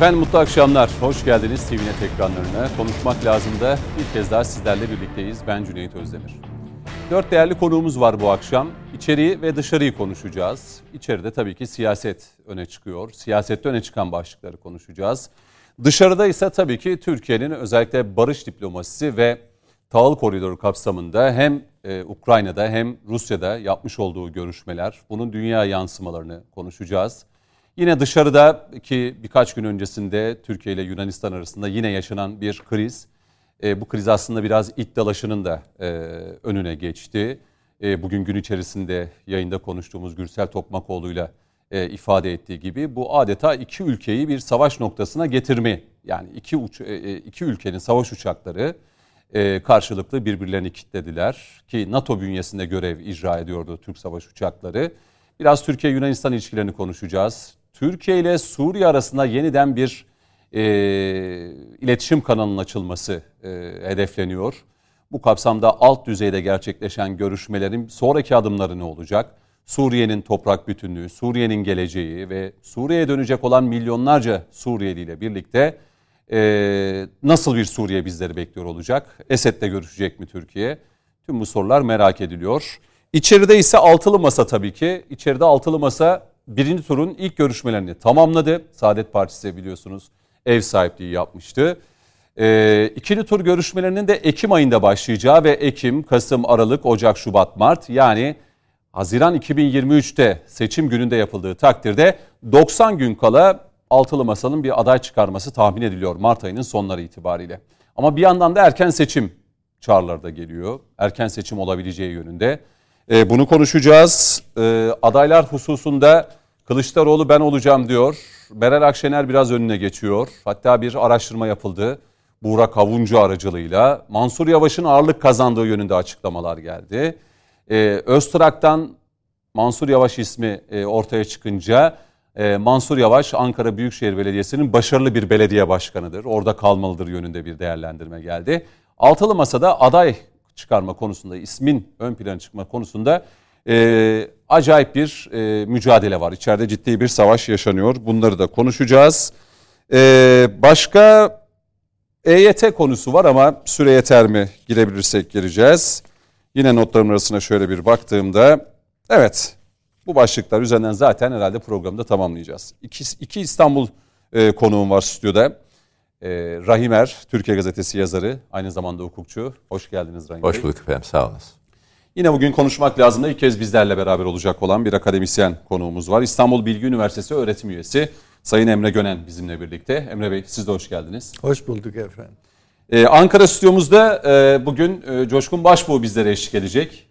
Efendim mutlu akşamlar, hoş geldiniz TVNET ekranlarına. Konuşmak lazım da bir kez daha sizlerle birlikteyiz. Ben Cüneyt Özdemir. 4 değerli konuğumuz var bu akşam. İçeriği ve dışarıyı konuşacağız. İçeride tabii ki siyaset öne çıkıyor. Siyasette öne çıkan başlıkları konuşacağız. Dışarıda ise tabii ki Türkiye'nin özellikle barış diplomasisi ve tahıl koridoru kapsamında hem Ukrayna'da hem Rusya'da yapmış olduğu görüşmeler, bunun dünya yansımalarını konuşacağız. Yine dışarıda ki birkaç gün öncesinde Türkiye ile Yunanistan arasında yine yaşanan bir kriz. Bu kriz aslında biraz iç dalaşının da önüne geçti. Bugün gün içerisinde yayında konuştuğumuz Gürsel Tokmakoğlu'yla ifade ettiği gibi bu adeta iki ülkeyi bir savaş noktasına getirme. Yani iki ülkenin savaş uçakları karşılıklı birbirlerini kilitlediler ki NATO bünyesinde görev icra ediyordu Türk savaş uçakları. Biraz Türkiye-Yunanistan ilişkilerini konuşacağız. Türkiye ile Suriye arasında yeniden bir iletişim kanalının açılması hedefleniyor. Bu kapsamda alt düzeyde gerçekleşen görüşmelerin sonraki adımları ne olacak? Suriye'nin toprak bütünlüğü, Suriye'nin geleceği ve Suriye'ye dönecek olan milyonlarca Suriyeli ile birlikte nasıl bir Suriye bizleri bekliyor olacak? Esed'le görüşecek mi Türkiye? Tüm bu sorular merak ediliyor. İçeride ise Altılı Masa tabii ki. İçeride Altılı Masa birinci turun ilk görüşmelerini tamamladı. Saadet Partisi biliyorsunuz ev sahipliği yapmıştı. İkinci tur görüşmelerinin de Ekim ayında başlayacağı ve Ekim, Kasım, Aralık, Ocak, Şubat, Mart yani Haziran 2023'te seçim gününde yapıldığı takdirde 90 gün kala Altılı Masa'nın bir aday çıkarması tahmin ediliyor Mart ayının sonları itibariyle. Ama bir yandan da erken seçim çağrıları da geliyor. Erken seçim olabileceği yönünde. Bunu konuşacağız. Adaylar hususunda Kılıçdaroğlu ben olacağım diyor. Meral Akşener biraz önüne geçiyor. Hatta bir araştırma yapıldı. Burak Havuncu aracılığıyla Mansur Yavaş'ın ağırlık kazandığı yönünde açıklamalar geldi. Öztrak'tan Mansur Yavaş ismi ortaya çıkınca Mansur Yavaş Ankara Büyükşehir Belediyesi'nin başarılı bir belediye başkanıdır. Orada kalmalıdır yönünde bir değerlendirme geldi. Altılı Masa'da aday çıkarma konusunda, ismin ön plana çıkma konusunda acayip bir mücadele var. İçeride ciddi bir savaş yaşanıyor. Bunları da konuşacağız. Başka EYT konusu var ama süre yeter mi girebilirsek gireceğiz. Yine notlarım arasına şöyle bir baktığımda evet bu başlıklar üzerinden zaten herhalde programı da tamamlayacağız. İki İstanbul konuğum var stüdyoda. Rahim Er, Türkiye Gazetesi yazarı, aynı zamanda hukukçu. Hoş geldiniz Rahim Bey. Hoş bulduk efendim, sağ olunuz. Yine bugün konuşmak lazım da ilk kez bizlerle beraber olacak olan bir akademisyen konuğumuz var. İstanbul Bilgi Üniversitesi öğretim üyesi Sayın Emre Gönen bizimle birlikte. Emre Bey siz de hoş geldiniz. Hoş bulduk efendim. Ankara stüdyomuzda bugün Coşkun Başbuğ bizlere eşlik edecek.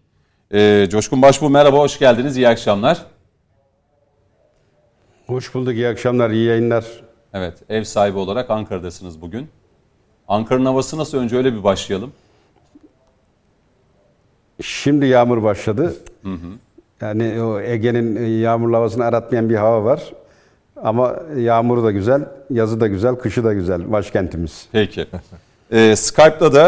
Coşkun Başbuğ merhaba, hoş geldiniz, iyi akşamlar. Hoş bulduk, iyi akşamlar, iyi yayınlar. Evet, ev sahibi olarak Ankara'dasınız bugün. Ankara'nın havası nasıl? Önce öyle bir başlayalım. Şimdi yağmur başladı. Hı hı. Yani o Ege'nin yağmurlu havasını aratmayan bir hava var. Ama yağmuru da güzel, yazı da güzel, kışı da güzel başkentimiz. Peki. Skype'da da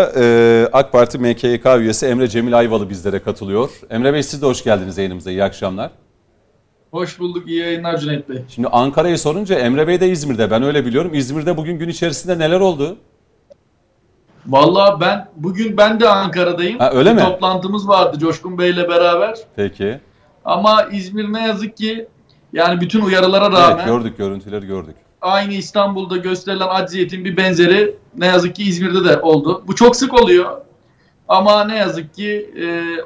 AK Parti MKYK üyesi Emre Cemil Ayvalı bizlere katılıyor. Emre Bey siz de hoş geldiniz yayınımıza. İyi akşamlar. Hoş bulduk. İyi yayınlar Cüneyt Bey. Şimdi Ankara'yı sorunca Emre Bey de İzmir'de. Ben öyle biliyorum. İzmir'de bugün gün içerisinde neler oldu? Vallahi ben de Ankara'dayım. Ha, öyle mi? Toplantımız vardı Coşkun Bey'le beraber. Peki. Ama İzmir ne yazık ki yani bütün uyarılara rağmen. Evet, gördük, görüntüleri gördük. Aynı İstanbul'da gösterilen acziyetin bir benzeri ne yazık ki İzmir'de de oldu. Bu çok sık oluyor. Ama ne yazık ki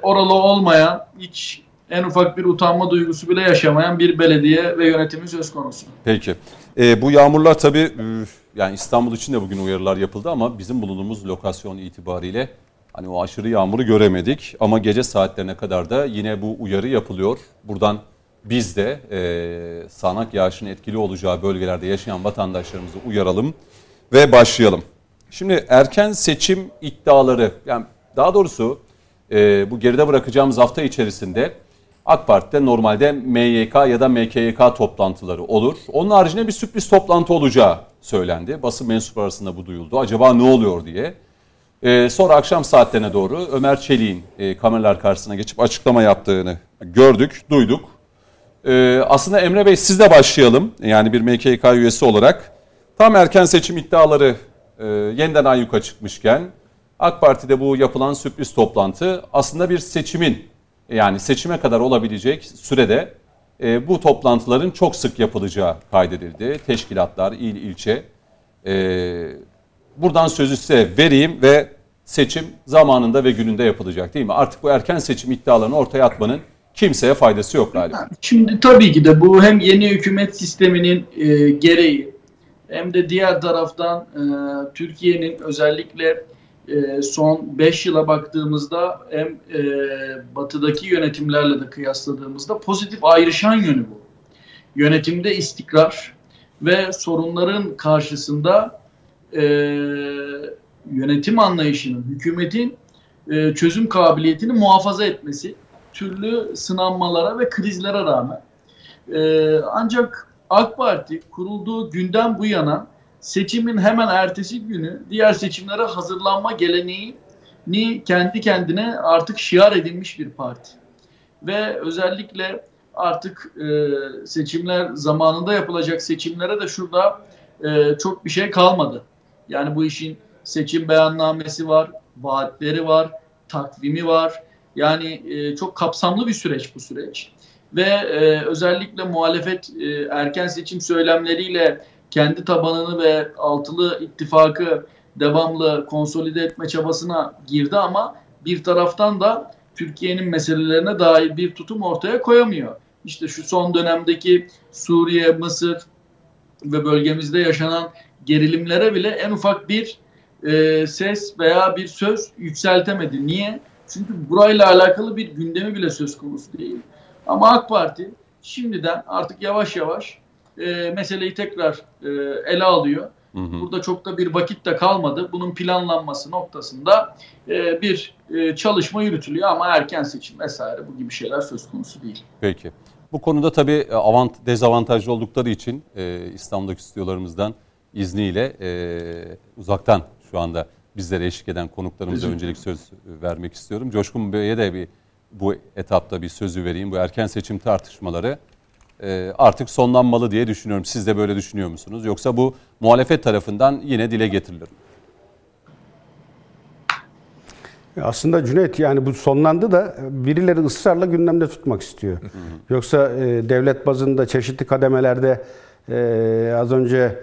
oralı olmayan hiç en ufak bir utanma duygusu bile yaşamayan bir belediye ve yönetimi söz konusu. Peki. Bu yağmurlar tabii yani İstanbul için de bugün uyarılar yapıldı ama bizim bulunduğumuz lokasyon itibariyle hani o aşırı yağmuru göremedik. Ama gece saatlerine kadar da yine bu uyarı yapılıyor. Buradan biz de sağanak yağışın etkili olacağı bölgelerde yaşayan vatandaşlarımızı uyaralım ve başlayalım. Şimdi erken seçim iddiaları, yani daha doğrusu bu geride bırakacağımız hafta içerisinde AK Parti'de normalde MYK ya da MKYK toplantıları olur. Onun haricinde bir sürpriz toplantı olacağı söylendi. Basın mensupları arasında bu duyuldu. Acaba ne oluyor diye. Sonra akşam saatlerine doğru Ömer Çelik'in kameralar karşısına geçip açıklama yaptığını gördük, duyduk. Aslında Emre Bey sizle başlayalım. Yani bir MKYK üyesi olarak Tam erken seçim iddiaları yeniden ayyuka çıkmışken AK Parti'de bu yapılan sürpriz toplantı aslında bir seçimin, yani seçime kadar olabilecek sürede bu toplantıların çok sık yapılacağı kaydedildi. Teşkilatlar, il, ilçe. Buradan sözü size vereyim ve seçim zamanında ve gününde yapılacak, değil mi? Artık bu erken seçim iddialarını ortaya atmanın kimseye faydası yok galiba. Şimdi tabii ki de bu hem yeni hükümet sisteminin gereği hem de diğer taraftan Türkiye'nin özellikle son 5 yıla baktığımızda hem batıdaki yönetimlerle de kıyasladığımızda pozitif ayrışan yönü bu. Yönetimde istikrar ve sorunların karşısında yönetim anlayışının, hükümetin çözüm kabiliyetini muhafaza etmesi türlü sınanmalara ve krizlere rağmen. Ancak AK Parti kurulduğu günden bu yana seçimin hemen ertesi günü diğer seçimlere hazırlanma geleneğini kendi kendine artık şiar edilmiş bir parti. Ve özellikle artık seçimler zamanında yapılacak seçimlere de şurada çok bir şey kalmadı. Yani bu işin seçim beyannamesi var, vaatleri var, takvimi var. Yani çok kapsamlı bir süreç bu süreç. Ve özellikle muhalefet erken seçim söylemleriyle kendi tabanını ve altılı ittifakı devamlı konsolide etme çabasına girdi ama bir taraftan da Türkiye'nin meselelerine dair bir tutum ortaya koyamıyor. İşte şu son dönemdeki Suriye, Mısır ve bölgemizde yaşanan gerilimlere bile en ufak bir ses veya bir söz yükseltemedi. Niye? Çünkü burayla alakalı bir gündemi bile söz konusu değil. Ama AK Parti şimdiden artık yavaş yavaş meseleyi tekrar ele alıyor. Hı hı. Burada çok da bir vakit de kalmadı. Bunun planlanması noktasında bir çalışma yürütülüyor ama erken seçim vesaire bu gibi şeyler söz konusu değil. Peki. Bu konuda tabii dezavantajlı oldukları için İstanbul'daki stüdyolarımızdan izniyle uzaktan şu anda bizlere eşlik eden konuklarımıza öncelik söz vermek istiyorum. Coşkun Bey'e de bu etapta bir sözü vereyim. Bu erken seçim tartışmaları artık sonlanmalı diye düşünüyorum. Siz de böyle düşünüyor musunuz? Yoksa bu muhalefet tarafından yine dile getirilir mi? Aslında Cüneyt, yani bu sonlandı da birileri ısrarla gündemde tutmak istiyor. Yoksa devlet bazında çeşitli kademelerde az önce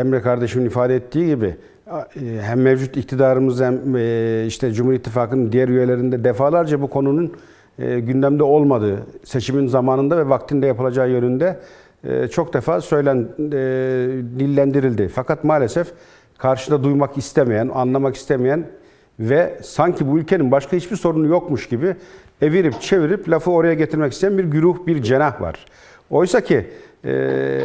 Emre kardeşimin ifade ettiği gibi hem mevcut iktidarımız hem işte Cumhur İttifakı'nın diğer üyelerinde defalarca bu konunun gündemde olmadığı, seçimin zamanında ve vaktinde yapılacağı yönünde çok defa dillendirildi. Fakat maalesef karşıda duymak istemeyen, anlamak istemeyen ve sanki bu ülkenin başka hiçbir sorunu yokmuş gibi evirip çevirip lafı oraya getirmek isteyen bir güruh, bir cenah var. Oysa ki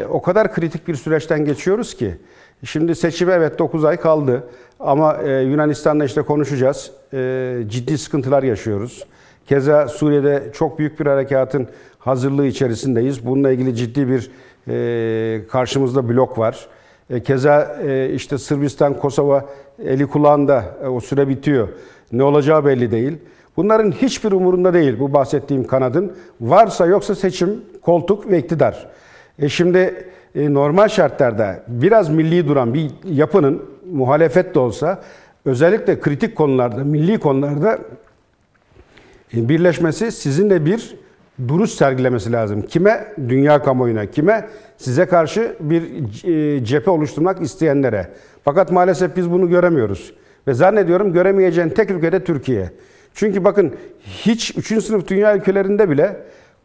o kadar kritik bir süreçten geçiyoruz ki, şimdi seçime evet 9 ay kaldı ama Yunanistan'la işte konuşacağız, ciddi sıkıntılar yaşıyoruz. Keza Suriye'de çok büyük bir harekatın hazırlığı içerisindeyiz. Bununla ilgili ciddi bir karşımızda blok var. Keza işte Sırbistan, Kosova eli kulağında, o süre bitiyor. Ne olacağı belli değil. Bunların hiçbir umurunda değil bu bahsettiğim kanadın. Varsa yoksa seçim, koltuk ve iktidar. Şimdi normal şartlarda biraz milli duran bir yapının, muhalefet de olsa, özellikle kritik konularda, milli konularda birleşmesi, sizinle bir duruş sergilemesi lazım. Kime? Dünya kamuoyuna. Kime? Size karşı bir cephe oluşturmak isteyenlere. Fakat maalesef biz bunu göremiyoruz. Ve zannediyorum göremeyeceğin tek ülke de Türkiye. Çünkü bakın hiç 3. sınıf dünya ülkelerinde bile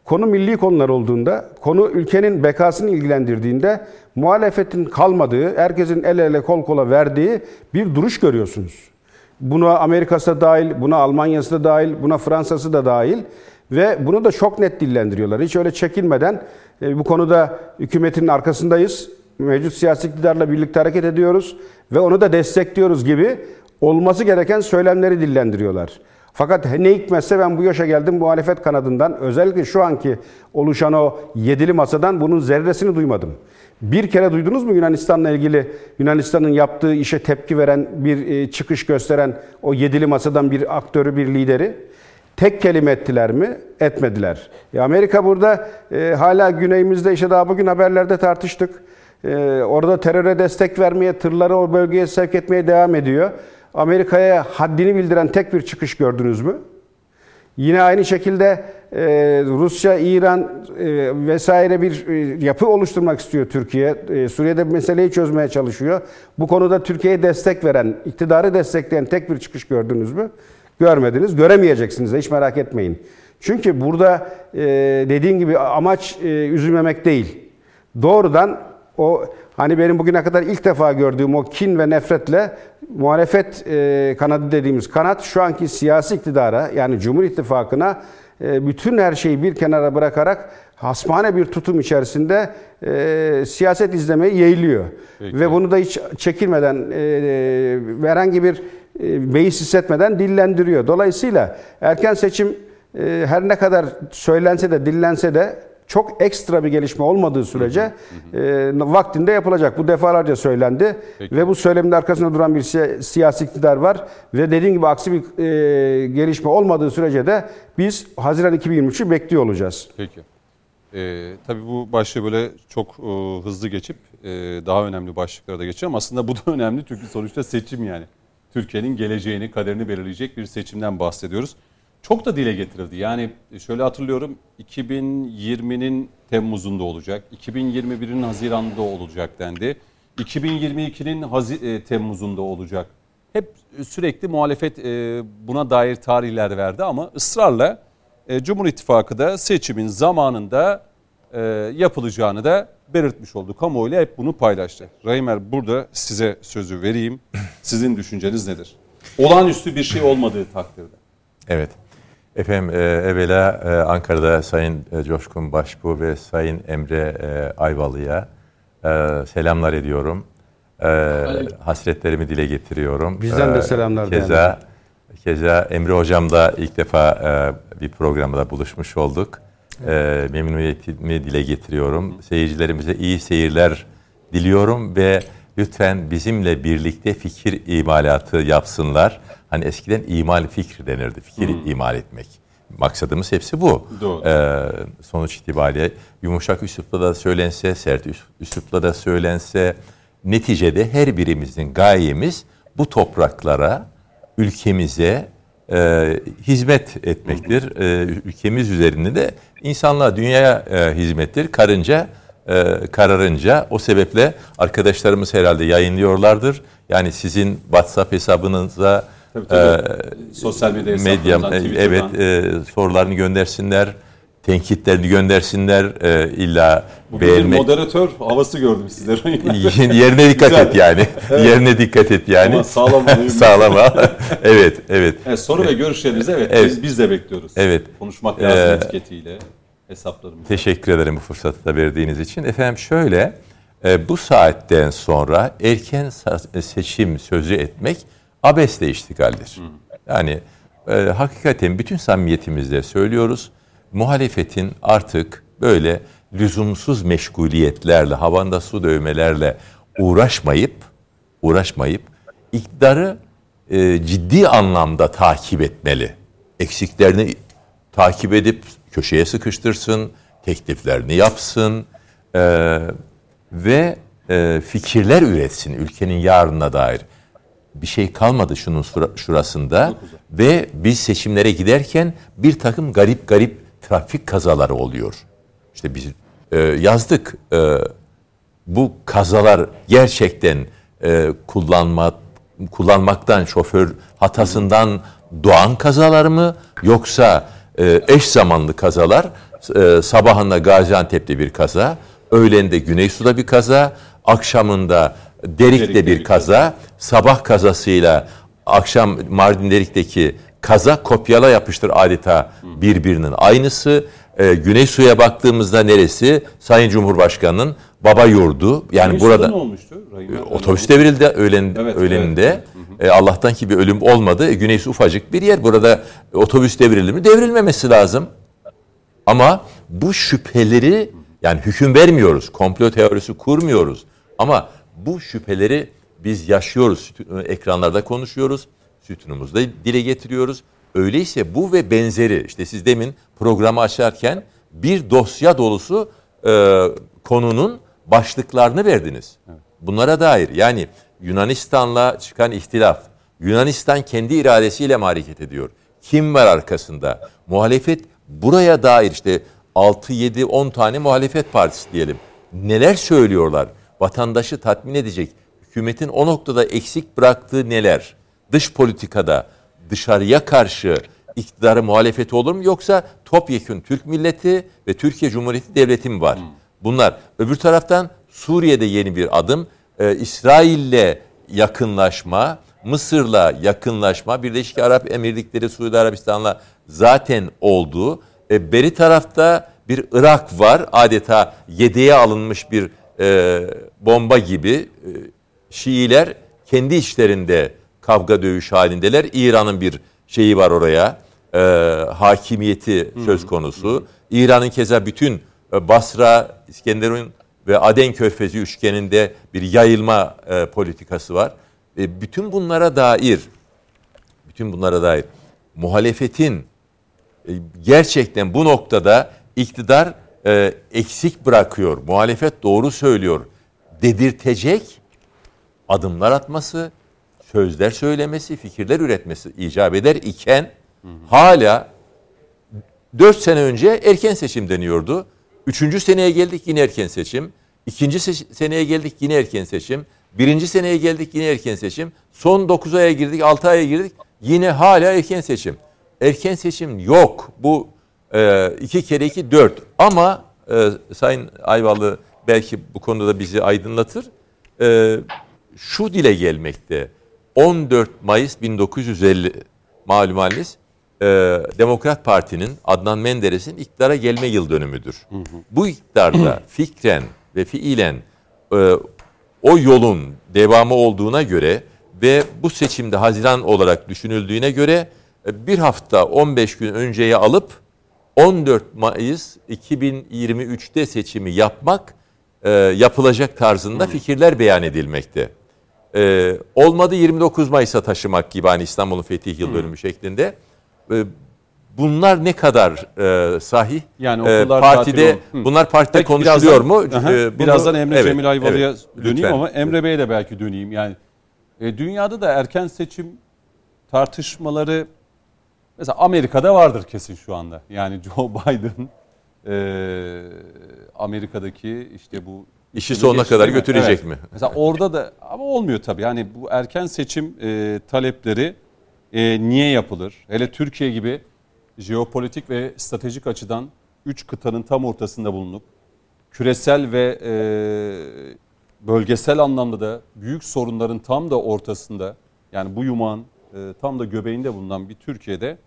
konu milli konular olduğunda, konu ülkenin bekasını ilgilendirdiğinde muhalefetin kalmadığı, herkesin el ele kol kola verdiği bir duruş görüyorsunuz. Buna Amerika'sı da dahil, buna Almanya'sı da dahil, buna Fransa'sı da dahil ve bunu da çok net dillendiriyorlar. Hiç öyle çekinmeden bu konuda hükümetin arkasındayız, mevcut siyasi iktidarla birlikte hareket ediyoruz ve onu da destekliyoruz gibi olması gereken söylemleri dillendiriyorlar. Fakat ne hikmetse ben bu yaşa geldim muhalefet kanadından, özellikle şu anki oluşan o yedili masadan bunun zerresini duymadım. Bir kere duydunuz mu Yunanistan'la ilgili, Yunanistan'ın yaptığı işe tepki veren, bir çıkış gösteren o yedili masadan bir aktörü, bir lideri? Tek kelime ettiler mi? Etmediler. Amerika burada hala güneyimizde, işte daha bugün haberlerde tartıştık. Orada teröre destek vermeye, tırları o bölgeye sevk etmeye devam ediyor. Amerika'ya haddini bildiren tek bir çıkış gördünüz mü? Yine aynı şekilde Rusya, İran vesaire bir yapı oluşturmak istiyor Türkiye. Suriye'de meseleyi çözmeye çalışıyor. Bu konuda Türkiye'ye destek veren, iktidarı destekleyen tek bir çıkış gördünüz mü? Görmediniz, göremeyeceksiniz de hiç merak etmeyin. Çünkü burada dediğim gibi amaç üzülmemek değil. Doğrudan o hani benim bugüne kadar ilk defa gördüğüm o kin ve nefretle muhalefet kanadı dediğimiz kanat şu anki siyasi iktidara yani Cumhur İttifakı'na bütün her şeyi bir kenara bırakarak hasmane bir tutum içerisinde siyaset izlemeye yeğliyor. Peki. Ve bunu da hiç çekinmeden herhangi bir beis hissetmeden dillendiriyor. Dolayısıyla erken seçim her ne kadar söylense de dillense de çok ekstra bir gelişme olmadığı sürece vaktinde yapılacak. Bu defalarca söylendi. Peki. Ve bu söylemin arkasında duran bir siyasi iktidar var. Ve dediğim gibi aksi bir gelişme olmadığı sürece de biz Haziran 2023'ü bekliyor olacağız. Peki. Tabii bu başlığı böyle çok hızlı geçip daha önemli başlıklara da geçeceğim. Aslında bu da önemli çünkü sonuçta seçim yani. Türkiye'nin geleceğini, kaderini belirleyecek bir seçimden bahsediyoruz. Çok da dile getirildi. Yani şöyle hatırlıyorum 2020'nin Temmuz'unda olacak, 2021'in Haziran'da olacak dendi. 2022'nin Temmuz'unda olacak. Hep sürekli muhalefet buna dair tarihler verdi ama ısrarla Cumhur İttifakı da seçimin zamanında yapılacağını da belirtmiş oldu. Kamuoyuyla hep bunu paylaştı. Rahim Er, burada size sözü vereyim. Sizin düşünceniz nedir? Olağanüstü bir şey olmadığı takdirde. Evet. Efendim evvela Ankara'da Sayın Coşkun Başbuğ ve Sayın Emre Ayvalı'ya selamlar ediyorum. Hasretlerimi dile getiriyorum. Bizden de selamlar. Keza Emre Hocam da ilk defa bir programda buluşmuş olduk. Evet. Memnuniyetimi dile getiriyorum. Seyircilerimize iyi seyirler diliyorum ve lütfen bizimle birlikte fikir imalatı yapsınlar. Hani eskiden imal fikri denirdi. Fikir imal etmek. Maksadımız hepsi bu. Sonuç itibariyle yumuşak üslupla da söylense, sert üslupla da söylense neticede her birimizin gayemiz bu topraklara, ülkemize hizmet etmektir. Ülkemiz üzerinde de insanlığa, dünyaya hizmettir. Kararınca o sebeple arkadaşlarımız herhalde yayınlıyorlardır. Yani sizin WhatsApp hesabınıza sosyal medya sorularını göndersinler, tenkitlerini göndersinler illa beğenmek. Moderatör havası gördüm sizlerin. Yerine dikkat et yani. Evet. Yerine dikkat et yani. Ama sağlam. Evet. Soru ve görüşlerinizi biz de bekliyoruz. Evet. Konuşmak lazım etiketiyle. Teşekkür ederim bu fırsatı da verdiğiniz için. Efendim şöyle, bu saatten sonra erken seçim sözü etmek abesle iştigaldir. Yani hakikaten bütün samimiyetimizle söylüyoruz. Muhalefetin artık böyle lüzumsuz meşguliyetlerle, havanda su dövmelerle uğraşmayıp iktidarı ciddi anlamda takip etmeli. Eksiklerini takip edip köşeye sıkıştırsın, tekliflerini yapsın ve fikirler üretsin ülkenin yarınına dair. Bir şey kalmadı şunun şurasında ve biz seçimlere giderken bir takım garip trafik kazaları oluyor. İşte biz yazdık bu kazalar gerçekten kullanmaktan, şoför hatasından doğan kazalar mı yoksa eş zamanlı kazalar, sabahında Gaziantep'te bir kaza, öğlende Güneysu'da bir kaza, akşamında Derik'te bir kaza, sabah kazasıyla akşam Mardin Derik'teki kaza kopyala yapıştır adeta birbirinin aynısı. Güneysu'ya baktığımızda neresi? Sayın Cumhurbaşkanı'nın baba yurdu. Yani burada otobüs devrildi öğleninde. Evet. Allah'tan ki bir ölüm olmadı. Güneysu ufacık bir yer. Burada otobüs devrildi mi? Devrilmemesi lazım. Ama bu şüpheleri yani hüküm vermiyoruz. Komplo teorisi kurmuyoruz. Ama bu şüpheleri biz yaşıyoruz. Ekranlarda konuşuyoruz. Sütunumuzda dile getiriyoruz. Öyleyse bu ve benzeri işte siz demin programı açarken bir dosya dolusu konunun başlıklarını verdiniz. Bunlara dair yani Yunanistan'la çıkan ihtilaf, Yunanistan kendi iradesiyle mi hareket ediyor? Kim var arkasında? Muhalefet buraya dair işte 6, 7, 10 tane muhalefet partisi diyelim. Neler söylüyorlar? Vatandaşı tatmin edecek. Hükümetin o noktada eksik bıraktığı neler? Dış politikada dışarıya karşı iktidarı muhalefeti olur mu? Yoksa topyekün Türk milleti ve Türkiye Cumhuriyeti Devleti mi var? Bunlar. Öbür taraftan Suriye'de yeni bir adım. İsrail'le yakınlaşma, Mısır'la yakınlaşma, Birleşik Arap Emirlikleri, Suudi Arabistan'la zaten olduğu. Beri tarafta bir Irak var. Adeta yedeğe alınmış bir bomba gibi. Şiiler kendi içlerinde kavga dövüş halindeler. İran'ın bir şeyi var oraya. Hakimiyeti söz konusu. İran'ın keza bütün Basra, İskenderun ve Aden Körfezi üçgeninde bir yayılma politikası var. Bütün bunlara dair muhalefetin gerçekten bu noktada iktidar eksik bırakıyor, muhalefet doğru söylüyor dedirtecek adımlar atması, sözler söylemesi, fikirler üretmesi icap eder iken hala 4 sene önce erken seçim deniyordu. 3. seneye geldik yine erken seçim. 2. seneye geldik yine erken seçim. 1. seneye geldik yine erken seçim. Son 9 aya girdik, 6 aya girdik. Yine hala erken seçim. Erken seçim yok. Bu 2 kere 2 4. Ama Sayın Ayvalı belki bu konuda da bizi aydınlatır. Şu dile gelmekte. 14 Mayıs 1950 malum haliniz. Demokrat Parti'nin Adnan Menderes'in iktidara gelme yıl dönümüdür. Bu iktidarda fikren ve fiilen o yolun devamı olduğuna göre ve bu seçimde Haziran olarak düşünüldüğüne göre bir hafta 15 gün önceye alıp 14 Mayıs 2023'te seçimi yapmak yapılacak tarzında fikirler beyan edilmekte. Olmadı 29 Mayıs'a taşımak gibi hani İstanbul'un fetih yıl dönümü şeklinde. Bunlar ne kadar sahih? Yani partide bunlar partide konuşuluyor mu? Birazdan Emre Cemil Ayvalı'ya döneyim lütfen. Ama Emre Bey'e de belki döneyim. Yani dünyada da erken seçim tartışmaları mesela Amerika'da vardır kesin şu anda. Yani Joe Biden Amerika'daki işte bu işi sonuna kadar götürecek mi? Mesela orada da ama olmuyor tabii. Yani bu erken seçim talepleri niye yapılır? Hele Türkiye gibi jeopolitik ve stratejik açıdan 3 kıtanın tam ortasında bulunup küresel ve bölgesel anlamda da büyük sorunların tam da ortasında yani bu yumağın tam da göbeğinde bulunan bir Türkiye'de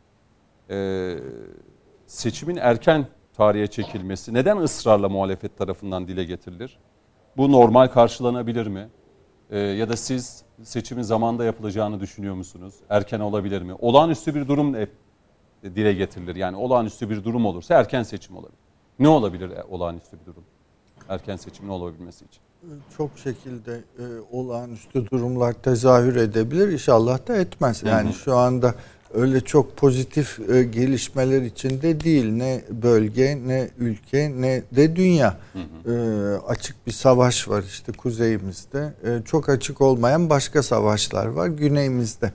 seçimin erken tarihe çekilmesi neden ısrarla muhalefet tarafından dile getirilir? Bu normal karşılanabilir mi? Ya da siz seçimin zamanda yapılacağını düşünüyor musunuz? Erken olabilir mi? Olağanüstü bir durum hep dile getirilir. Yani olağanüstü bir durum olursa erken seçim olabilir. Ne olabilir olağanüstü bir durum? Erken seçimin olabilmesi için. Çok şekilde olağanüstü durumlar tezahür edebilir. İnşallah da etmez. Yani şu anda öyle çok pozitif gelişmeler içinde değil. Ne bölge, ne ülke, ne de dünya. Açık bir savaş var işte kuzeyimizde. Çok açık olmayan başka savaşlar var güneyimizde.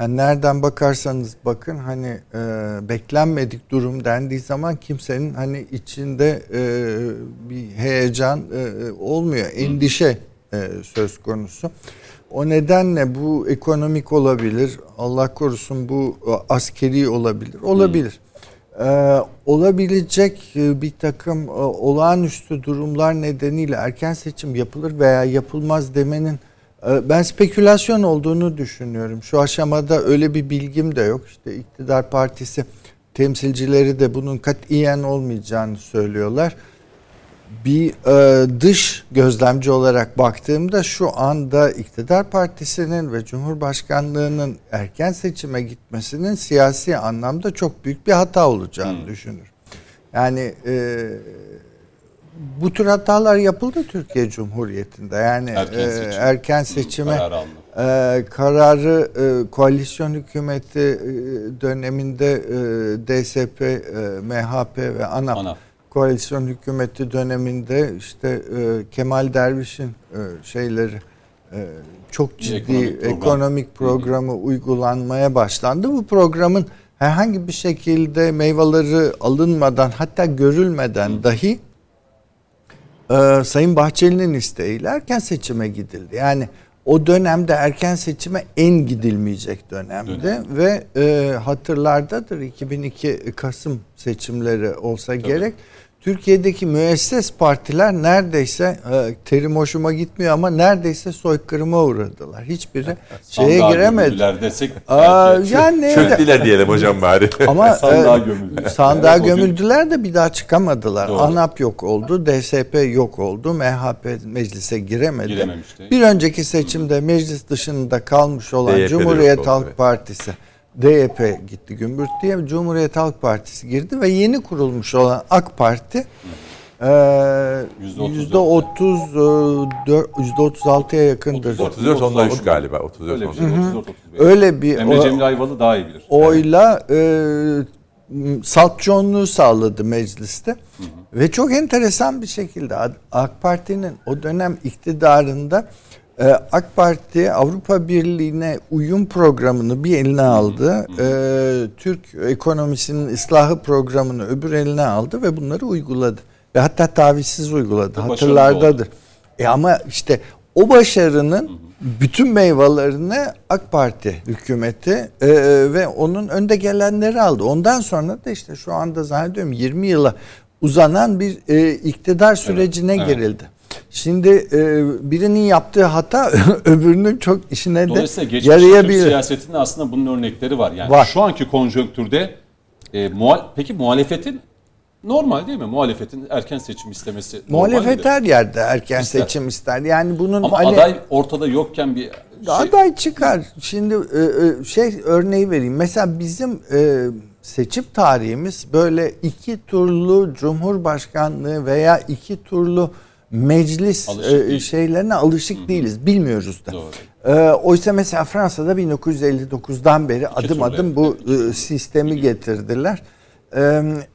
Yani nereden bakarsanız bakın hani beklenmedik durum dendiği zaman kimsenin hani içinde bir heyecan olmuyor. Endişe söz konusu. O nedenle bu ekonomik olabilir. Allah korusun bu askeri olabilir. Olabilir. Olabilecek bir takım olağanüstü durumlar nedeniyle erken seçim yapılır veya yapılmaz demenin ben spekülasyon olduğunu düşünüyorum. Şu aşamada öyle bir bilgim de yok. İşte iktidar partisi temsilcileri de bunun katiyen olmayacağını söylüyorlar. Bir dış gözlemci olarak baktığımda şu anda iktidar partisinin ve Cumhurbaşkanlığının erken seçime gitmesinin siyasi anlamda çok büyük bir hata olacağını düşünüyorum. Yani bu tür hatalar yapıldı Türkiye Cumhuriyeti'nde. Yani erken seçime kararı koalisyon hükümeti döneminde DSP, MHP ve ANAP koalisyon hükümeti döneminde işte Kemal Derviş'in şeyleri çok ciddi ekonomik programı uygulanmaya başlandı. Bu programın herhangi bir şekilde meyveleri alınmadan, hatta görülmeden dahi Sayın Bahçeli'nin isteğiyle erken seçime gidildi. Yani o dönemde erken seçime en gidilmeyecek dönemdi. Ve hatırlardadır 2002 Kasım seçimleri olsa gerek. Türkiye'deki müesses partiler neredeyse, terim hoşuma gitmiyor ama neredeyse soykırıma uğradılar. Hiçbiri şeye giremedi. Çöktüler diyelim hocam bari. Ama sandığa gömüldüler. Sandığa gömüldüler de bir daha çıkamadılar. Doğru. ANAP yok oldu, DSP yok oldu, MHP meclise giremedi. Bir önceki seçimde meclis dışında kalmış olan DYP'de Cumhuriyet Halk Partisi, DYP gitti gümbürt diye, Cumhuriyet Halk Partisi girdi ve yeni kurulmuş olan AK Parti %36'ya yakındır. 34 ondan 3 galiba. 34 öyle bir Emre Cemil Ayvalı daha iyi bilir. Oyla salt çoğunluğu sağladı mecliste. Ve çok enteresan bir şekilde AK Parti'nin o dönem iktidarında AK Parti Avrupa Birliği'ne uyum programını bir eline aldı. Türk ekonomisinin ıslahı programını öbür eline aldı ve bunları uyguladı. Ve hatta tavizsiz uyguladı. Hatırlardadır. Ama işte o başarının bütün meyvelerini AK Parti hükümeti ve onun önde gelenleri aldı. Ondan sonra da işte şu anda zannediyorum 20 yıla uzanan bir iktidar sürecine girildi. Şimdi birinin yaptığı hata öbürünün çok işine de yarayabilir. Dolayısıyla geçmişte Türk siyasetinde aslında bunun örnekleri var. Yani var. Şu anki konjonktürde peki muhalefetin normal değil mi? Muhalefetin erken seçim istemesi. Muhalefet her yerde erken seçim ister. Yani bunun ama aday ortada yokken bir şey. Aday çıkar. Şimdi şey örneği vereyim. Mesela bizim seçim tarihimiz böyle iki turlu cumhurbaşkanlığı veya iki turlu meclis şeylerine alışık değiliz. Bilmiyoruz da. Oysa mesela Fransa'da 1959'dan beri adım adım bu sistemi getirdiler.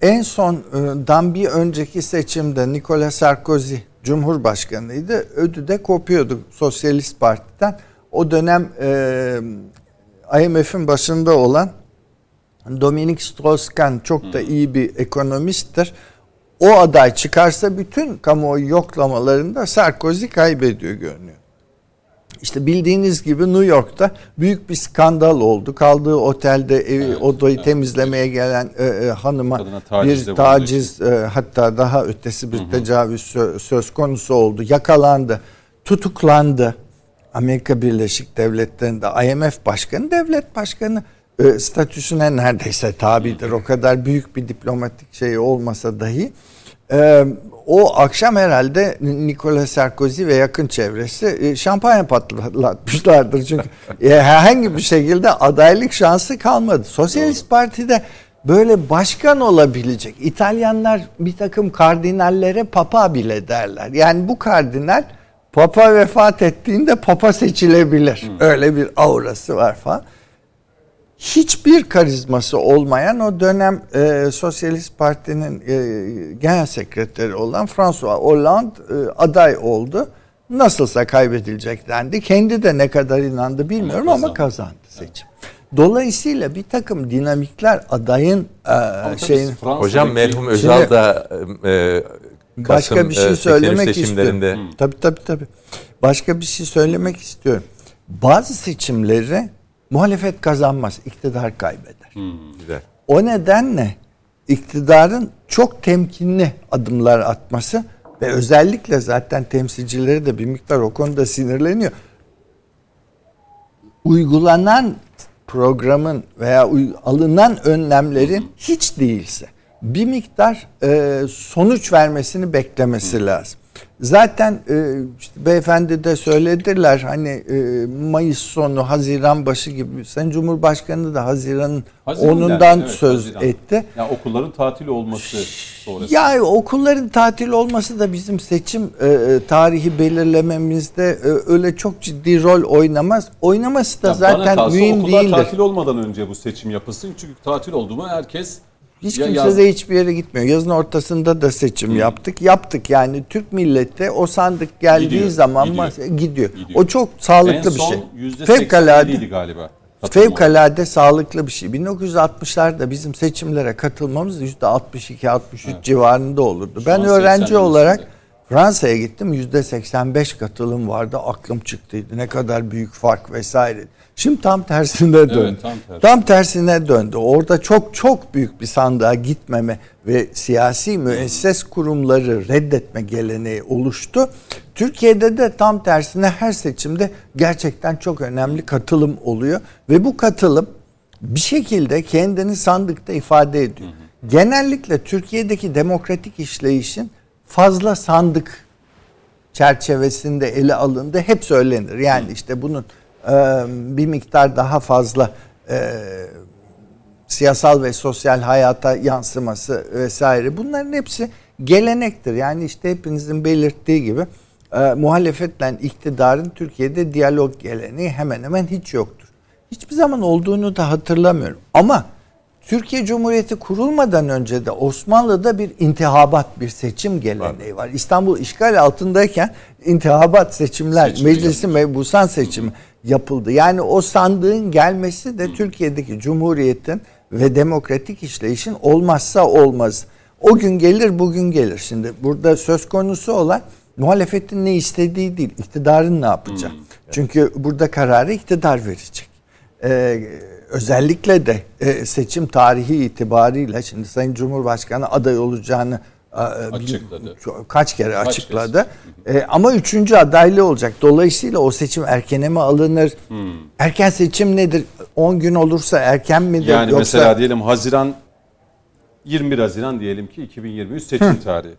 En sondan bir önceki seçimde Nicolas Sarkozy Cumhurbaşkanıydı. Ödü de kopuyordu Sosyalist Parti'den. O dönem IMF'in başında olan Dominique Strauss-Kahn çok da iyi bir ekonomisttir. O aday çıkarsa bütün kamuoyu yoklamalarında Sarkozy kaybediyor görünüyor. İşte bildiğiniz gibi New York'ta büyük bir skandal oldu. Kaldığı otelde odayı temizlemeye gelen hanıma bir taciz, hatta daha ötesi bir tecavüz söz konusu oldu. Yakalandı, tutuklandı. Amerika Birleşik Devletleri'nde IMF Başkanı, devlet başkanı statüsüne neredeyse tabidir. O kadar büyük bir diplomatik şey olmasa dahi. O akşam herhalde Nicolas Sarkozy ve yakın çevresi şampanya patlatmışlardır. Çünkü herhangi bir şekilde adaylık şansı kalmadı. Sosyalist Parti'de böyle başkan olabilecek. İtalyanlar bir takım kardinallere papa bile derler. Yani bu kardinal papa vefat ettiğinde papa seçilebilir. Öyle bir aurası var falan. Hiçbir karizması olmayan o dönem Sosyalist Parti'nin genel sekreteri olan François Hollande aday oldu. Nasılsa kaybedilecek dendi. Kendi de ne kadar inandı bilmiyorum ama kazandı seçim. Dolayısıyla bir takım dinamikler adayın şeyin... Hocam merhum Özal da başka bir şey söylemek istiyorum. Tabii. Başka bir şey söylemek istiyorum. Bazı seçimleri muhalefet kazanmaz, iktidar kaybeder. Güzel. O nedenle iktidarın çok temkinli adımlar atması ve özellikle zaten temsilcileri de bir miktar o konuda sinirleniyor. Uygulanan programın veya alınan önlemlerin hiç değilse bir miktar sonuç vermesini beklemesi lazım. Zaten işte beyefendi de söylediler hani Mayıs sonu Haziran başı gibi. Sayın Cumhurbaşkanı da Haziran'ın 10'undan söz etti. Ya okulların tatil olması sonrası. Ya okulların tatil olması da bizim seçim tarihi belirlememizde öyle çok ciddi rol oynamaz. Oynaması da ya zaten mühim değildir. Okullar tatil olmadan önce bu seçim yapılsın. Çünkü tatil oldu mu herkes Hiç kimse de hiçbir yere gitmiyor. Yazın ortasında da seçim yaptık. Yani Türk milleti o sandık geldiği zaman gidiyor. O çok sağlıklı bir şey. Fevkalade galiba. Fevkalade sağlıklı bir şey. 1960'larda bizim seçimlere katılmamız %62-63 civarında olurdu. Ben öğrenci olarak Fransa'ya gittim. %85 katılım vardı. Aklım çıktıydı. Ne kadar büyük fark vesaire. Şimdi tam tersine döndü. Evet, tam tersine döndü. Orada çok büyük bir sandığa gitmeme ve siyasi müesses kurumları reddetme geleneği oluştu. Türkiye'de de tam tersine her seçimde gerçekten çok önemli katılım oluyor. Ve bu katılım bir şekilde kendini sandıkta ifade ediyor. Genellikle Türkiye'deki demokratik işleyişin fazla sandık çerçevesinde ele alındı. Hep söylenir. Yani işte bunun bir miktar daha fazla siyasal ve sosyal hayata yansıması vesaire. Bunların hepsi gelenektir. Yani işte hepinizin belirttiği gibi muhalefetle iktidarın Türkiye'de diyalog geleneği hemen hemen hiç yoktur. Hiçbir zaman olduğunu da hatırlamıyorum. Ama Türkiye Cumhuriyeti kurulmadan önce de Osmanlı'da bir intihabat, bir seçim geleneği var. İstanbul işgal altındayken intihabat seçimler, meclisi mebusan seçimi yapıldı. Yani o sandığın gelmesi de Türkiye'deki Cumhuriyet'in ve demokratik işleyişin olmazsa olmaz. O gün gelir, bugün gelir. Şimdi burada söz konusu olan muhalefetin ne istediği değil, iktidarın ne yapacağı. Çünkü burada kararı iktidar verecek. Özellikle de seçim tarihi itibarıyla şimdi Sayın Cumhurbaşkanı aday olacağını açıkladı. Kaç kere açıkladı. Ama üçüncü adaylı olacak. Dolayısıyla o seçim erkene mi alınır? Erken seçim nedir? 10 gün olursa erken midir? Yani yoksa mesela diyelim 21 Haziran diyelim ki 2023 seçim tarihi.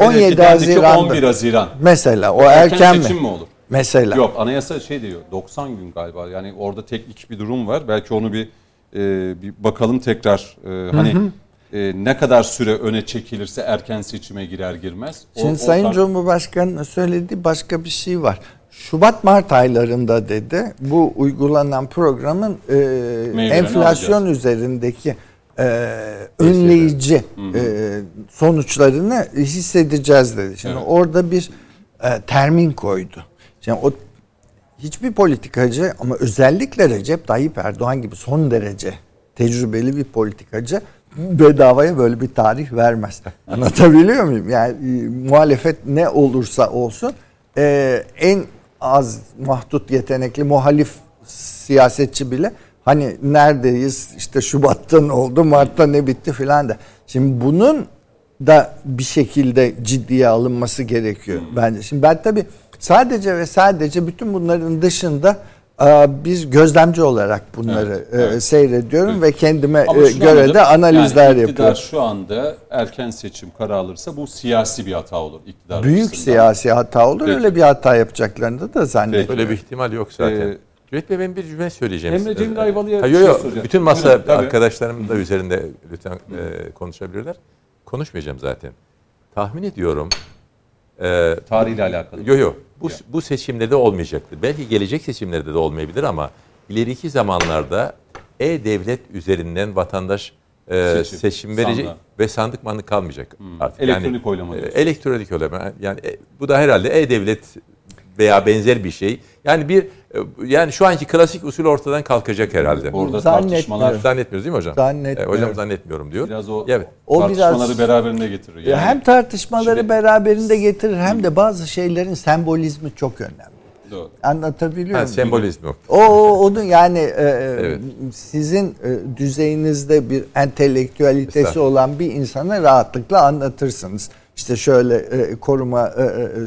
17 Haziran. 11 Haziran. Mesela o erken seçim mi olur? Mesela. Yok, anayasa şey diyor, 90 gün galiba. Yani orada teknik bir durum var. Belki onu bir bakalım tekrar. Ne kadar süre öne çekilirse erken seçime girer girmez. Şimdi Sayın Cumhurbaşkanı'nın söylediği başka bir şey var. Şubat-Mart aylarında dedi bu uygulanan programın enflasyon üzerindeki önleyici sonuçlarını hissedeceğiz dedi. Şimdi orada bir termin koydu. Yani o hiçbir politikacı ama özellikle Recep Tayyip Erdoğan gibi son derece tecrübeli bir politikacı bedavaya böyle bir tarih vermez. Anlatabiliyor muyum? Yani muhalefet ne olursa olsun en az mahdut yetenekli muhalif siyasetçi bile hani neredeyiz işte Şubat'ta ne oldu, Mart'ta ne bitti filan da. Şimdi bunun da bir şekilde ciddiye alınması gerekiyor bence. Şimdi ben tabii sadece ve sadece bütün bunların dışında bir gözlemci olarak bunları seyrediyorum ve kendime göre de analizler yapıyorum. İktidar şu anda erken seçim kararı alırsa bu siyasi bir hata olur. İktidar büyük siyasi hata olur. Peki. Öyle bir hata yapacaklarını da zannediyorum. Öyle bir ihtimal yok zaten. Cüneyt Bey, ben bir cümle söyleyeceğim. Emre Cemil Ayvalı'ya bir şey soracağım. Bütün masa arkadaşlarım da üzerinde lütfen konuşabilirler. Konuşmayacağım zaten. Tahmin ediyorum. Tarihle alakalı. Bu seçimlerde olmayacaktır. Belki gelecek seçimlerde de olmayabilir ama ileriki zamanlarda e-devlet üzerinden vatandaş seçim verecek ve sandık mandık kalmayacak artık. Elektronik oylama. Elektronik oylama. Yani bu da herhalde e-devlet veya benzer bir şey. Yani şu anki klasik usul ortadan kalkacak herhalde. Orada tartışmalar zannetmiyoruz değil mi hocam? Zannetmiyorum. Hocam zannetmiyorum diyor. Biraz o tartışmaları beraberinde getirir. Yani. Hem tartışmaları beraberinde getirir hem de bazı şeylerin sembolizmi çok önemli. Doğru. Anlatabiliyor muyum? Sembolizmi. Onun yani sizin düzeyinizde bir entelektüelitesi olan bir insana rahatlıkla anlatırsınız. İşte şöyle koruma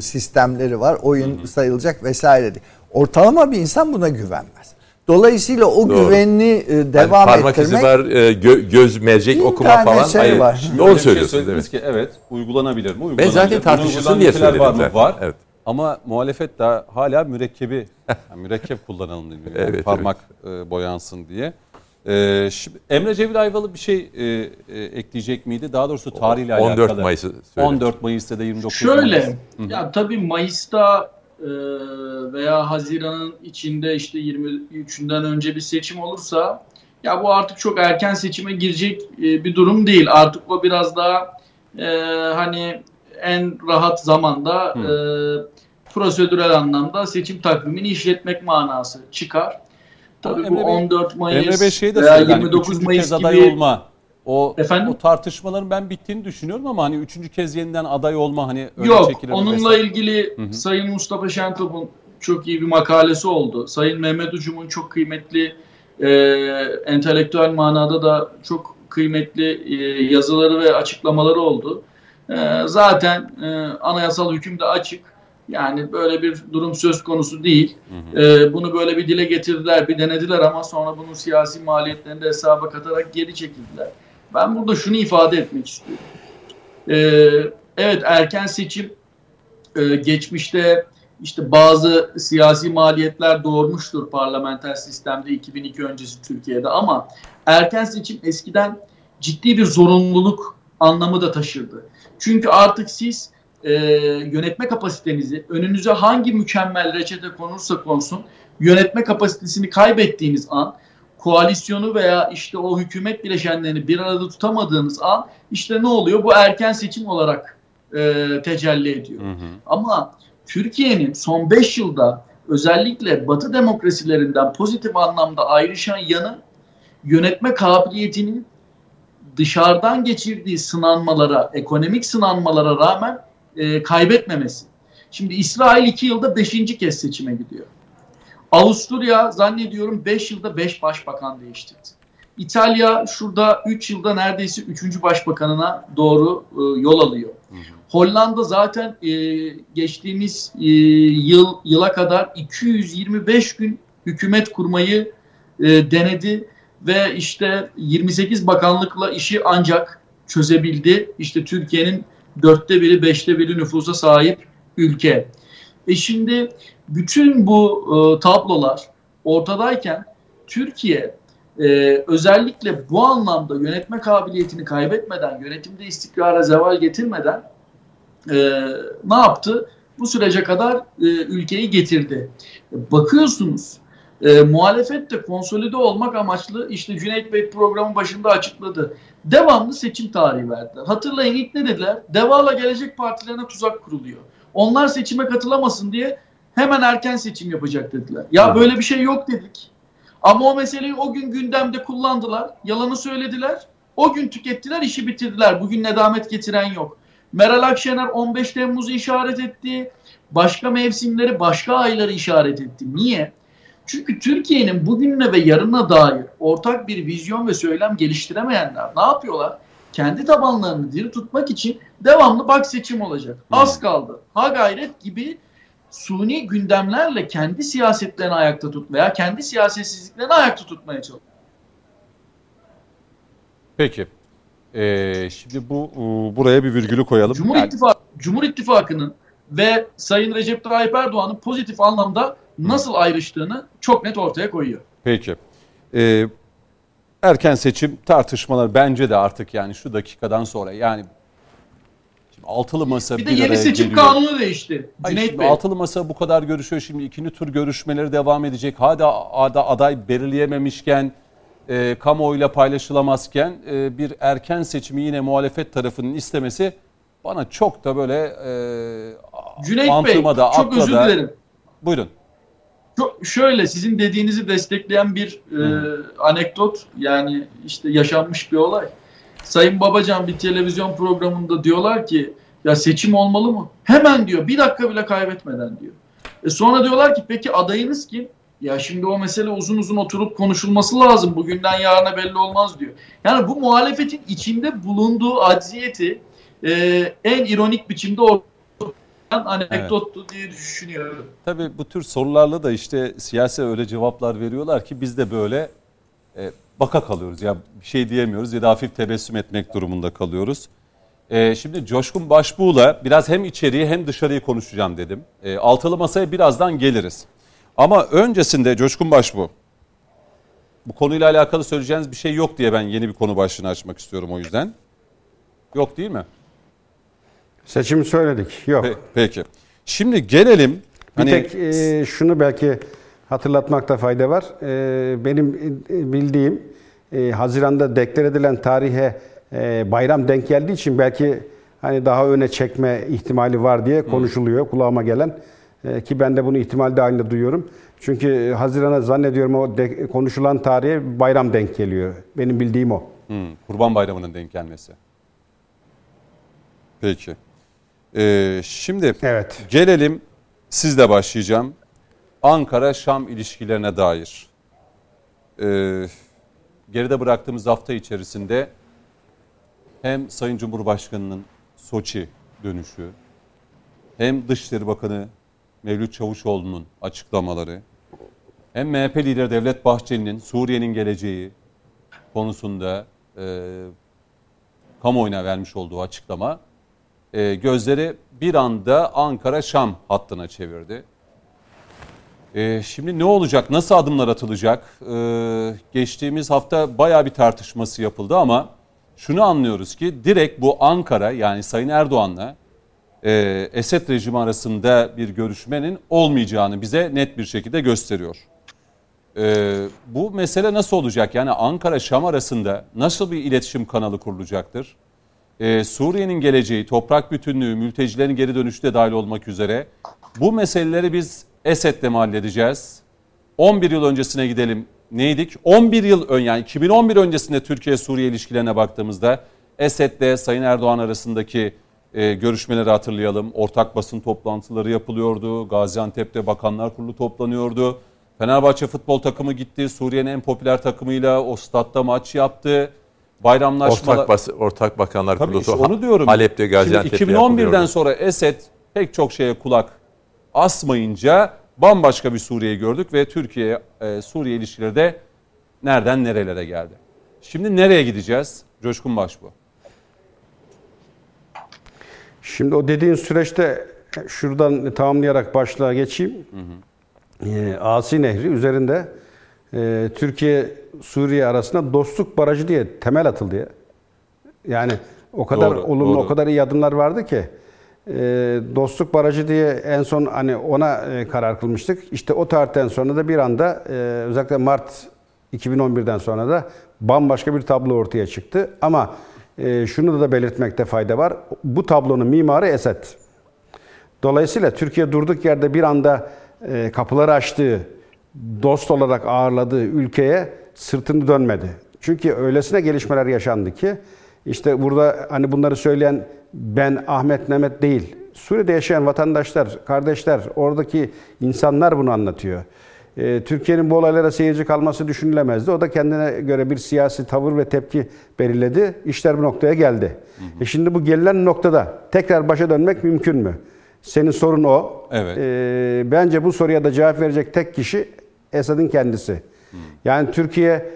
sistemleri var, oyun sayılacak vesaire diye. Ortalama bir insan buna güvenmez. Dolayısıyla o güvenini devam parmak ettirmek. Parmak izi var, göz mercek okuma falan. Hayır, var. Doğru söylüyorsunuz. Evet, uygulanabilir mi? Ben zaten tartışılsın diye söyledim. Var. Evet. Ama muhalefet daha hala mürekkep kullanalım diye. Yani parmak boyansın diye. Şimdi Emre Cemil Ayvalı bir şey ekleyecek miydi? Daha doğrusu tarihle alakalı. 14 Mayıs'ı söyledim. 14 Mayıs'ta da 29 Mayıs. Şöyle, tabii Mayıs'ta veya Haziran'ın içinde işte 23'ünden önce bir seçim olursa ya bu artık çok erken seçime girecek bir durum değil. Artık o biraz daha hani en rahat zamanda prosedürel anlamda seçim takvimini işletmek manası çıkar. Tabii bu 14 Mayıs veya 29 Mayıs aday gibi olma. O tartışmaların ben bittiğini düşünüyorum ama hani üçüncü kez yeniden aday olma hani öyle yok, onunla vesaire ilgili Sayın Mustafa Şentop'un çok iyi bir makalesi oldu. Sayın Mehmet Ucum'un çok kıymetli entelektüel manada da çok kıymetli yazıları ve açıklamaları oldu. Zaten anayasal hüküm de açık. Yani böyle bir durum söz konusu değil. Bunu böyle bir dile getirdiler, bir denediler ama sonra bunun siyasi maliyetlerini de hesaba katarak geri çekildiler. Ben burada şunu ifade etmek istiyorum. Evet, erken seçim geçmişte işte bazı siyasi maliyetler doğurmuştur parlamenter sistemde 2002 öncesi Türkiye'de ama erken seçim eskiden ciddi bir zorunluluk anlamı da taşırdı. Çünkü artık siz yönetme kapasitenizi, önünüze hangi mükemmel reçete konursa konsun yönetme kapasitesini kaybettiğiniz an, koalisyonu veya işte o hükümet bileşenlerini bir arada tutamadığınız an işte ne oluyor? Bu erken seçim olarak tecelli ediyor. Hı hı. Ama Türkiye'nin son 5 yılda özellikle Batı demokrasilerinden pozitif anlamda ayrışan yanı yönetme kabiliyetinin dışarıdan geçirdiği sınanmalara, ekonomik sınanmalara rağmen kaybetmemesi. Şimdi İsrail 2 yılda 5. kez seçime gidiyor. Avusturya zannediyorum 5 yılda 5 başbakan değiştirdi. İtalya şurada 3 yılda neredeyse 3. başbakanına doğru yol alıyor. Hollanda zaten geçtiğimiz yıla kadar 225 gün hükümet kurmayı denedi ve işte 28 bakanlıkla işi ancak çözebildi. İşte Türkiye'nin 1/4, 5/1 nüfusa sahip ülke. Şimdi bütün bu tablolar ortadayken Türkiye özellikle bu anlamda yönetme kabiliyetini kaybetmeden, yönetimde istikrara zeval getirmeden ne yaptı? Bu sürece kadar ülkeyi getirdi. Bakıyorsunuz muhalefet de konsolide olmak amaçlı işte Cüneyt Bey programın başında açıkladı. Devamlı seçim tarihi verdiler. Hatırlayın ilk ne dediler? DEVA'la gelecek partilerine tuzak kuruluyor. Onlar seçime katılamasın diye hemen erken seçim yapacak dediler. Ya böyle bir şey yok dedik. Ama o meseleyi o gün gündemde kullandılar. Yalanı söylediler. O gün tükettiler, işi bitirdiler. Bugün nedamet getiren yok. Meral Akşener 15 Temmuz'u işaret etti. Başka mevsimleri, başka ayları işaret etti. Niye? Çünkü Türkiye'nin bugününe ve yarına dair ortak bir vizyon ve söylem geliştiremeyenler ne yapıyorlar? Kendi tabanlarını diri tutmak için devamlı bak seçim olacak, az kaldı, ha gayret gibi suni gündemlerle kendi siyasetlerini ayakta tut veya kendi siyasetsizliklerini ayakta tutmaya çalışıyor. Peki. Şimdi buraya bir virgülü koyalım. Cumhur İttifakı'nın ve Sayın Recep Tayyip Erdoğan'ın pozitif anlamda nasıl ayrıştığını çok net ortaya koyuyor. Peki. Erken seçim tartışmaları bence de artık yani şu dakikadan sonra yani şimdi altılı masa bir de yeni seçim geliyor. Kanunu değişti. Cüneyt Bey. Altılı masa bu kadar görüşüyor. Şimdi ikinci tur görüşmeleri devam edecek. Hala aday belirleyememişken kamuoyuyla paylaşılamazken bir erken seçimi yine muhalefet tarafının istemesi bana çok da böyle mantığıma da akla da... Cüneyt Bey, çok özür dilerim. Buyurun. Şöyle sizin dediğinizi destekleyen bir anekdot, yani işte yaşanmış bir olay. Sayın Babacan bir televizyon programında diyorlar ki ya seçim olmalı mı? Hemen diyor, bir dakika bile kaybetmeden diyor. Sonra diyorlar ki peki adayınız kim? Ya şimdi o mesele uzun uzun oturup konuşulması lazım, bugünden yarına belli olmaz diyor. Yani bu muhalefetin içinde bulunduğu acziyeti en ironik biçimde ortaya anekdottu diye düşünüyorum. Tabii bu tür sorularla da işte siyasi öyle cevaplar veriyorlar ki biz de böyle baka kalıyoruz. Ya bir şey diyemiyoruz ya da hafif tebessüm etmek durumunda kalıyoruz. Şimdi Coşkun Başbuğ'la biraz hem içeriği hem dışarıyı konuşacağım dedim. Altılı masaya birazdan geliriz. Ama öncesinde Coşkun Başbuğ, bu konuyla alakalı söyleyeceğiniz bir şey yok diye ben yeni bir konu başlığını açmak istiyorum o yüzden. Yok değil mi? Seçimi söyledik. Yok. Peki. Şimdi gelelim. Hani... Bir tek şunu belki hatırlatmakta fayda var. Benim bildiğim Haziran'da deklar edilen tarihe bayram denk geldiği için belki hani daha öne çekme ihtimali var diye konuşuluyor kulağıma gelen. Ki ben de bunu ihtimal dahilinde duyuyorum. Çünkü Haziran'a zannediyorum o konuşulan tarihe bayram denk geliyor. Benim bildiğim o. Kurban Bayramı'nın denk gelmesi. Peki. Şimdi evet, gelelim, sizle başlayacağım, Ankara-Şam ilişkilerine dair. Geride bıraktığımız hafta içerisinde hem Sayın Cumhurbaşkanı'nın Soçi dönüşü, hem Dışişleri Bakanı Mevlüt Çavuşoğlu'nun açıklamaları, hem MHP lideri Devlet Bahçeli'nin Suriye'nin geleceği konusunda kamuoyuna vermiş olduğu açıklama gözleri bir anda Ankara-Şam hattına çevirdi. Şimdi ne olacak, nasıl adımlar atılacak? Geçtiğimiz hafta bayağı bir tartışması yapıldı ama şunu anlıyoruz ki direkt bu Ankara, yani Sayın Erdoğan'la Esed rejimi arasında bir görüşmenin olmayacağını bize net bir şekilde gösteriyor. Bu mesele nasıl olacak? Yani Ankara-Şam arasında nasıl bir iletişim kanalı kurulacaktır? Suriye'nin geleceği, toprak bütünlüğü, mültecilerin geri dönüşü de dahil olmak üzere bu meseleleri biz Esed'le mi halledeceğiz? 11 yıl öncesine gidelim. Neydik? 11 yıl ön, yani 2011 öncesinde Türkiye-Suriye ilişkilerine baktığımızda Esed'le Sayın Erdoğan arasındaki görüşmeleri hatırlayalım. Ortak basın toplantıları yapılıyordu. Gaziantep'te Bakanlar Kurulu toplanıyordu. Fenerbahçe futbol takımı gitti. Suriye'nin en popüler takımıyla o statta maç yaptı. Bayramlaşmalar. Ortak Bakanlar Kurulu. Işte onu diyorum. Halep'te, Gaziantep'te. Şimdi 2011'den sonra Esed pek çok şeye kulak asmayınca bambaşka bir Suriye'yi gördük ve Türkiye Suriye ilişkileri de nereden nerelere geldi. Şimdi nereye gideceğiz? Coşkun Başbuğ. Şimdi o dediğin süreçte şuradan tamamlayarak başlığa geçeyim. Asi Nehri üzerinde Türkiye-Suriye arasında dostluk barajı diye temel atıldı ya. Yani o kadar olumlu, o kadar iyi adımlar vardı ki. Dostluk barajı diye en son hani ona karar kılmıştık. İşte o tarihten sonra da bir anda özellikle Mart 2011'den sonra da bambaşka bir tablo ortaya çıktı. Ama şunu da belirtmekte fayda var. Bu tablonun mimarı Esed. Dolayısıyla Türkiye durduk yerde bir anda kapıları açtığı, dost olarak ağırladığı ülkeye sırtını dönmedi. Çünkü öylesine gelişmeler yaşandı ki işte burada hani bunları söyleyen ben Ahmet Mehmet değil. Suriye'de yaşayan vatandaşlar, kardeşler, oradaki insanlar bunu anlatıyor. Türkiye'nin bu olaylara seyirci kalması düşünülemezdi. O da kendine göre bir siyasi tavır ve tepki belirledi. İşler bu noktaya geldi. Şimdi bu gelinen noktada tekrar başa dönmek mümkün mü? Senin sorun o. Evet. Bence bu soruya da cevap verecek tek kişi Esad'ın kendisi. Yani Türkiye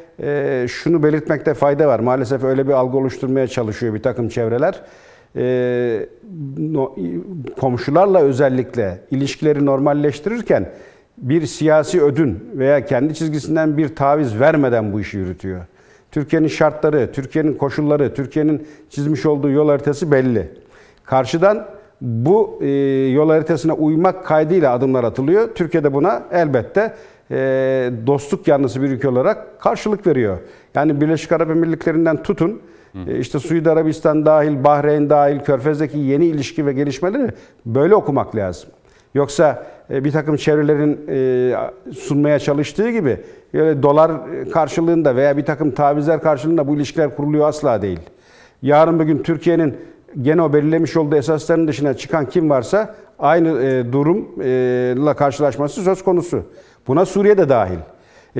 şunu belirtmekte fayda var. Maalesef öyle bir algı oluşturmaya çalışıyor bir takım çevreler. Komşularla özellikle ilişkileri normalleştirirken bir siyasi ödün veya kendi çizgisinden bir taviz vermeden bu işi yürütüyor. Türkiye'nin şartları, Türkiye'nin koşulları, Türkiye'nin çizmiş olduğu yol haritası belli. Karşıdan bu yol haritasına uymak kaydıyla adımlar atılıyor. Türkiye de buna elbette dostluk yanlısı bir ülke olarak karşılık veriyor. Yani Birleşik Arap Emirlikleri'nden tutun, işte Suudi Arabistan dahil, Bahreyn dahil, Körfez'deki yeni ilişki ve gelişmeleri böyle okumak lazım. Yoksa bir takım çevrelerin sunmaya çalıştığı gibi öyle dolar karşılığında veya bir takım tavizler karşılığında bu ilişkiler kuruluyor asla değil. Yarın bugün Türkiye'nin gene o belirlemiş olduğu esasların dışına çıkan kim varsa aynı durumla karşılaşması söz konusu. Buna Suriye de dahil.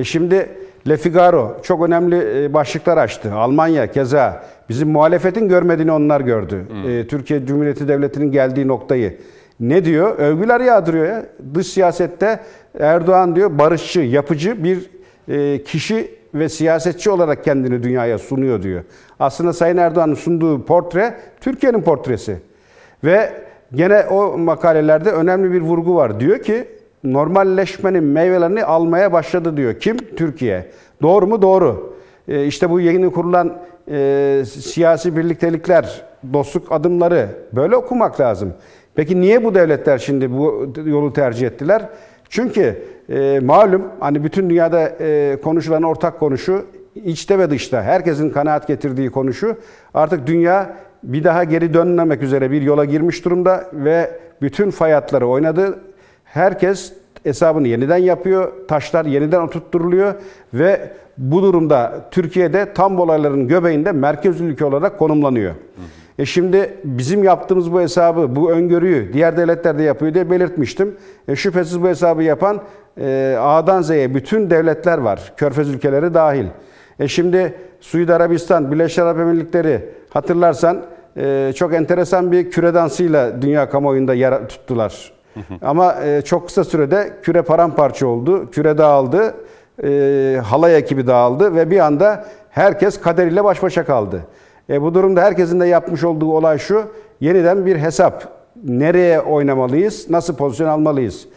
Şimdi Le Figaro çok önemli başlıklar açtı. Almanya keza bizim muhalefetin görmediğini onlar gördü. Türkiye Cumhuriyeti Devleti'nin geldiği noktayı. Ne diyor? Övgüler yağdırıyor ya. Dış siyasette Erdoğan diyor barışçı, yapıcı bir kişi ve siyasetçi olarak kendini dünyaya sunuyor diyor. Aslında Sayın Erdoğan'ın sunduğu portre Türkiye'nin portresi. Ve gene o makalelerde önemli bir vurgu var. Diyor ki normalleşmenin meyvelerini almaya başladı diyor. Kim? Türkiye. Doğru mu? Doğru. İşte bu yeni kurulan siyasi birliktelikler, dostluk adımları böyle okumak lazım. Peki niye bu devletler şimdi bu yolu tercih ettiler? Çünkü malum hani bütün dünyada konuşulan ortak konuşu içte ve dışta herkesin kanaat getirdiği konu şu: artık dünya bir daha geri dönmemek üzere bir yola girmiş durumda ve bütün fay hatları oynadı. Herkes hesabını yeniden yapıyor, taşlar yeniden oturtturuluyor ve bu durumda Türkiye'de tam olayların göbeğinde merkez ülke olarak konumlanıyor. Şimdi bizim yaptığımız bu hesabı, bu öngörüyü diğer devletler de yapıyor diye belirtmiştim. Şüphesiz bu hesabı yapan A'dan Z'ye bütün devletler var, Körfez ülkeleri dahil. Şimdi Suudi Arabistan, Birleşik Arap Emirlikleri hatırlarsan çok enteresan bir küre dansıyla dünya kamuoyunda yer tuttular. Ama çok kısa sürede küre paramparça oldu, küre dağıldı, halay ekibi dağıldı ve bir anda herkes kaderiyle baş başa kaldı. Bu durumda herkesin de yapmış olduğu olay şu: yeniden bir hesap. Nereye oynamalıyız, nasıl pozisyon almalıyız?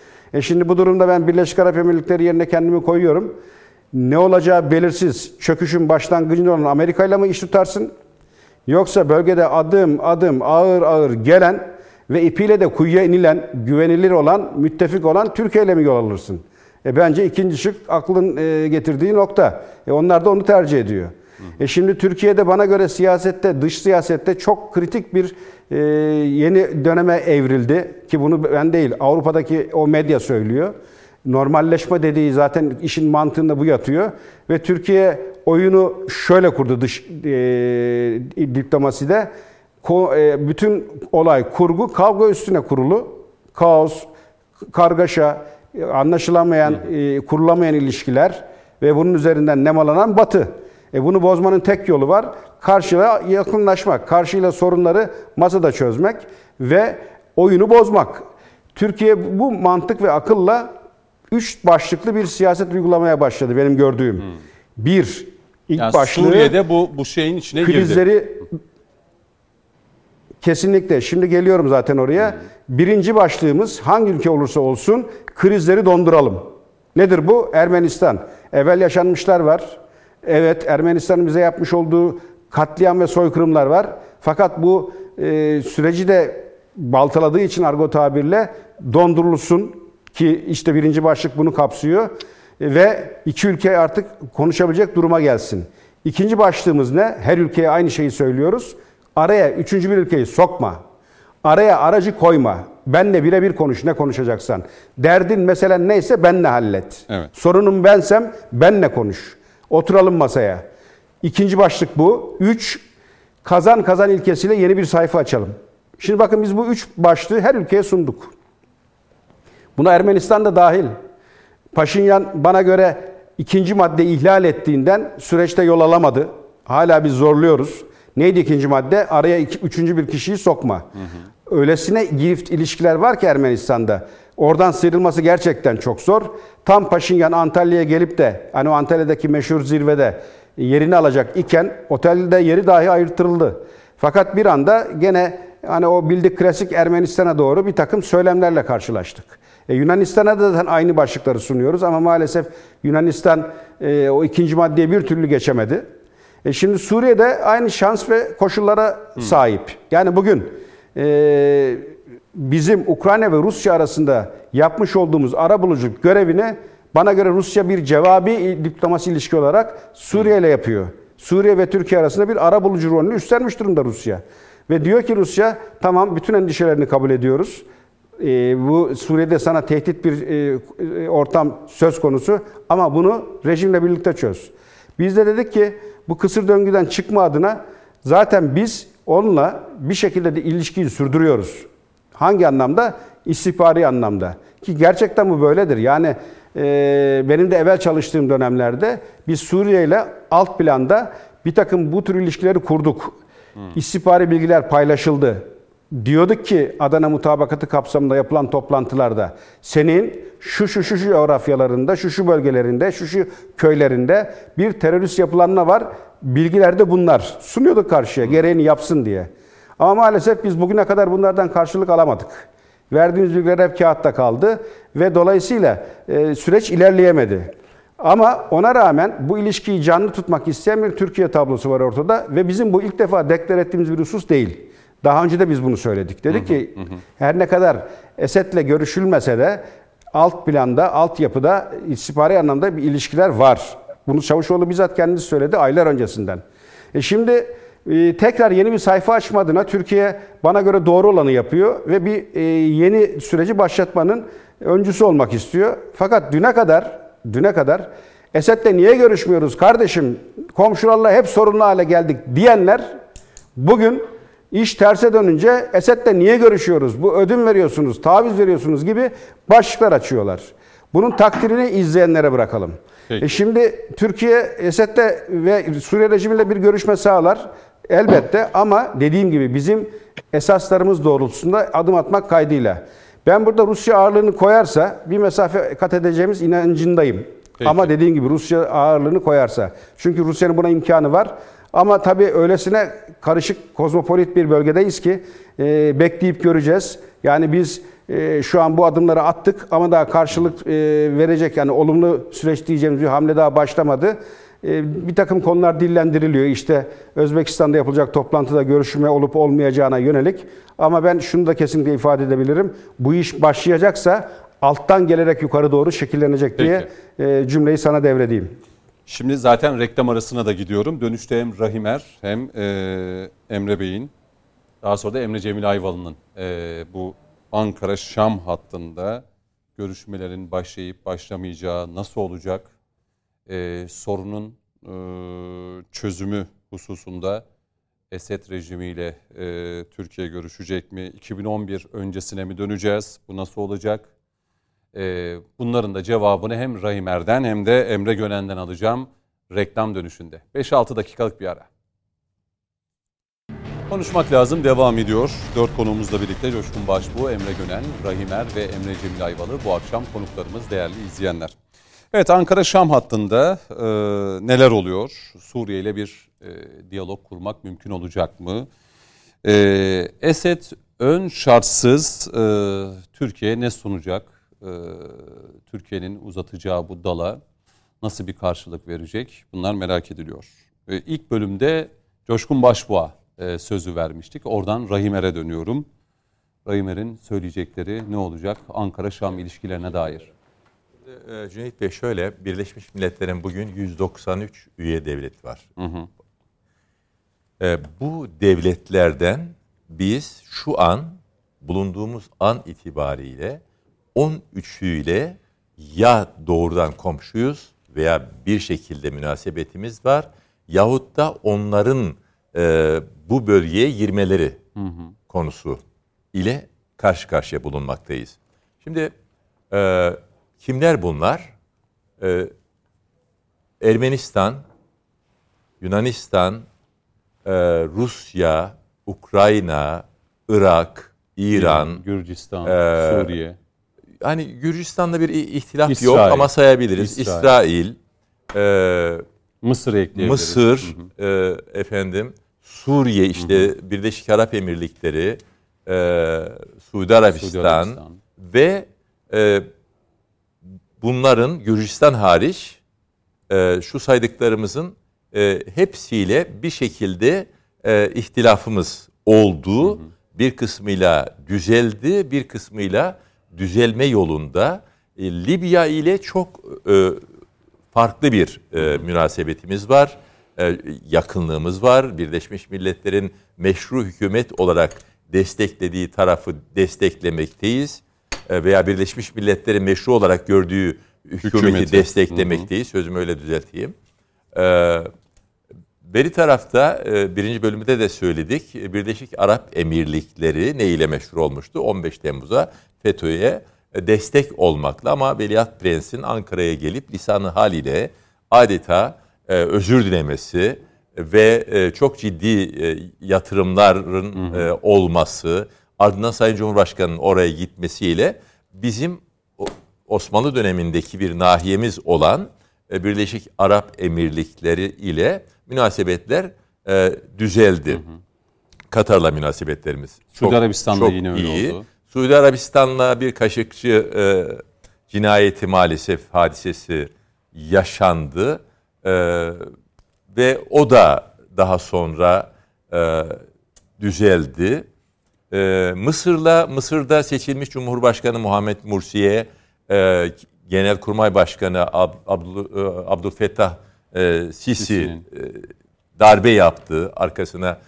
Şimdi bu durumda ben Birleşik Arap Emirlikleri yerine kendimi koyuyorum. Ne olacağı belirsiz, çöküşün başlangıcında olan Amerika'yla mı iş tutarsın? Yoksa bölgede adım adım ağır ağır gelen ve ipiyle de kuyuya inilen, güvenilir olan, müttefik olan Türkiye ile mi yol alırsın? Bence ikinci şık aklın getirdiği nokta. Onlar da onu tercih ediyor. Şimdi Türkiye'de bana göre siyasette, dış siyasette çok kritik bir yeni döneme evrildi. Ki bunu ben değil, Avrupa'daki o medya söylüyor. Normalleşme dediği zaten işin mantığında bu yatıyor. Ve Türkiye oyunu şöyle kurdu dış diplomaside. Bütün olay, kurgu kavga üstüne kurulu. Kaos, kargaşa, anlaşılamayan, kurulamayan ilişkiler ve bunun üzerinden nemalanan Batı. Bunu bozmanın tek yolu var: karşıyla yakınlaşmak, karşıyla sorunları masada çözmek ve oyunu bozmak. Türkiye bu mantık ve akılla üç başlıklı bir siyaset uygulamaya başladı benim gördüğüm. Bir, ilk yani başlığı Suriye'de bu şeyin içine krizleri girdi. Kesinlikle. Şimdi geliyorum zaten oraya. Birinci başlığımız, hangi ülke olursa olsun krizleri donduralım. Nedir bu? Ermenistan. Evvel yaşanmışlar var. Evet, Ermenistan'ın bize yapmış olduğu katliam ve soykırımlar var. Fakat bu süreci de baltaladığı için argo tabirle dondurulsun ki işte birinci başlık bunu kapsıyor. Ve iki ülke artık konuşabilecek duruma gelsin. İkinci başlığımız ne? Her ülkeye aynı şeyi söylüyoruz. Araya üçüncü bir ülkeyi sokma. Araya aracı koyma. Benle birebir konuş, ne konuşacaksan. Derdin, meselen neyse benle hallet. Evet. Sorunum bensem benle konuş. Oturalım masaya. İkinci başlık bu. Üç, kazan kazan ilkesiyle yeni bir sayfa açalım. Şimdi bakın, biz bu üç başlığı her ülkeye sunduk. Buna Ermenistan da dahil. Paşinyan bana göre ikinci maddeyi ihlal ettiğinden süreçte yol alamadı. Hala biz zorluyoruz. Neydi ikinci madde? Araya üçüncü bir kişiyi sokma. Öylesine girift ilişkiler var ki Ermenistan'da. Oradan sıyrılması gerçekten çok zor. Tam Paşinyan Antalya'ya gelip de hani Antalya'daki meşhur zirvede yerini alacak iken otelde yeri dahi ayırtırıldı. Fakat bir anda gene hani o bildik klasik Ermenistan'a doğru bir takım söylemlerle karşılaştık. Yunanistan'a da aynı başlıkları sunuyoruz ama maalesef Yunanistan o ikinci maddeye bir türlü geçemedi. Şimdi Suriye'de aynı şans ve koşullara sahip. Yani bugün bizim Ukrayna ve Rusya arasında yapmış olduğumuz arabuluculuk görevini bana göre Rusya bir cevabi diplomasi ilişki olarak Suriye ile yapıyor. Suriye ve Türkiye arasında bir arabulucu rolünü üstlenmiş durumda Rusya. Ve diyor ki Rusya, tamam, bütün endişelerini kabul ediyoruz. Bu Suriye'de sana tehdit bir ortam söz konusu ama bunu rejimle birlikte çöz. Biz de dedik ki bu kısır döngüden çıkma adına zaten biz onunla bir şekilde de ilişkiyi sürdürüyoruz. Hangi anlamda? İstihbari anlamda. Ki gerçekten bu böyledir. Yani benim de evvel çalıştığım dönemlerde biz Suriye ile alt planda bir takım bu tür ilişkileri kurduk. İstihbari bilgiler paylaşıldı. Diyorduk ki Adana Mutabakatı kapsamında yapılan toplantılarda senin şu coğrafyalarında, şu bölgelerinde, şu köylerinde bir terörist yapılanma var. Bilgilerde bunlar. Sunuyorduk karşıya gereğini yapsın diye. Ama maalesef biz bugüne kadar bunlardan karşılık alamadık. Verdiğimiz bilgiler hep kağıtta kaldı ve dolayısıyla süreç ilerleyemedi. Ama ona rağmen bu ilişkiyi canlı tutmak isteyen bir Türkiye tablosu var ortada ve bizim bu ilk defa deklar ettiğimiz bir husus değil. Daha önce de biz bunu söyledik. Dedik ki her ne kadar Esed'le görüşülmese de alt planda, altyapıda istihbari anlamda bir ilişkiler var. Bunu Çavuşoğlu bizzat kendisi söyledi aylar öncesinden. Şimdi tekrar yeni bir sayfa açma adına Türkiye bana göre doğru olanı yapıyor ve bir yeni süreci başlatmanın öncüsü olmak istiyor. Fakat düne kadar Esed'le niye görüşmüyoruz kardeşim, komşularla hep sorunlu hale geldik diyenler bugün iş terse dönünce Esed'le niye görüşüyoruz, bu ödün veriyorsunuz, taviz veriyorsunuz gibi başlıklar açıyorlar. Bunun takdirini izleyenlere bırakalım. Şimdi Türkiye Esed'le ve Suriye rejimiyle bir görüşme sağlar elbette ama dediğim gibi bizim esaslarımız doğrultusunda adım atmak kaydıyla. Ben burada Rusya ağırlığını koyarsa bir mesafe kat edeceğimiz inancındayım. Peki. Ama dediğim gibi Rusya ağırlığını koyarsa. Çünkü Rusya'nın buna imkanı var. Ama tabii öylesine karışık, kozmopolit bir bölgedeyiz ki bekleyip göreceğiz. Yani biz şu an bu adımları attık ama daha karşılık verecek, yani olumlu süreç diyeceğimiz bir hamle daha başlamadı. Bir takım konular dillendiriliyor. İşte Özbekistan'da yapılacak toplantıda görüşme olup olmayacağına yönelik. Ama ben şunu da kesinlikle ifade edebilirim. Bu iş başlayacaksa alttan gelerek yukarı doğru şekillenecek diye cümleyi sana devredeyim. Şimdi zaten reklam arasına da gidiyorum. Dönüşte hem Rahim Er hem Emre Bey'in, daha sonra da Emre Cemil Ayvalı'nın bu Ankara-Şam hattında görüşmelerin başlayıp başlamayacağı, nasıl olacak, sorunun çözümü hususunda Esed rejimiyle Türkiye görüşecek mi? 2011 öncesine mi döneceğiz? Bu nasıl olacak? Bunların da cevabını hem Rahim Er'den hem de Emre Gönen'den alacağım reklam dönüşünde. 5-6 dakikalık bir ara. Konuşmak lazım devam ediyor. 4 konuğumuzla birlikte Coşkun Başbuğ, Emre Gönen, Rahim Er ve Emre Cemil Ayvalı bu akşam konuklarımız, değerli izleyenler. Evet, Ankara-Şam hattında neler oluyor? Suriye ile bir diyalog kurmak mümkün olacak mı? Esed ön şartsız Türkiye'ye ne sunacak? Türkiye'nin uzatacağı bu dala nasıl bir karşılık verecek? Bunlar merak ediliyor. İlk bölümde Coşkun Başbuğ'a sözü vermiştik. Oradan Rahim Er'e dönüyorum. Rahim Er'in söyleyecekleri ne olacak Ankara-Şam ilişkilerine dair? Cüneyt Bey, şöyle, Birleşmiş Milletler'in bugün 193 üye devlet var. Hı hı. Bu devletlerden biz şu an, bulunduğumuz an itibariyle 13'üyle ya doğrudan komşuyuz veya bir şekilde münasebetimiz var yahut da onların bu bölgeye girmeleri konusu ile karşı karşıya bulunmaktayız. Şimdi kimler bunlar? Ermenistan, Yunanistan, Rusya, Ukrayna, Irak, İran, Gürcistan, Suriye. Hani Gürcistan'da bir ihtilaf yok ama sayabiliriz. İsrail, Mısır ekleyebiliriz. Mısır, efendim, Suriye, işte Birleşik Arap Emirlikleri, Suudi Arabistan ve bunların Gürcistan hariç şu saydıklarımızın hepsiyle bir şekilde ihtilafımız olduğu, bir kısmıyla düzeldi, bir kısmıyla düzelme yolunda. Libya ile çok farklı bir münasebetimiz var, yakınlığımız var. Birleşmiş Milletler'in meşru hükümet olarak desteklediği tarafı desteklemekteyiz. Veya Birleşmiş Milletler'in meşru olarak gördüğü hükümeti desteklemekteyiz. Sözümü öyle düzelteyim. Beri tarafta birinci bölümde de söyledik. Birleşik Arap Emirlikleri ne ile meşhur olmuştu? 15 Temmuz'a FETÖ'ye destek olmakla, ama Veliaht Prens'in Ankara'ya gelip lisanı haliyle adeta özür dilemesi ve çok ciddi yatırımların olması, ardından Sayın Cumhurbaşkanı'nın oraya gitmesiyle bizim Osmanlı dönemindeki bir nahiyemiz olan Birleşik Arap Emirlikleri ile münasebetler düzeldi. Katar'la münasebetlerimiz Suudi Arabistan'da yine öyle oldu. Suudi Arabistan'la bir kaşıkçı cinayeti, maalesef hadisesi yaşandı ve o da daha sonra düzeldi. Mısır'da seçilmiş Cumhurbaşkanı Muhammed Mursi'ye Genelkurmay Başkanı Abdülfettah Sisi darbe yaptı, arkasına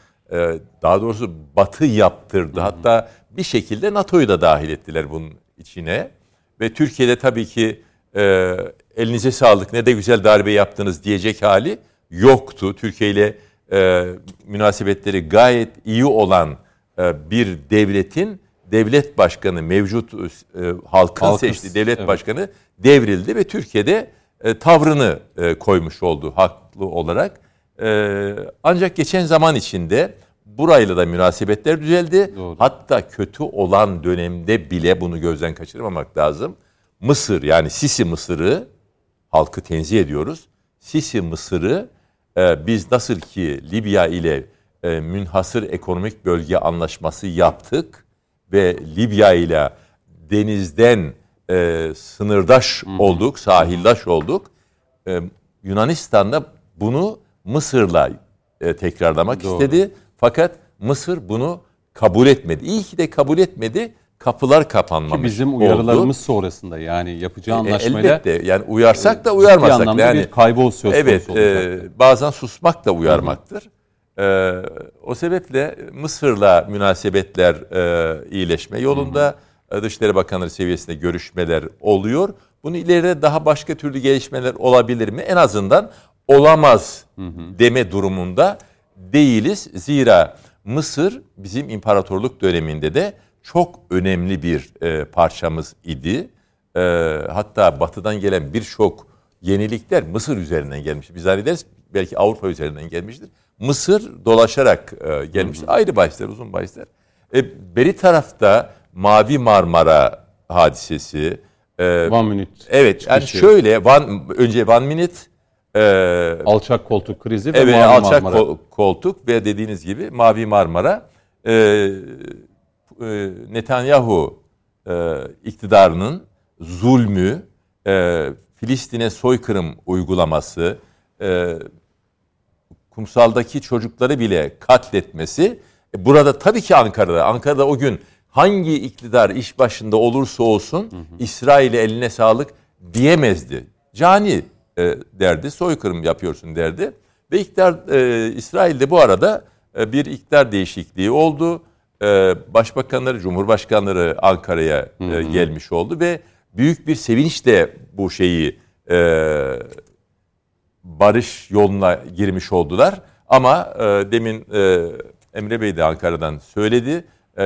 daha doğrusu Batı yaptırdı. Hı hı. Hatta bir şekilde NATO'yu da dahil ettiler bunun içine. Ve Türkiye'de tabii ki elinize sağlık, ne de güzel darbe yaptınız diyecek hali yoktu. Türkiye ile münasebetleri gayet iyi olan bir devletin devlet başkanı, mevcut halkın seçtiği devlet başkanı devrildi ve Türkiye'de tavrını koymuş oldu haklı olarak. Ancak geçen zaman içinde burayla da münasebetler düzeldi. Doğru. Hatta kötü olan dönemde bile bunu gözden kaçırmamak lazım. Mısır, yani Sisi Mısır'ı, halkı tenzih ediyoruz. Sisi Mısır'ı biz nasıl ki Libya ile münhasır ekonomik bölge anlaşması yaptık ve Libya ile denizden sınırdaş olduk, sahildaş olduk. Yunanistan'da bunu Mısır'la tekrarlamak istedi. Fakat Mısır bunu kabul etmedi. İyi ki de kabul etmedi. Kapılar kapanmamış oldu. Bizim uyarılarımız oldu. Sonrasında yani yapacağı anlaşmayla... Elbette yani uyarsak da uyarmasak. Bir anlamda yani, bir kaybol söz konusu olacak. Evet, bazen susmak da uyarmaktır. O sebeple Mısır'la münasebetler iyileşme yolunda. Dışişleri Bakanları seviyesinde görüşmeler oluyor. Bunun ileride daha başka türlü gelişmeler olabilir mi? En azından olamaz deme durumunda değiliz. Zira Mısır bizim imparatorluk döneminde de çok önemli bir parçamız idi. Hatta batıdan gelen birçok yenilikler Mısır üzerinden gelmişti. Biz zannederiz belki Avrupa üzerinden gelmiştir. Mısır dolaşarak gelmiştir. Ayrı bahisler, uzun bahisler. Beri tarafta Mavi Marmara hadisesi. One Minute. Evet, yani şöyle önce One Minute. Alçak koltuk krizi ve Mavi Marmara. Evet, alçak koltuk ve dediğiniz gibi Mavi Marmara. Netanyahu iktidarının zulmü, Filistin'e soykırım uygulaması, kumsaldaki çocukları bile katletmesi. Burada tabii ki Ankara'da o gün hangi iktidar iş başında olursa olsun İsrail'e eline sağlık diyemezdi. Cani derdi, soykırım yapıyorsun derdi. Ve İsrail'de bu arada bir iktidar değişikliği oldu. Başbakanları, cumhurbaşkanları Ankara'ya gelmiş oldu ve büyük bir sevinçle bu şeyi barış yoluna girmiş oldular. Ama demin Emre Bey de Ankara'dan söyledi.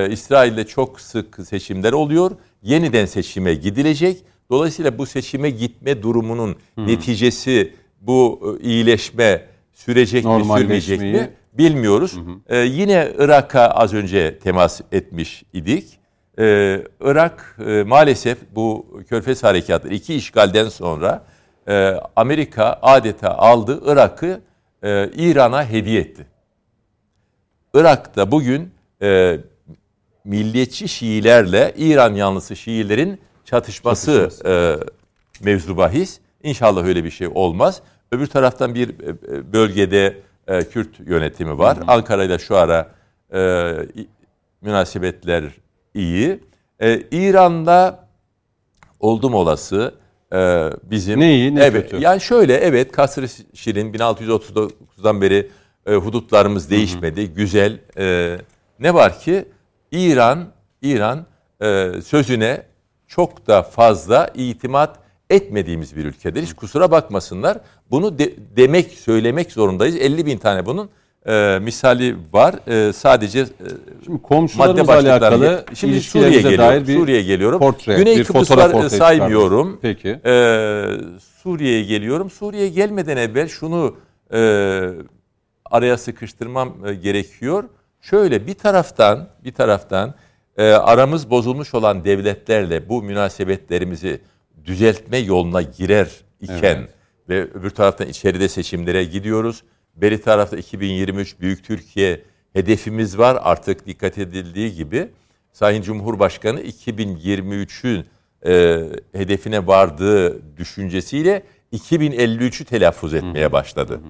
İsrail'de çok sık seçimler oluyor. Yeniden seçime gidilecek. Dolayısıyla bu seçime gitme durumunun neticesi bu iyileşme sürecek mi, sürmeyecek mi bilmiyoruz. Yine Irak'a az önce temas etmiş idik. Irak maalesef bu Körfez harekatı, iki işgalden sonra Amerika adeta aldı Irak'ı İran'a hediye etti. Irak'ta bugün milliyetçi Şiilerle İran yanlısı Şiilerin çatışması mevzu bahis. İnşallah öyle bir şey olmaz. Öbür taraftan bir bölgede Kürt yönetimi var. Ankara'yla şu ara münasebetler iyi. İran'da oldum olası bizim... Ne iyi ne kötü. Yani şöyle Kasr-ı Şirin 1639'dan beri hudutlarımız değişmedi. Güzel. Ne var ki İran sözüne çok da fazla itimat etmediğimiz bir ülkedir. Hiç kusura bakmasınlar. Bunu demek, söylemek zorundayız. 50.000 tane bunun misali var. Sadece komşularımızla alakalı. Şimdi Suriye'ye geliyorum. Portre, Güney Kıbrıs'ı saymıyorum. Peki. Suriye'ye geliyorum. Suriye'ye gelmeden evvel şunu araya sıkıştırmam gerekiyor. Şöyle bir taraftan aramız bozulmuş olan devletlerle bu münasebetlerimizi düzeltme yoluna girer iken ve öbür taraftan içeride seçimlere gidiyoruz. Beri tarafta 2023 Büyük Türkiye hedefimiz var. Artık dikkat edildiği gibi Sayın Cumhurbaşkanı 2023'ün hedefine vardığı düşüncesiyle 2053'ü telaffuz etmeye başladı.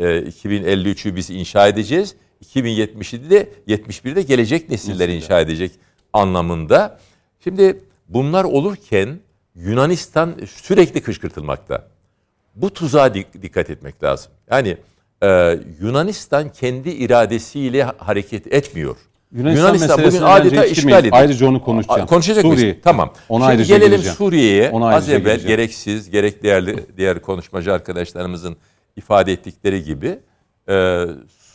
2053'ü biz inşa edeceğiz. 2071'de gelecek nesiller inşa edecek anlamında. Şimdi bunlar olurken Yunanistan sürekli kışkırtılmakta. bu tuzağa dikkat etmek lazım. Yani Yunanistan kendi iradesiyle hareket etmiyor. Yunanistan bugün adeta işgal edildi. Ayrıca onu konuşacağım. Konuşacak mıyız? Tamam. Şimdi gelelim Suriye'ye. Az evvel gereksiz, gerek diğer konuşmacı arkadaşlarımızın ifade ettikleri gibi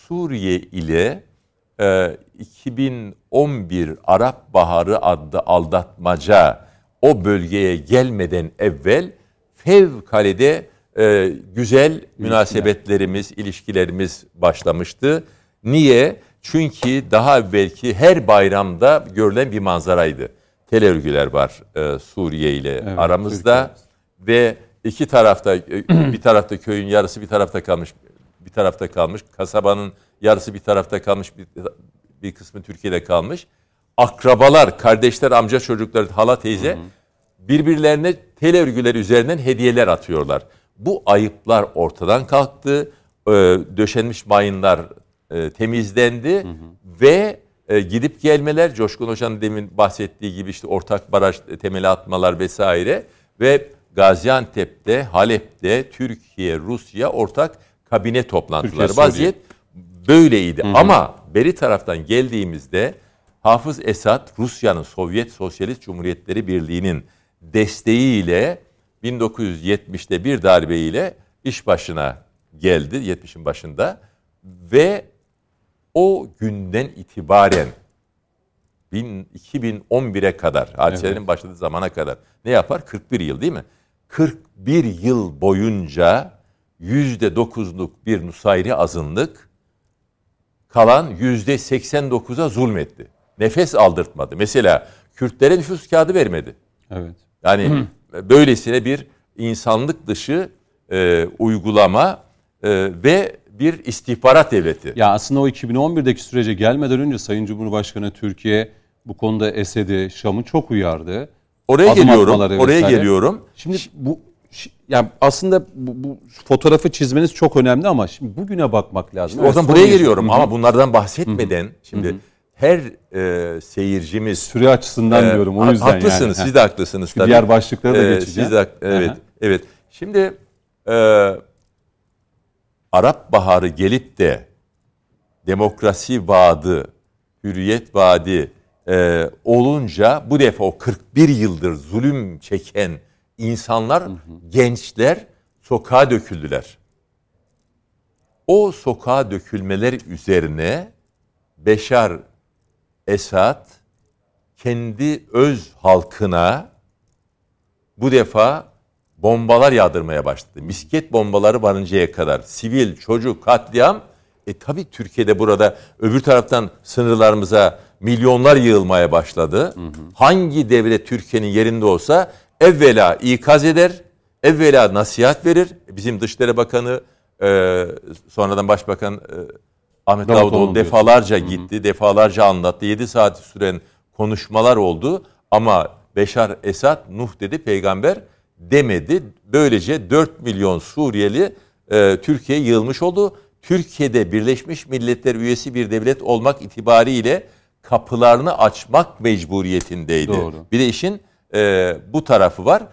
Suriye ile 2011 Arap Baharı adlı aldatmaca o bölgeye gelmeden evvel fevkalede güzel münasebetlerimiz, ilişkilerimiz başlamıştı. Niye? Çünkü daha evvelki her bayramda görülen bir manzaraydı. Tel örgüler var Suriye ile aramızda ve iki tarafta, bir tarafta köyün yarısı bir tarafta kalmış, bir tarafta kalmış, kasabanın yarısı bir tarafta kalmış, bir kısmı Türkiye'de kalmış. Akrabalar, kardeşler, amca çocukları, hala teyze birbirlerine tel örgüler üzerinden hediyeler atıyorlar. Bu ayıplar ortadan kalktı, döşenmiş mayınlar temizlendi ve gidip gelmeler, Coşkun Hoca'nın demin bahsettiği gibi işte ortak baraj temeli atmalar vesaire ve Gaziantep'te, Halep'te Türkiye, Rusya ortak kabine toplantıları. Türkiye, vaziyet böyleydi. Ama beri taraftan geldiğimizde Hafız Esad, Rusya'nın Sovyet Sosyalist Cumhuriyetleri Birliği'nin desteğiyle 1970'te bir darbeyle iş başına geldi, 70'in başında. Ve o günden itibaren 2011'e kadar, hadiselerin başladığı zamana kadar ne yapar? 41 yıl değil mi? 41 yıl boyunca %9'luk bir nusayri azınlık kalan %89'a zulmetti. Nefes aldırtmadı. Mesela Kürtlere nüfus kağıdı vermedi. Evet. Yani böylesine bir insanlık dışı uygulama ve bir istihbarat devleti. Ya aslında o 2011'deki sürece gelmeden önce Sayın Cumhurbaşkanı Türkiye bu konuda Esed'i, Şam'ı çok uyardı. Oraya geliyorum. Şimdi bu yani aslında bu fotoğrafı çizmeniz çok önemli ama şimdi bugüne bakmak lazım. İşte oradan buraya geliyorum ama bunlardan bahsetmeden şimdi her seyircimiz süre açısından diyorum o yüzden haklısınız, yani. Siz de haklısınız tabii. Diğer başlıklara da geçeceğiz. Evet. Şimdi Arap Baharı gelip de demokrasi vaadi, hürriyet vaadi olunca bu defa o 41 yıldır zulüm çeken insanlar, gençler sokağa döküldüler. O sokağa dökülmeler üzerine Beşar Esad kendi öz halkına bu defa bombalar yağdırmaya başladı. Misket bombaları varıncaya kadar. Sivil, çocuk, katliam. Tabii Türkiye'de burada öbür taraftan sınırlarımıza milyonlar yığılmaya başladı. Hangi devlet Türkiye'nin yerinde olsa evvela ikaz eder, evvela nasihat verir. Bizim Dışişleri Bakanı, sonradan Başbakan Ahmet Davutoğlu defalarca gitti, defalarca anlattı. 7 saat süren konuşmalar oldu ama Beşar Esad Nuh dedi, peygamber demedi. Böylece 4 milyon Suriyeli Türkiye'ye yığılmış oldu. Türkiye'de Birleşmiş Milletler üyesi bir devlet olmak itibariyle kapılarını açmak mecburiyetindeydi. Doğru. Bir de işin bu tarafı var.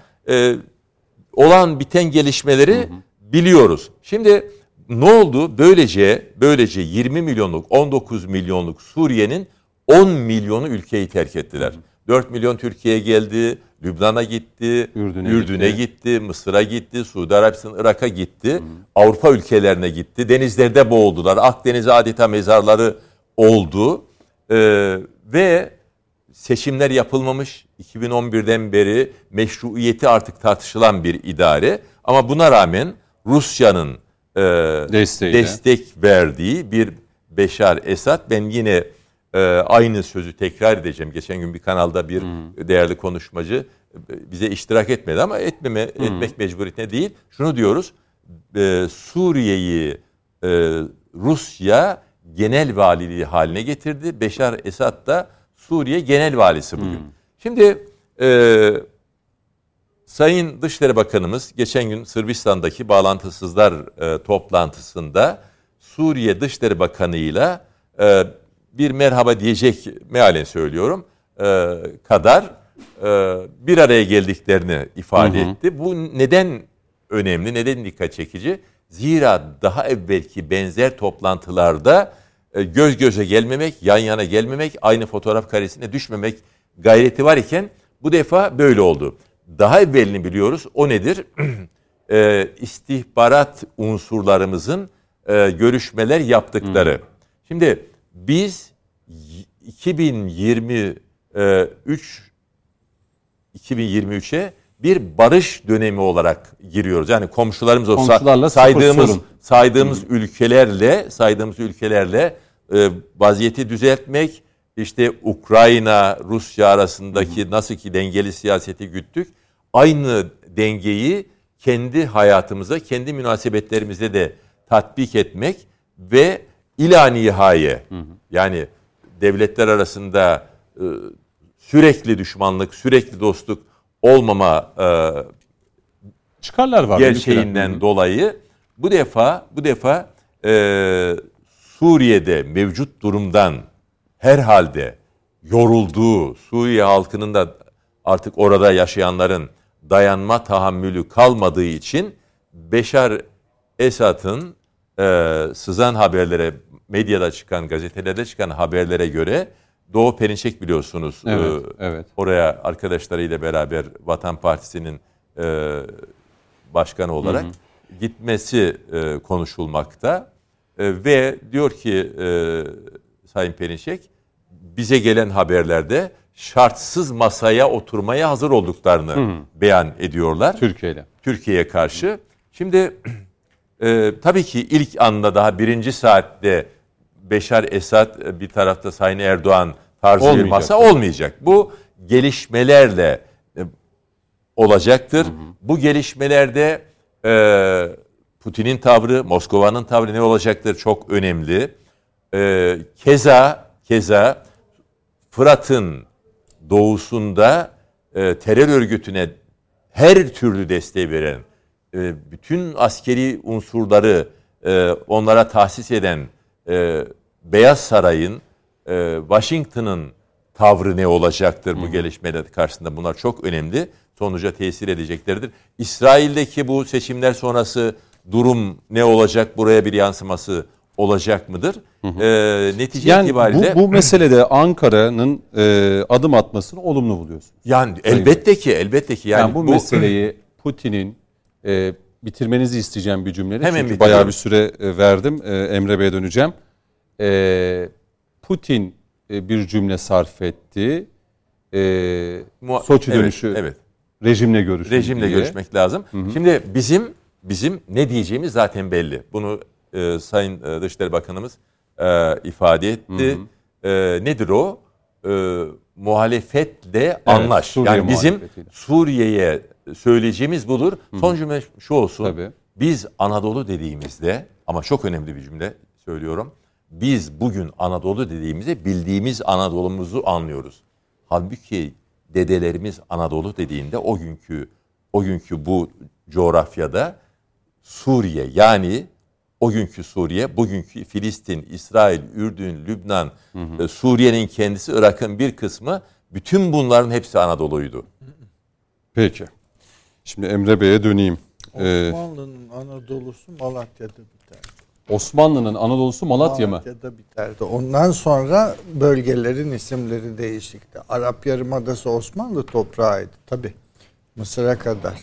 Olan biten gelişmeleri biliyoruz. Şimdi ne oldu? Böylece 20 milyonluk, 19 milyonluk Suriye'nin 10 milyonu ülkeyi terk ettiler. 4 milyon Türkiye'ye geldi, Lübnan'a gitti, Ürdün'e gitti, Mısır'a gitti, Suudi Arabistan, Irak'a gitti, Avrupa ülkelerine gitti, denizlerde boğuldular, Akdeniz adeta mezarları oldu ve seçimler yapılmamış, 2011'den beri meşruiyeti artık tartışılan bir idare ama buna rağmen Rusya'nın destek verdiği bir Beşar Esad, ben yine aynı sözü tekrar edeceğim. Geçen gün bir kanalda bir değerli konuşmacı bize iştirak etmedi ama etmek mecburiyetine değil. Şunu diyoruz, Suriye'yi Rusya genel valiliği haline getirdi. Beşar Esad da Suriye genel valisi bugün. Şimdi Sayın Dışişleri Bakanımız geçen gün Sırbistan'daki bağlantısızlar toplantısında Suriye Dışişleri Bakanı'yla bir merhaba diyecek, mealen söylüyorum, kadar bir araya geldiklerini ifade etti. Bu neden önemli. Neden dikkat çekici? Zira daha evvelki benzer toplantılarda göz göze gelmemek, yan yana gelmemek, aynı fotoğraf karesine düşmemek gayreti var iken bu defa böyle oldu. Daha evvelini biliyoruz. O nedir? İstihbarat unsurlarımızın görüşmeler yaptıkları. Şimdi biz 2023'e bir barış dönemi olarak giriyoruz. Yani komşularımız o saydığımız ülkelerle vaziyeti düzeltmek, işte Ukrayna Rusya arasındaki nasıl ki dengeli siyaseti güttük, aynı dengeyi kendi hayatımıza, kendi münasebetlerimize de tatbik etmek ve ila nihaye, yani devletler arasında sürekli düşmanlık, sürekli dostluk olmama çıkarlar var gerçeğinden dolayı bu defa Suriye'de mevcut durumdan herhalde yorulduğu, Suriye halkının da artık orada yaşayanların dayanma tahammülü kalmadığı için Beşar Esad'ın sızan haberlere, medyada çıkan, gazetelerde çıkan haberlere göre Doğu Perinçek biliyorsunuz. Evet, evet. Oraya arkadaşlarıyla beraber Vatan Partisi'nin başkanı olarak gitmesi konuşulmakta. Ve diyor ki Sayın Perinçek, bize gelen haberlerde şartsız masaya oturmaya hazır olduklarını beyan ediyorlar. Türkiye'ye karşı. Şimdi tabii ki ilk anda, daha birinci saatte Beşar Esad bir tarafta, Sayın Erdoğan tarzı olmayacak, bir masa olmayacak. Bu gelişmelerle olacaktır. Bu gelişmelerde Putin'in tavrı, Moskova'nın tavrı ne olacaktır çok önemli. Keza Fırat'ın doğusunda terör örgütüne her türlü desteği veren, bütün askeri unsurları onlara tahsis eden Beyaz Saray'ın, Washington'ın tavrı ne olacaktır bu gelişmeler karşısında? Bunlar çok önemli. Sonuca tesir edeceklerdir. İsrail'deki bu seçimler sonrası durum ne olacak? Buraya bir yansıması olacak mıdır? Netice yani itibariyle... Bu meselede Ankara'nın adım atmasını olumlu buluyorsunuz. Yani elbette ki. Yani bu meseleyi Putin'in... bitirmenizi isteyeceğim bir cümleyle. Hemen çünkü bayağı bir süre verdim. Emre Bey'e döneceğim. Putin bir cümle sarf etti. Soçi dönüşü rejimle görüşmek. Rejimle görüşmek lazım. Şimdi bizim ne diyeceğimiz zaten belli. Bunu Sayın Dışişleri Bakanımız ifade etti. Nedir o? Muhalefetle anlaş. Suriye yani bizim Suriye'ye söyleyeceğimiz budur. Son cümle şu olsun. Tabii. Biz Anadolu dediğimizde, ama çok önemli bir cümle söylüyorum. Biz bugün Anadolu dediğimizde bildiğimiz Anadolu'muzu anlıyoruz. Halbuki dedelerimiz Anadolu dediğinde o günkü bu coğrafyada Suriye, yani o günkü Suriye, bugünkü Filistin, İsrail, Ürdün, Lübnan, Suriye'nin kendisi, Irak'ın bir kısmı, bütün bunların hepsi Anadolu'ydu. Peki. Şimdi Emre Bey'e döneyim. Osmanlı'nın Anadolu'su Malatya'da biterdi. Osmanlı'nın Anadolu'su Malatya'da biterdi. Ondan sonra bölgelerin isimleri değişikti. Arap Yarımadası Osmanlı toprağıydı tabii. Mısır'a kadar,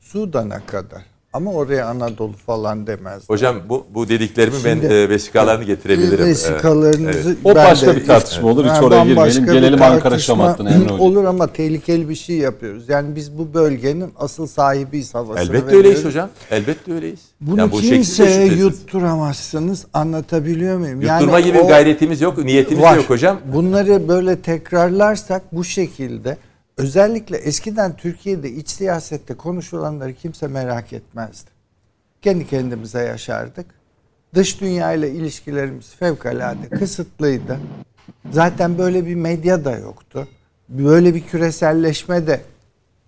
Sudan'a kadar. Ama oraya Anadolu falan demezdi. Hocam bu dediklerimi şimdi, ben vesikalarını getirebilirim. Vesikalarınızı o başka bir tartışma olur. Hiç oraya girmeyelim. Gelelim Ankara Şam hattına Emre Hocam. Olur ama tehlikeli bir şey yapıyoruz. Yani biz bu bölgenin asıl sahibiyiz havasını veriyoruz. Elbette öyleyiz hocam. Elbette öyleyiz. Bunu yani kimseye yutturamazsınız. Anlatabiliyor muyum? Yutturma yani gibi gayretimiz yok. Niyetimiz de yok hocam. Bunları böyle tekrarlarsak bu şekilde... Özellikle eskiden Türkiye'de iç siyasette konuşulanları kimse merak etmezdi. Kendi kendimize yaşardık. Dış dünyayla ilişkilerimiz fevkalade kısıtlıydı. Zaten böyle bir medya da yoktu. Böyle bir küreselleşme de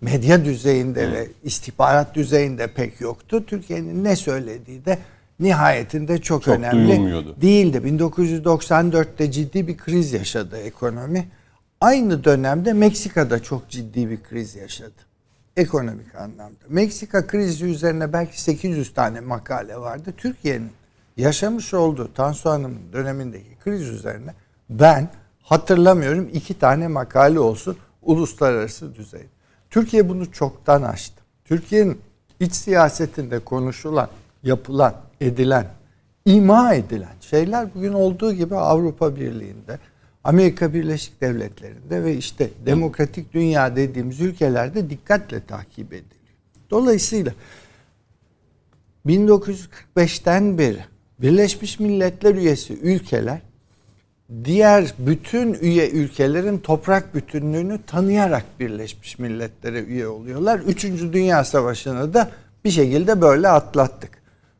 medya düzeyinde ve istihbarat düzeyinde pek yoktu. Türkiye'nin ne söylediği de nihayetinde çok önemli değildi. 1994'te ciddi bir kriz yaşadı ekonomi. Aynı dönemde Meksika'da çok ciddi bir kriz yaşadı. Ekonomik anlamda. Meksika krizi üzerine belki 800 tane makale vardı. Türkiye'nin yaşamış olduğu Tansu Hanım'ın dönemindeki kriz üzerine ben hatırlamıyorum 2 tane makale olsun uluslararası düzeyde. Türkiye bunu çoktan aştı. Türkiye'nin iç siyasetinde konuşulan, yapılan, edilen, ima edilen şeyler bugün olduğu gibi Avrupa Birliği'nde, Amerika Birleşik Devletleri'nde ve işte demokratik dünya dediğimiz ülkelerde dikkatle takip ediliyor. Dolayısıyla 1945'ten beri Birleşmiş Milletler üyesi ülkeler diğer bütün üye ülkelerin toprak bütünlüğünü tanıyarak Birleşmiş Milletler'e üye oluyorlar. 3. Dünya Savaşı'nı da bir şekilde böyle atlattık.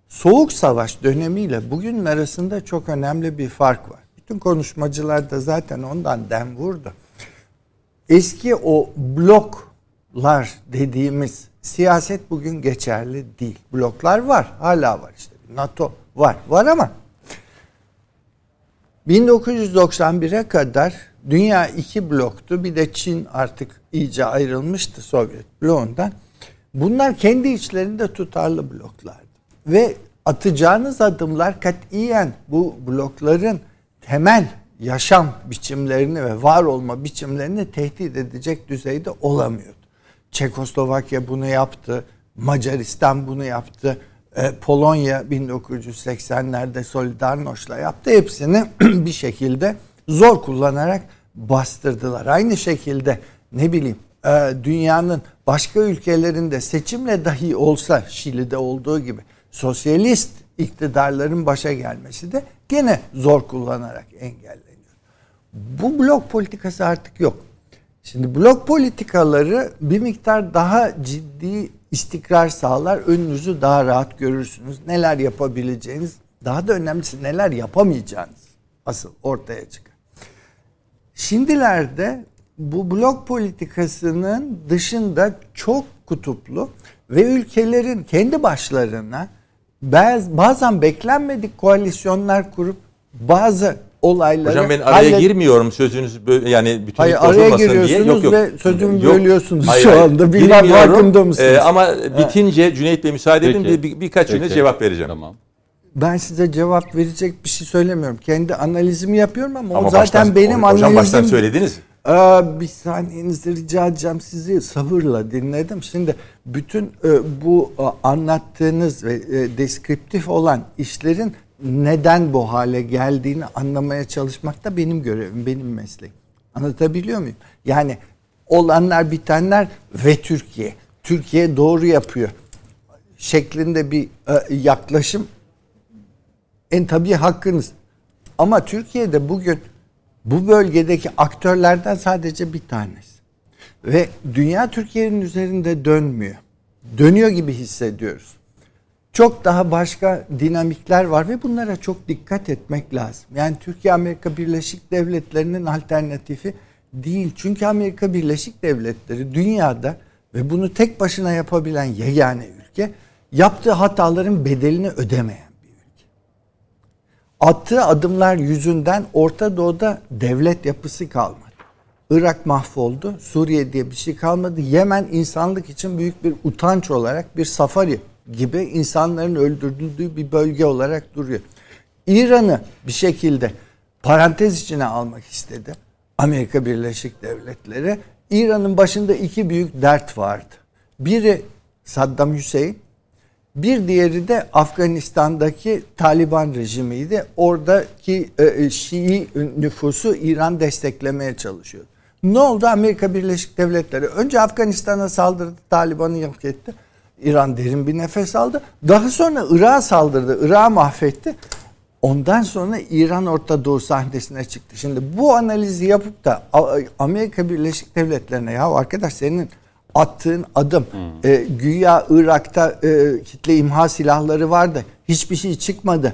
Soğuk Savaş dönemiyle bugünün arasında çok önemli bir fark var. Bütün konuşmacılar da zaten ondan dem vurdu. Eski o bloklar dediğimiz siyaset bugün geçerli değil. Bloklar var, hala var işte. NATO var ama 1991'e kadar dünya 2 bloktu. Bir de Çin artık iyice ayrılmıştı Sovyet bloğundan. Bunlar kendi içlerinde tutarlı bloklardı. Ve atacağınız adımlar katiyen bu blokların temel yaşam biçimlerini ve var olma biçimlerini tehdit edecek düzeyde olamıyordu. Çekoslovakya bunu yaptı, Macaristan bunu yaptı, Polonya 1980'lerde Solidarnoş'la yaptı. Hepsini bir şekilde zor kullanarak bastırdılar. Aynı şekilde dünyanın başka ülkelerinde seçimle dahi olsa Şili'de olduğu gibi sosyalist iktidarların başa gelmesi de gene zor kullanarak engelleniyor. Bu blok politikası artık yok. Şimdi blok politikaları bir miktar daha ciddi istikrar sağlar. Önünüzü daha rahat görürsünüz. Neler yapabileceğiniz, daha da önemlisi neler yapamayacağınız asıl ortaya çıkar. Şimdilerde bu blok politikasının dışında çok kutuplu ve ülkelerin kendi başlarına bazen beklenmedik koalisyonlar kurup bazı olayları... Hocam ben araya girmiyorum sözünüz yani bütün bozulmasın diye. Yok. Ve sözümü bölüyorsunuz şu anda. Bilmem farkında mısınız? Ama bitince Cüneyt Bey müsaade edin birkaç cümle cevap vereceğim. Tamam. Ben size cevap verecek bir şey söylemiyorum. Kendi analizimi yapıyorum ama o zaten baştan, benim analizim... Hocam baştan söylediniz. Bir saniyenizi rica edeceğim, sizi sabırla dinledim. Şimdi bütün bu anlattığınız ve deskriptif olan işlerin neden bu hale geldiğini anlamaya çalışmak da benim görevim, benim mesleğim. Anlatabiliyor muyum? Yani olanlar bitenler ve Türkiye doğru yapıyor şeklinde bir yaklaşım en tabii hakkınız. Ama Türkiye'de bugün bu bölgedeki aktörlerden sadece bir tanesi. Ve dünya Türkiye'nin üzerinde dönmüyor. Dönüyor gibi hissediyoruz. Çok daha başka dinamikler var ve bunlara çok dikkat etmek lazım. Yani Türkiye Amerika Birleşik Devletleri'nin alternatifi değil. Çünkü Amerika Birleşik Devletleri dünyada ve bunu tek başına yapabilen yegane ülke, yaptığı hataların bedelini ödemeyen. Attığı adımlar yüzünden Orta Doğu'da devlet yapısı kalmadı. Irak mahvoldu, Suriye diye bir şey kalmadı. Yemen insanlık için büyük bir utanç olarak bir safari gibi insanların öldürüldüğü bir bölge olarak duruyor. İran'ı bir şekilde parantez içine almak istedi Amerika Birleşik Devletleri. İran'ın başında 2 büyük dert vardı. Biri Saddam Hüseyin. Bir diğeri de Afganistan'daki Taliban rejimiydi. Oradaki Şii nüfusu İran desteklemeye çalışıyor. Ne oldu? Amerika Birleşik Devletleri önce Afganistan'a saldırdı, Taliban'ı yok etti. İran derin bir nefes aldı. Daha sonra Irak'a saldırdı, Irak'ı mahvetti. Ondan sonra İran Orta Doğu sahnesine çıktı. Şimdi bu analizi yapıp da Amerika Birleşik Devletleri'ne ya arkadaş senin... Attığın adım, güya Irak'ta kitle imha silahları vardı, hiçbir şey çıkmadı.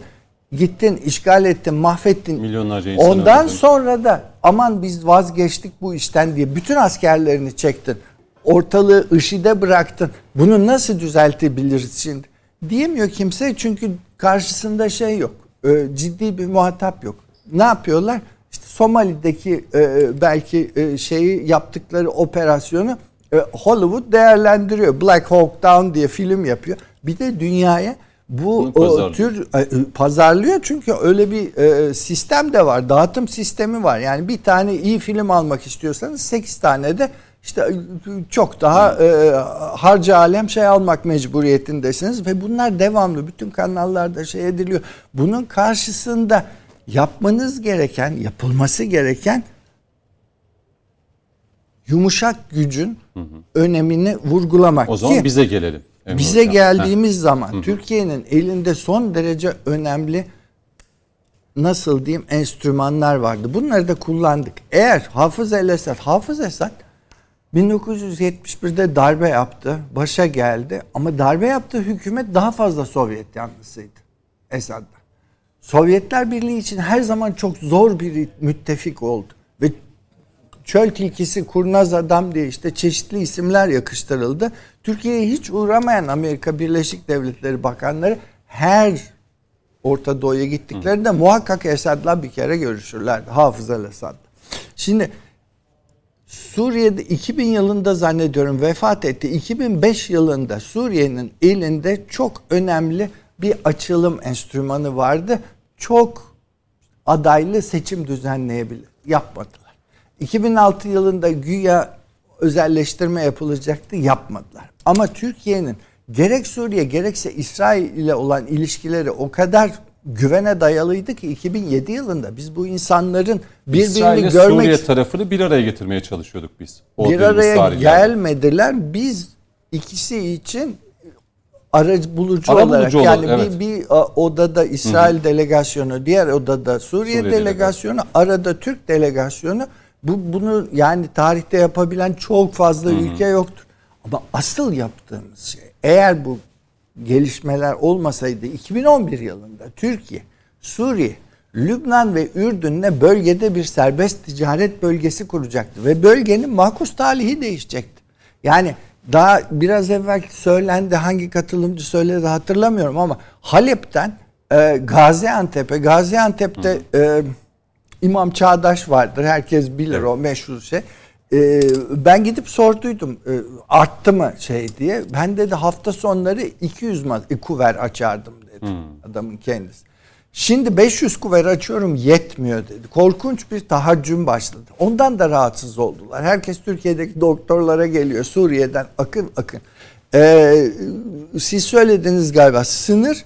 Gittin, işgal ettin, mahvettin. Milyonlarca insan ondan öldürdün. Sonra da aman biz vazgeçtik bu işten diye bütün askerlerini çektin. Ortalığı IŞİD'e bıraktın. Bunu nasıl düzeltebiliriz şimdi? Diyemiyor kimse çünkü karşısında şey yok. Ciddi bir muhatap yok. Ne yapıyorlar? İşte Somali'deki belki yaptıkları operasyonu Hollywood değerlendiriyor. Black Hawk Down diye film yapıyor. Bir de dünyaya bu tür pazarlıyor. Çünkü öyle bir sistem de var. Dağıtım sistemi var. Yani bir tane iyi film almak istiyorsanız 8 tane de işte çok daha harca alem şey almak mecburiyetindesiniz. Ve bunlar devamlı. Bütün kanallarda şey ediliyor. Bunun karşısında yapmanız gereken, yapılması gereken yumuşak gücün önemini vurgulamak. O zaman bize gelelim. Bize geldiğimiz zaman Türkiye'nin elinde son derece önemli, nasıl diyeyim, enstrümanlar vardı. Bunları da kullandık. Eğer Hafız Esad 1971'de darbe yaptı, başa geldi ama darbe yaptığı hükümet daha fazla Sovyet yanlısıydı Esad'da. Sovyetler Birliği için her zaman çok zor bir müttefik oldu. Ve çöl tilkisi, kurnaz adam diye işte çeşitli isimler yakıştırıldı. Türkiye'ye hiç uğramayan Amerika Birleşik Devletleri bakanları her Orta Doğu'ya gittiklerinde muhakkak Esad'la bir kere görüşürlerdi. Hafız el-Esad. Şimdi Suriye'de 2000 yılında zannediyorum vefat etti. 2005 yılında Suriye'nin elinde çok önemli bir açılım enstrümanı vardı. Çok adaylı seçim düzenleyebilir. Yapmadılar. 2006 yılında güya özelleştirme yapılacaktı. Yapmadılar. Ama Türkiye'nin gerek Suriye gerekse İsrail ile olan ilişkileri o kadar güvene dayalıydı ki 2007 yılında biz bu insanların birbirini İsrail'e görmek... Suriye tarafını bir araya getirmeye çalışıyorduk biz. Bir araya gelmediler. Biz ikisi için arabulucu olarak yani evet. bir odada İsrail delegasyonu, diğer odada Suriye delegasyonu, arada Türk delegasyonu. Bunu yani tarihte yapabilen çok fazla ülke yoktur. Ama asıl yaptığımız şey, eğer bu gelişmeler olmasaydı 2011 yılında Türkiye, Suriye, Lübnan ve Ürdün'le bölgede bir serbest ticaret bölgesi kuracaktı ve bölgenin makus talihi değişecekti. Yani daha biraz evvel söylendi, hangi katılımcı söyledi hatırlamıyorum ama Halep'ten Gaziantep'e, Gaziantep'te İmam Çağdaş vardır, herkes bilir o meşhur şey. Ben gidip sorduydum arttı mı şey diye. Ben dedi hafta sonları 200 kuver açardım dedi adamın kendisi. Şimdi 500 kuver açıyorum, yetmiyor dedi. Korkunç bir tahaccüm başladı. Ondan da rahatsız oldular. Herkes Türkiye'deki doktorlara geliyor. Suriye'den akın. Siz söylediniz galiba, sınır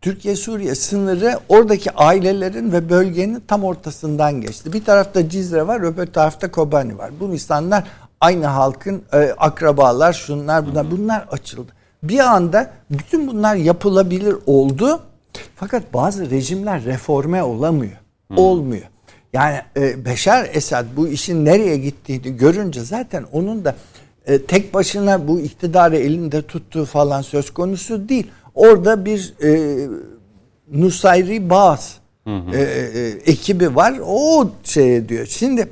Türkiye-Suriye sınırı oradaki ailelerin ve bölgenin tam ortasından geçti. Bir tarafta Cizre var, öbür tarafta Kobani var. Bu insanlar aynı halkın akrabalar, şunlar bunlar. Bunlar açıldı. Bir anda bütün bunlar yapılabilir oldu. Fakat bazı rejimler reforme olamıyor. Olmuyor. Yani Beşar Esad bu işin nereye gittiğini görünce zaten onun da tek başına bu iktidarı elinde tuttuğu falan söz konusu değil. Orada bir Nusayri Bağız ekibi var. O şey diyor. Şimdi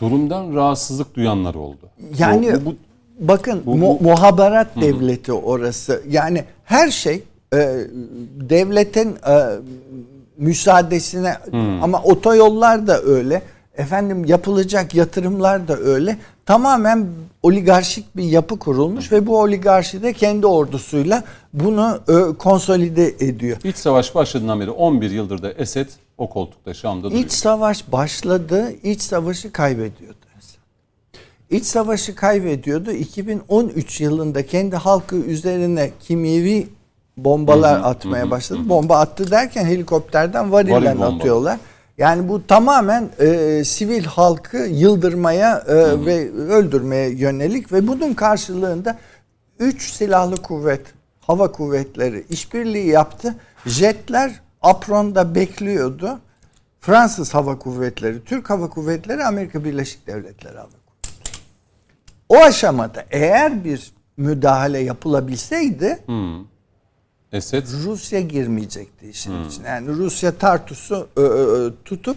durumdan rahatsızlık duyanlar oldu. Yani bu muhaberat devleti orası. Yani her şey devletin müsaadesine ama otoyollar da öyle. Efendim yapılacak yatırımlar da öyle. Tamamen oligarşik bir yapı kurulmuş ve bu oligarşi de kendi ordusuyla bunu konsolide ediyor. İç savaş başladığından beri 11 yıldır da Esed o koltukta Şam'da duruyor. İç savaş başladı, iç savaşı kaybediyordu. İç savaşı kaybediyordu. 2013 yılında kendi halkı üzerine kimyevi bombalar atmaya başladı. Bomba attı derken helikopterden varilden atıyorlar. Yani bu tamamen sivil halkı yıldırmaya ve öldürmeye yönelik ve bunun karşılığında 3 silahlı kuvvet, hava kuvvetleri işbirliği yaptı. Jetler apronda bekliyordu. Fransız hava kuvvetleri, Türk hava kuvvetleri, Amerika Birleşik Devletleri hava kuvvetleri. O aşamada eğer bir müdahale yapılabilseydi... Esed. Rusya girmeyecekti işin içine. Yani Rusya Tartus'u tutup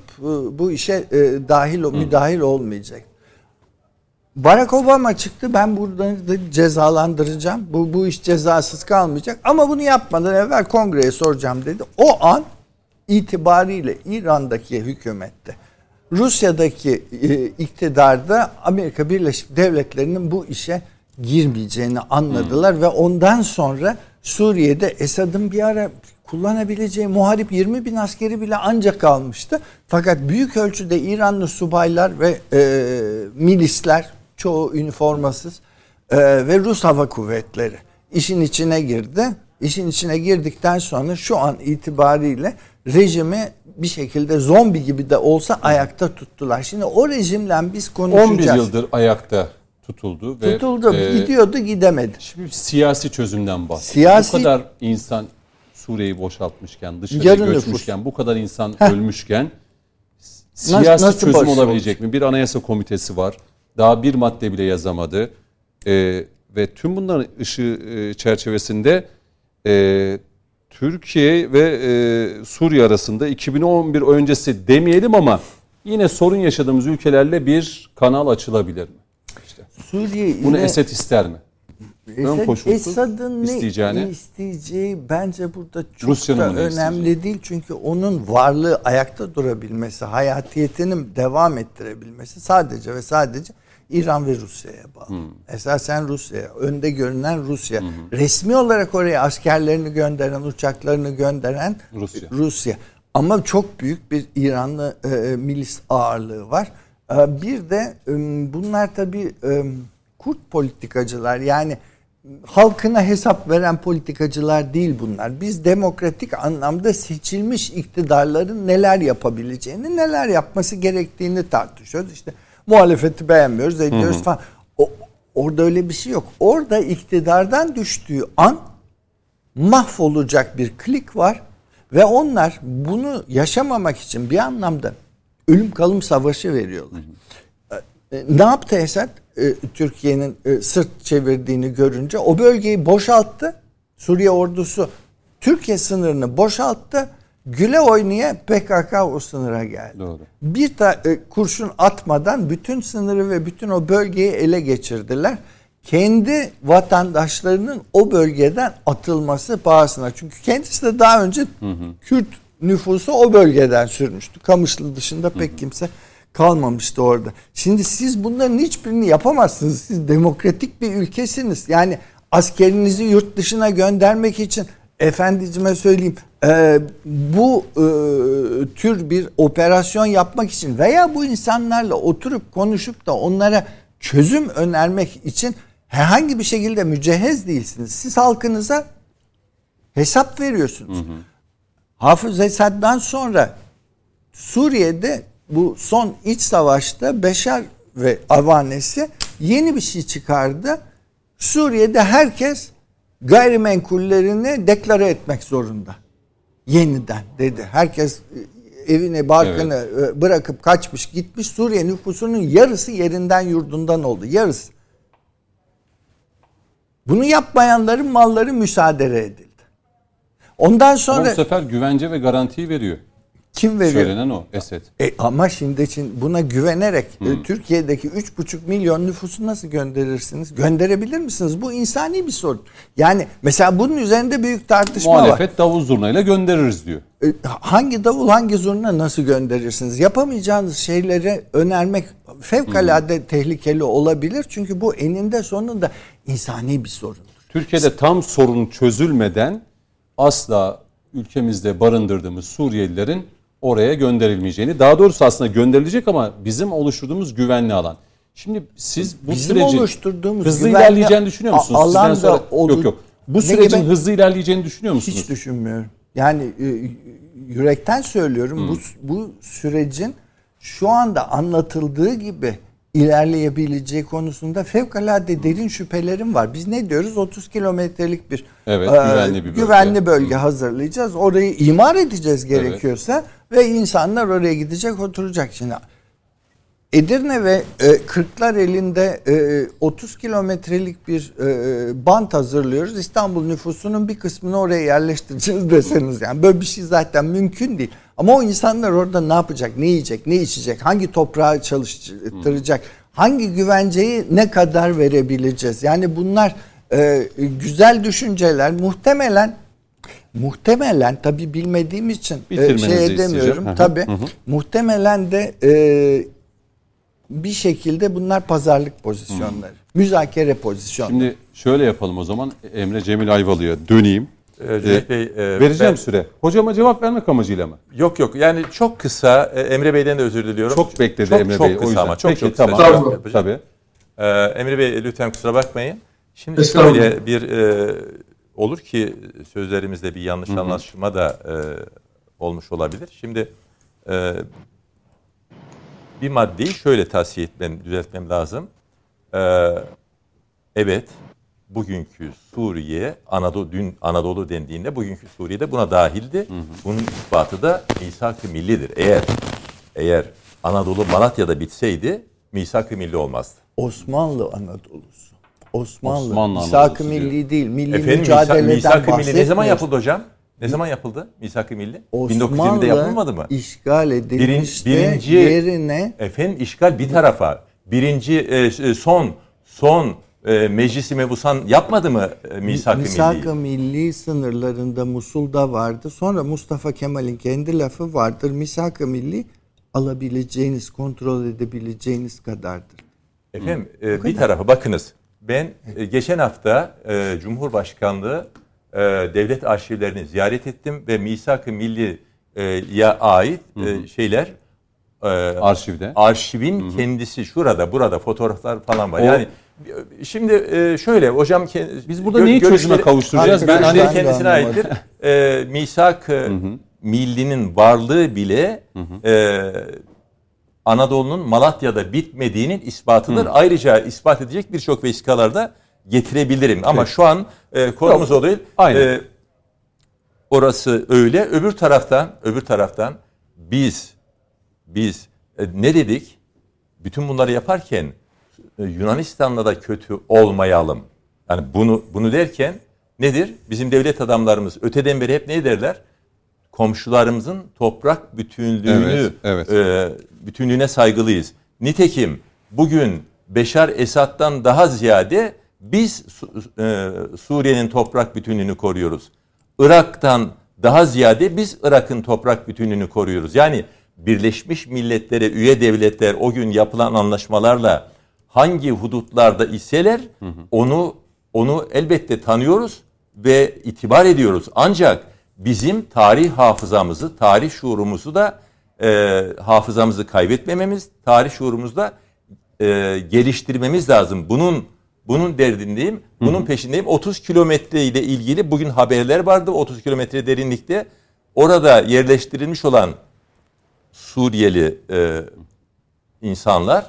bu işe müdahil olmayacak. Barack Obama çıktı. Ben buradan da cezalandıracağım. Bu iş cezasız kalmayacak. Ama bunu yapmadan evvel kongreye soracağım dedi. O an itibariyle İran'daki hükümette Rusya'daki iktidarda Amerika Birleşik Devletleri'nin bu işe girmeyeceğini anladılar ve ondan sonra Suriye'de Esad'ın bir ara kullanabileceği muharip 20 bin askeri bile ancak kalmıştı. Fakat büyük ölçüde İranlı subaylar ve milisler, çoğu üniformasız ve Rus Hava Kuvvetleri işin içine girdi. İşin içine girdikten sonra şu an itibariyle rejimi bir şekilde zombi gibi de olsa ayakta tuttular. Şimdi o rejimle biz konuşacağız. 11 yıldır ayakta tutuldu. Ve tutuldu, gidiyordu, gidemedi. Şimdi siyasi çözümden bahsediyor. Bu kadar insan Suriye'yi boşaltmışken, dışarıya göçmüşken, bu kadar insan ölmüşken siyasi çözüm olabilecek mi? Bir anayasa komitesi var. Daha bir madde bile yazamadı. Ve tüm bunların ışığı çerçevesinde Türkiye ve Suriye arasında 2011 öncesi demeyelim ama yine sorun yaşadığımız ülkelerle bir kanal açılabilir mi? İşte. Suriye bunu Esad ister mi? Esad'ın ne isteyeceği bence burada çok Rusya'nın da önemli değil. Çünkü onun varlığı, ayakta durabilmesi, hayatiyetinin devam ettirebilmesi sadece ve sadece İran ve Rusya'ya bağlı. Esasen Rusya'ya, önde görünen Rusya. Resmi olarak oraya askerlerini gönderen, uçaklarını gönderen Rusya. Ama çok büyük bir İranlı milis ağırlığı var. Bir de bunlar tabii kurt politikacılar, yani halkına hesap veren politikacılar değil bunlar. Biz demokratik anlamda seçilmiş iktidarların neler yapabileceğini, neler yapması gerektiğini tartışıyoruz. İşte muhalefeti beğenmiyoruz, ediyoruz falan. Orada öyle bir şey yok. Orada iktidardan düştüğü an mahvolacak bir klik var ve onlar bunu yaşamamak için bir anlamda ölüm kalım savaşı veriyorlar. Ne yaptı Esad? Türkiye'nin sırt çevirdiğini görünce o bölgeyi boşalttı. Suriye ordusu Türkiye sınırını boşalttı. Güle oynaya PKK o sınıra geldi. Doğru. Bir kurşun atmadan bütün sınırı ve bütün o bölgeyi ele geçirdiler. Kendi vatandaşlarının o bölgeden atılması pahasına. Çünkü kendisi de daha önce Kürt nüfusu o bölgeden sürmüştü. Kamışlı dışında pek kimse kalmamıştı orada. Şimdi siz bunların hiçbirini yapamazsınız. Siz demokratik bir ülkesiniz. Yani askerinizi yurt dışına göndermek için efendicime söyleyeyim bu tür bir operasyon yapmak için veya bu insanlarla oturup konuşup da onlara çözüm önermek için herhangi bir şekilde mücehhez değilsiniz. Siz halkınıza hesap veriyorsunuz. Hafız Esad'dan sonra Suriye'de bu son iç savaşta Beşar ve avanesi yeni bir şey çıkardı. Suriye'de herkes gayrimenkullerini deklare etmek zorunda. Yeniden dedi. Herkes evini, barkını bırakıp kaçmış gitmiş. Suriye nüfusunun yarısı yerinden yurdundan oldu. Yarısı. Bunu yapmayanların malları müsaade edildi. Ondan sonra... Ama bu sefer güvence ve garantiyi veriyor. Kim veriyor? Söylenen o, Esad. Ama şimdi buna güvenerek Türkiye'deki 3,5 milyon nüfusu nasıl gönderirsiniz? Gönderebilir misiniz? Bu insani bir sorun. Yani mesela bunun üzerinde büyük tartışma var. Muhalefet davul zurnayla göndeririz diyor. Hangi davul hangi zurna nasıl gönderirsiniz? Yapamayacağınız şeyleri önermek fevkalade tehlikeli olabilir. Çünkü bu eninde sonunda insani bir sorundur. Türkiye'de tam sorun çözülmeden asla ülkemizde barındırdığımız Suriyelilerin oraya gönderilmeyeceğini, daha doğrusu aslında gönderilecek ama bizim oluşturduğumuz güvenli alan. Şimdi siz bu sürecin hızlı ilerleyeceğini düşünüyor musunuz? Sizden sonra yok. Bu sürecin hızlı ilerleyeceğini düşünüyor musunuz? Hiç düşünmüyorum. Yani yürekten söylüyorum. Bu sürecin şu anda anlatıldığı gibi ilerleyebileceği konusunda fevkalade derin şüphelerim var. Biz ne diyoruz? 30 kilometrelik bir güvenli bölge hazırlayacağız. Orayı imar edeceğiz gerekiyorsa ve insanlar oraya gidecek, oturacak. Şimdi Edirne ve Kırklareli'nde 30 kilometrelik bir bant hazırlıyoruz. İstanbul nüfusunun bir kısmını oraya yerleştireceğiz deseniz, yani böyle bir şey zaten mümkün değil. Ama o insanlar orada ne yapacak, ne yiyecek, ne içecek, hangi toprağı çalıştıracak, hangi güvenceyi ne kadar verebileceğiz? Yani bunlar güzel düşünceler. Muhtemelen muhtemelen, tabii bilmediğim için şey edemiyorum. Tabii muhtemelen de bir şekilde bunlar pazarlık pozisyonları. Müzakere pozisyonları. Şimdi şöyle yapalım o zaman, Emre Cemil Ayvalı'ya döneyim. Cüneyt Bey, vereceğim süre. Hocama cevap vermek amacıyla mı? Yok yok. Yani çok kısa. Emre Bey'den de özür diliyorum. Çok bekledi Emre Bey. Çok kısa ama. Çok çok kısa. Tamam. Tabii. Emre Bey lütfen kusura bakmayın. Şimdi şöyle bir olur ki sözlerimizde bir yanlış anlaşılma da olmuş olabilir. Şimdi bir maddeyi şöyle tavsiye etmem, düzeltmem lazım. Evet. Bugünkü Suriye, Anadolu dendiğinde bugünkü Suriye'de buna dahildi. Bunun ispatı da misak-ı millidir. Eğer Anadolu Malatya'da bitseydi misak-ı milli olmazdı. Osmanlı Anadolu'su. Osmanlı misak-ı milli değil. Milli mücadeleden misak-ı milli ne zaman yapıldı hocam? Ne zaman yapıldı misak-ı milli? Osmanlı 1920'de yapılmadı mı? İşgal edilmişti. Birinci yerine işgal bir tarafa. Son Meclis-i Mebusan yapmadı mı misak-ı milli? Misak-ı milli sınırlarında Musul'da vardı. Sonra Mustafa Kemal'in kendi lafı vardır. Misak-ı milli alabileceğiniz, kontrol edebileceğiniz kadardır. Efendim bir tarafa bakınız. Ben geçen hafta Cumhurbaşkanlığı devlet arşivlerini ziyaret ettim ve misak-ı milliye ait şeyler arşivde. Arşivin kendisi şurada, burada fotoğraflar falan var. Yani şimdi şöyle hocam, biz burada neyi çözüme kavuşturacağız? Ben kendisine aittir. Misak-ı millinin varlığı bile Anadolu'nun Malatya'da bitmediğinin ispatıdır. Ayrıca ispat edecek birçok vesikalarda getirebilirim. Ama şu an konumuz o değil. Orası öyle. Öbür taraftan biz ne dedik? Bütün bunları yaparken Yunanistan'la da kötü olmayalım. Yani bunu derken nedir? Bizim devlet adamlarımız öteden beri hep ne derler? Komşularımızın toprak bütünlüğünü, bütünlüğüne saygılıyız. Nitekim bugün Beşar Esad'dan daha ziyade biz Suriye'nin toprak bütünlüğünü koruyoruz. Irak'tan daha ziyade biz Irak'ın toprak bütünlüğünü koruyoruz. Yani Birleşmiş Milletler'e üye devletler o gün yapılan anlaşmalarla hangi hudutlarda iseler onu elbette tanıyoruz ve itibar ediyoruz. Ancak bizim tarih hafızamızı, tarih şuurumuzu da hafızamızı kaybetmememiz, tarih şuurumuzu da geliştirmemiz lazım. Bunun derdindeyim, bunun peşindeyim. 30 kilometre ile ilgili bugün haberler vardı. 30 kilometre derinlikte orada yerleştirilmiş olan Suriyeli insanlar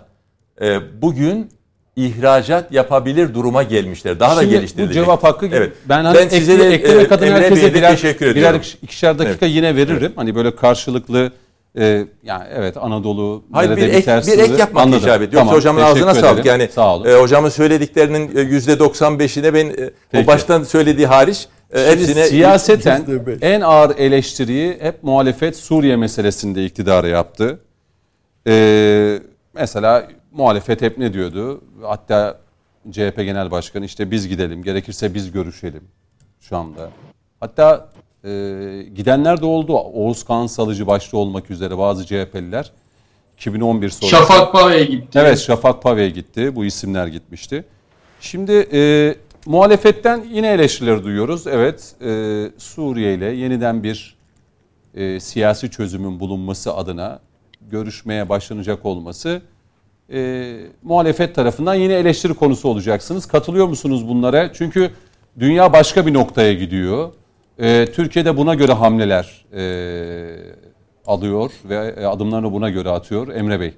bugün ihracat yapabilir duruma gelmişler. Daha şimdi da geliştirilecek. Bu cevap hakkı gibi. Evet. Ben hani size de Emre Bey'e teşekkür ediyorum. Birer ikişer dakika yine veririm. Evet. Hani böyle karşılıklı yani evet Anadolu. Hayır, bir ek yapmak anladım. İcabet. Yoksa tamam, hocamın ağzına sağlık. Yani sağ olun. Hocamın söylediklerinin %95'ine ben o baştan söylediği hariç hepsine siyaseten en ağır eleştiriyi hep muhalefet Suriye meselesinde iktidara yaptı. Mesela muhalefet hep ne diyordu? Hatta CHP Genel Başkanı işte biz gidelim, gerekirse biz görüşelim şu anda. Hatta gidenler de oldu. Oğuz Kağan Salıcı başta olmak üzere bazı CHP'liler 2011 sonrası. Şafak Pave'ye gitti. Evet, Şafak Pave'ye gitti. Bu isimler gitmişti. Şimdi muhalefetten yine eleştirileri duyuyoruz. Evet, Suriye ile yeniden bir siyasi çözümün bulunması adına görüşmeye başlanacak olması muhalefet tarafından yine eleştiri konusu olacaksınız. Katılıyor musunuz bunlara? Çünkü dünya başka bir noktaya gidiyor. Türkiye'de buna göre hamleler alıyor ve adımlarını buna göre atıyor. Emre Bey,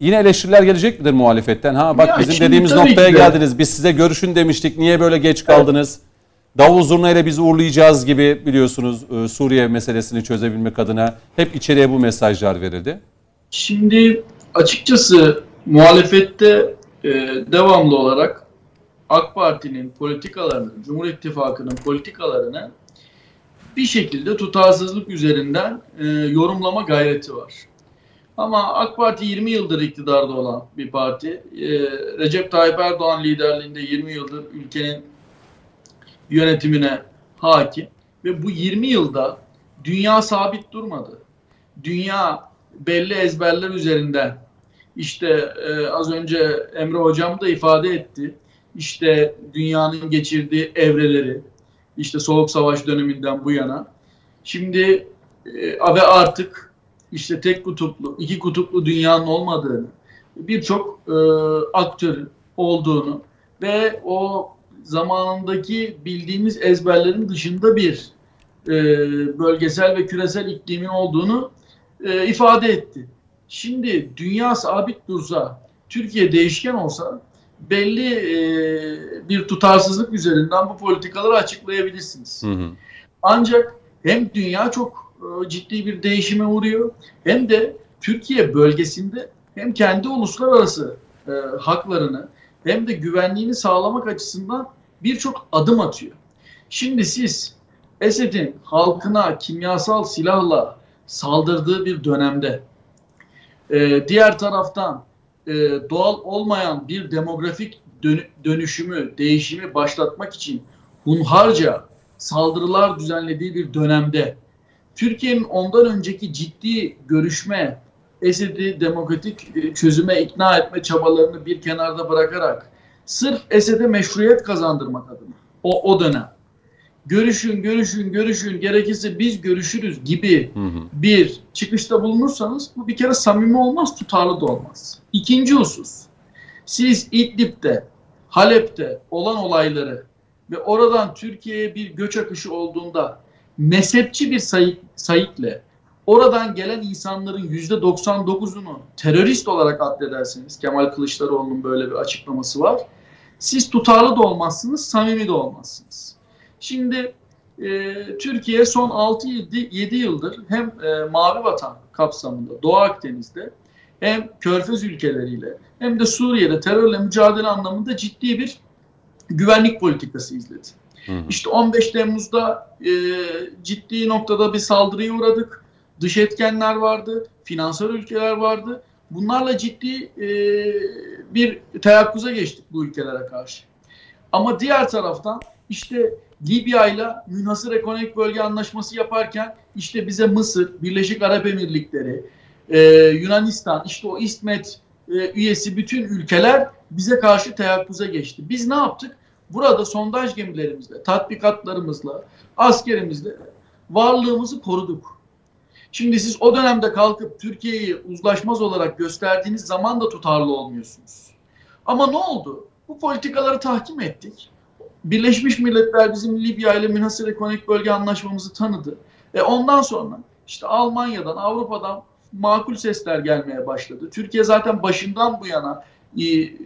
yine eleştiriler gelecek midir muhalefetten? Ha bak ya, bizim dediğimiz noktaya geldiniz. Biz size görüşün demiştik. Niye böyle geç kaldınız? Davul zurnayla bizi uğurlayacağız gibi biliyorsunuz Suriye meselesini çözebilmek adına hep içeriye bu mesajlar verildi. Şimdi açıkçası muhalefette devamlı olarak AK Parti'nin politikalarını, Cumhur İttifakı'nın politikalarını bir şekilde tutarsızlık üzerinden yorumlama gayreti var. Ama AK Parti 20 yıldır iktidarda olan bir parti. Recep Tayyip Erdoğan liderliğinde 20 yıldır ülkenin yönetimine hakim. Ve bu 20 yılda dünya sabit durmadı. Dünya belli ezberler üzerinde, işte az önce Emre Hocam da ifade etti, işte dünyanın geçirdiği evreleri, işte Soğuk Savaş döneminden bu yana. Şimdi ve artık işte tek kutuplu, iki kutuplu dünyanın olmadığını, birçok aktör olduğunu ve o zamanındaki bildiğimiz ezberlerin dışında bir bölgesel ve küresel iklimin olduğunu ifade etti. Şimdi dünya sabit dursa, Türkiye değişken olsa belli bir tutarsızlık üzerinden bu politikaları açıklayabilirsiniz. Hı hı. Ancak hem dünya çok ciddi bir değişime uğruyor, hem de Türkiye bölgesinde hem kendi uluslararası haklarını hem de güvenliğini sağlamak açısından birçok adım atıyor. Şimdi siz Esed'in halkına kimyasal silahla saldırdığı bir dönemde, diğer taraftan doğal olmayan bir demografik dönüşümü, değişimi başlatmak için hunharca saldırılar düzenlediği bir dönemde, Türkiye'nin ondan önceki ciddi görüşme, Esed'i demokratik çözüme ikna etme çabalarını bir kenarda bırakarak sırf Esed'e meşruiyet kazandırmak adına o dönem görüşün gerekirse biz görüşürüz gibi bir çıkışta bulunursanız bu bir kere samimi olmaz, tutarlı da olmaz. İkinci husus, siz İdlib'de, Halep'te olan olayları ve oradan Türkiye'ye bir göç akışı olduğunda mezhepçi bir sayıkla oradan gelen insanların %99'unu terörist olarak addedersiniz. Kemal Kılıçdaroğlu'nun böyle bir açıklaması var. Siz tutarlı da olmazsınız, samimi de olmazsınız. Şimdi Türkiye son 6-7 yıldır hem Mavi Vatan kapsamında Doğu Akdeniz'de hem Körfez ülkeleriyle hem de Suriye'de terörle mücadele anlamında ciddi bir güvenlik politikası izledi. Hı hı. İşte 15 Temmuz'da ciddi noktada bir saldırıya uğradık. Dış etkenler vardı, finansal ülkeler vardı. Bunlarla ciddi bir teyakkuza geçtik bu ülkelere karşı. Ama diğer taraftan işte Libya'yla münhasır ekonomik bölge anlaşması yaparken işte bize Mısır, Birleşik Arap Emirlikleri, Yunanistan, işte o İsmet üyesi bütün ülkeler bize karşı teyakkuza geçti. Biz ne yaptık? Burada sondaj gemilerimizle, tatbikatlarımızla, askerimizle varlığımızı koruduk. Şimdi siz o dönemde kalkıp Türkiye'yi uzlaşmaz olarak gösterdiğiniz zaman da tutarlı olmuyorsunuz. Ama ne oldu? Bu politikaları tahkim ettik. Birleşmiş Milletler bizim Libya ile münhasır ekonomik bölge anlaşmamızı tanıdı. Ondan sonra işte Almanya'dan, Avrupa'dan makul sesler gelmeye başladı. Türkiye zaten başından bu yana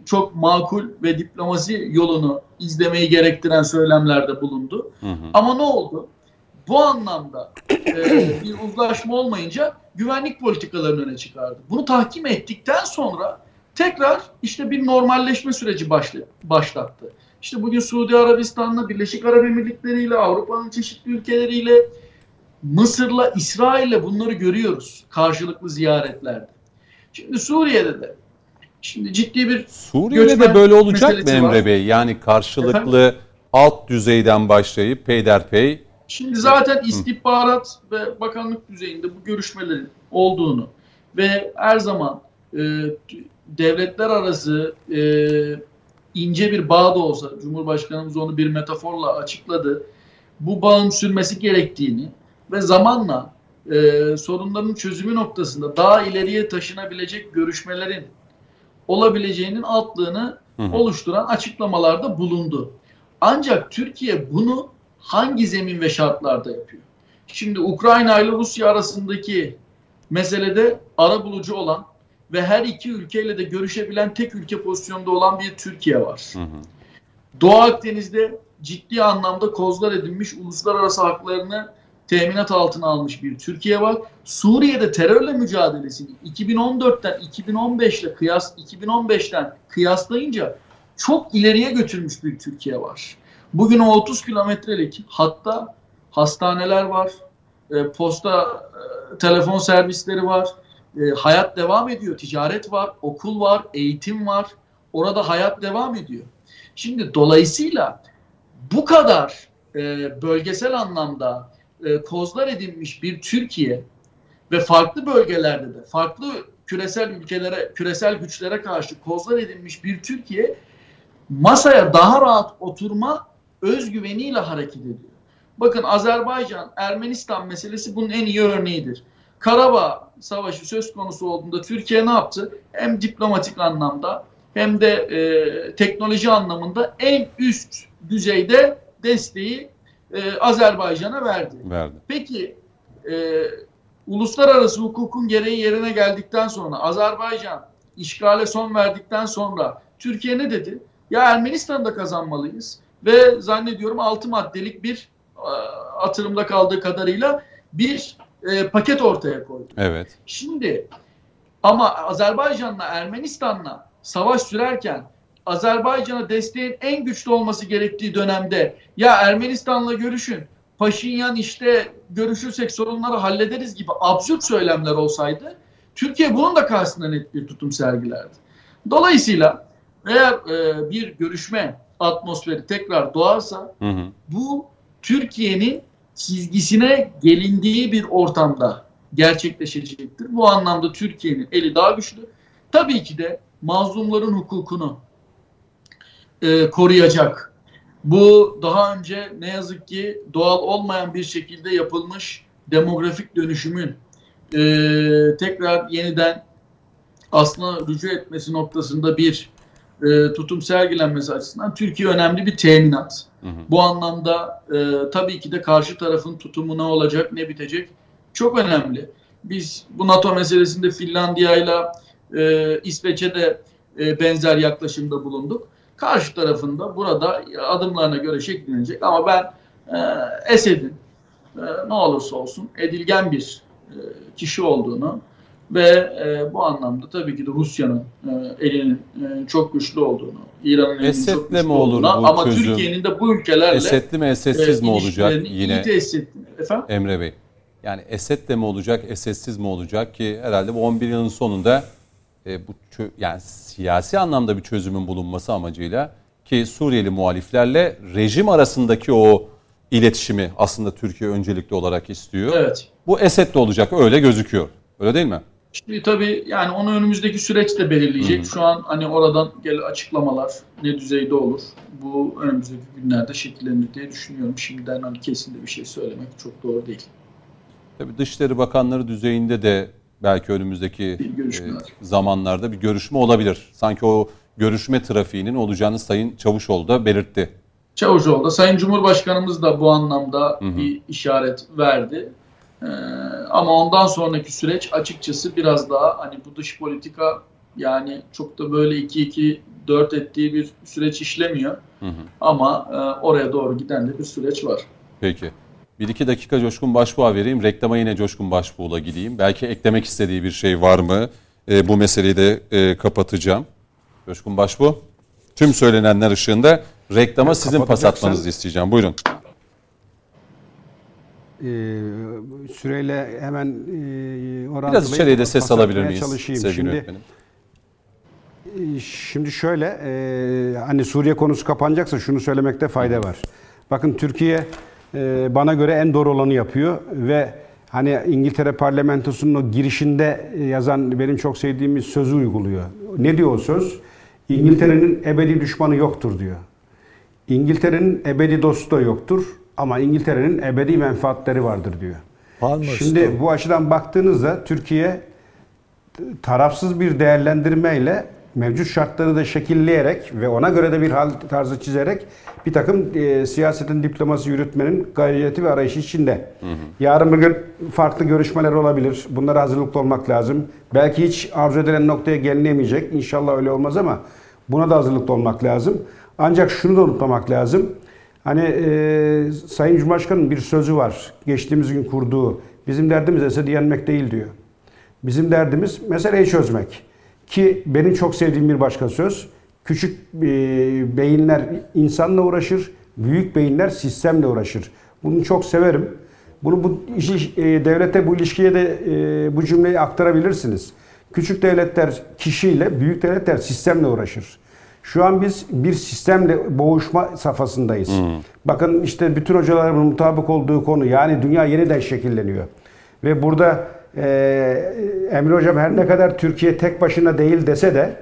çok makul ve diplomasi yolunu izlemeyi gerektiren söylemlerde bulundu. Hı hı. Ama ne oldu? Bu anlamda bir uzlaşma olmayınca güvenlik politikalarını öne çıkardı. Bunu tahkim ettikten sonra tekrar işte bir normalleşme süreci başlattı. İşte bugün Suudi Arabistan'la, Birleşik Arap Emirlikleri ile, Avrupa'nın çeşitli ülkeleriyle, Mısır'la, İsrail'le bunları görüyoruz karşılıklı ziyaretlerde. Şimdi Suriye'de de şimdi ciddi bir Suriye'de de böyle olacak mı Emre Bey? Yani karşılıklı alt düzeyden başlayıp peyderpey. Şimdi zaten istihbarat ve bakanlık düzeyinde bu görüşmelerin olduğunu ve her zaman devletler arası ince bir bağ da olsa, Cumhurbaşkanımız onu bir metaforla açıkladı, bu bağın sürmesi gerektiğini ve zamanla sorunların çözümü noktasında daha ileriye taşınabilecek görüşmelerin olabileceğinin altlığını oluşturan açıklamalarda bulundu. Ancak Türkiye bunu hangi zemin ve şartlarda yapıyor? Şimdi Ukrayna ile Rusya arasındaki meselede arabulucu olan ve her iki ülkeyle de görüşebilen tek ülke pozisyonda olan bir Türkiye var. Hı hı. Doğu Akdeniz'de ciddi anlamda kozlar edinmiş, uluslararası haklarını teminat altına almış bir Türkiye var. Suriye'de terörle mücadelesini 2015'ten kıyaslayınca çok ileriye götürmüş bir Türkiye var. Bugün o 30 kilometrelik hatta hastaneler var, posta, telefon servisleri var, hayat devam ediyor, ticaret var, okul var, eğitim var, orada hayat devam ediyor. Şimdi dolayısıyla bu kadar bölgesel anlamda kozlar edinmiş bir Türkiye ve farklı bölgelerde de farklı küresel ülkelere, küresel güçlere karşı kozlar edinmiş bir Türkiye masaya daha rahat oturma özgüveniyle hareket ediyor. Bakın Azerbaycan, Ermenistan meselesi bunun en iyi örneğidir. Karabağ Savaşı söz konusu olduğunda Türkiye ne yaptı? Hem diplomatik anlamda hem de teknoloji anlamında en üst düzeyde desteği Azerbaycan'a verdi. Peki uluslararası hukukun gereği yerine geldikten sonra, Azerbaycan işgale son verdikten sonra Türkiye ne dedi? Ya Ermenistan'da kazanmalıyız ve zannediyorum 6 maddelik bir hatırımda kaldığı kadarıyla bir paket ortaya koydu. Evet. Şimdi ama Azerbaycan'la Ermenistan'la savaş sürerken Azerbaycan'a desteğin en güçlü olması gerektiği dönemde ya Ermenistan'la görüşün, Paşinyan işte görüşürsek sorunları hallederiz gibi absürt söylemler olsaydı Türkiye bunun da karşısında net bir tutum sergilerdi. Dolayısıyla eğer bir görüşme atmosferi tekrar doğarsa bu Türkiye'nin çizgisine gelindiği bir ortamda gerçekleşecektir. Bu anlamda Türkiye'nin eli daha güçlü. Tabii ki de mazlumların hukukunu koruyacak. Bu daha önce ne yazık ki doğal olmayan bir şekilde yapılmış demografik dönüşümün tekrar yeniden aslına rücu etmesi noktasında bir tutum sergilenmesi açısından Türkiye önemli bir teminat. Bu anlamda tabii ki de karşı tarafın tutumu ne olacak, ne bitecek çok önemli. Biz bu NATO meselesinde Finlandiya'yla İsveç'e de benzer yaklaşımda bulunduk. Karşı tarafında burada adımlarına göre şekillenecek ama ben Esed'in ne olursa olsun edilgen bir kişi olduğunu ve bu anlamda tabii ki de Rusya'nın elinin çok güçlü olduğunu, İran'ın elinin çok güçlü olduğunu ama Türkiye'nin de bu ülkelerle Esed'li mi Esed'siz mi olacak yine Emre Bey? Yani Esed'le mi olacak, Esed'siz mi olacak ki herhalde bu 11 yılın sonunda yani siyasi anlamda bir çözümün bulunması amacıyla ki Suriyeli muhaliflerle rejim arasındaki o iletişimi aslında Türkiye öncelikli olarak istiyor. Evet. Bu Esed'le olacak öyle gözüküyor. Öyle değil mi? Şimdi tabii yani onu önümüzdeki süreç de belirleyecek. Şu an hani oradan gelen açıklamalar ne düzeyde olur? Bu önümüzdeki günlerde şekillenir diye düşünüyorum. Şimdiden hani kesin de bir şey söylemek çok doğru değil. Tabii Dışişleri Bakanları düzeyinde de belki önümüzdeki zamanlarda bir görüşme olabilir. Sanki o görüşme trafiğinin olacağını Sayın Çavuşoğlu da belirtti. Çavuşoğlu da, Sayın Cumhurbaşkanımız da bu anlamda bir işaret verdi. Ama ondan sonraki süreç açıkçası biraz daha hani bu dış politika yani çok da böyle 2-2-4 ettiği bir süreç işlemiyor. Ama oraya doğru giden de bir süreç var. Peki. 1-2 dakika Coşkun Başbuğ'a vereyim. Reklama yine Coşkun Başbuğ'la gideyim. Belki eklemek istediği bir şey var mı? Bu meseleyi de kapatacağım. Coşkun Başbuğ, tüm söylenenler ışığında reklama ya, sizin pas atmanızı isteyeceğim. Buyurun. Süreyle hemen orantılayıp biraz içeriye de ses alabilir miyiz sevgili öğretmenim? Şimdi şöyle, hani Suriye konusu kapanacaksa şunu söylemekte fayda var. Bakın Türkiye bana göre en doğru olanı yapıyor ve hani İngiltere parlamentosunun o girişinde yazan benim çok sevdiğim bir sözü uyguluyor. Ne diyor o söz? İngiltere'nin ebedi düşmanı yoktur diyor. İngiltere'nin ebedi dostu da yoktur ama İngiltere'nin ebedi menfaatleri vardır diyor. Şimdi bu açıdan baktığınızda Türkiye tarafsız bir değerlendirmeyle mevcut şartları da şekilleyerek ve ona göre de bir hal tarzı çizerek bir takım siyasetin diplomasi yürütmenin gayreti ve arayışı içinde. Yarın bugün farklı görüşmeler olabilir. Bunlara hazırlıklı olmak lazım. Belki hiç arzu edilen noktaya gelinemeyecek. İnşallah öyle olmaz ama buna da hazırlıklı olmak lazım. Ancak şunu da unutmamak lazım. Hani Sayın Cumhurbaşkanı'nın bir sözü var. Geçtiğimiz gün kurduğu. Bizim derdimiz Esed'i yenmek değil diyor. Bizim derdimiz meseleyi çözmek. Ki benim çok sevdiğim bir başka söz, küçük beyinler insanla uğraşır, büyük beyinler sistemle uğraşır. Bunu çok severim. Bunu bu devlete, bu ilişkiye de bu cümleyi aktarabilirsiniz. Küçük devletler kişiyle, büyük devletler sistemle uğraşır. Şu an biz bir sistemle boğuşma safhasındayız. Hmm. Bakın işte bütün hocaların mutabık olduğu konu, yani dünya yeniden şekilleniyor. Ve burada Emre Hocam her ne kadar Türkiye tek başına değil dese de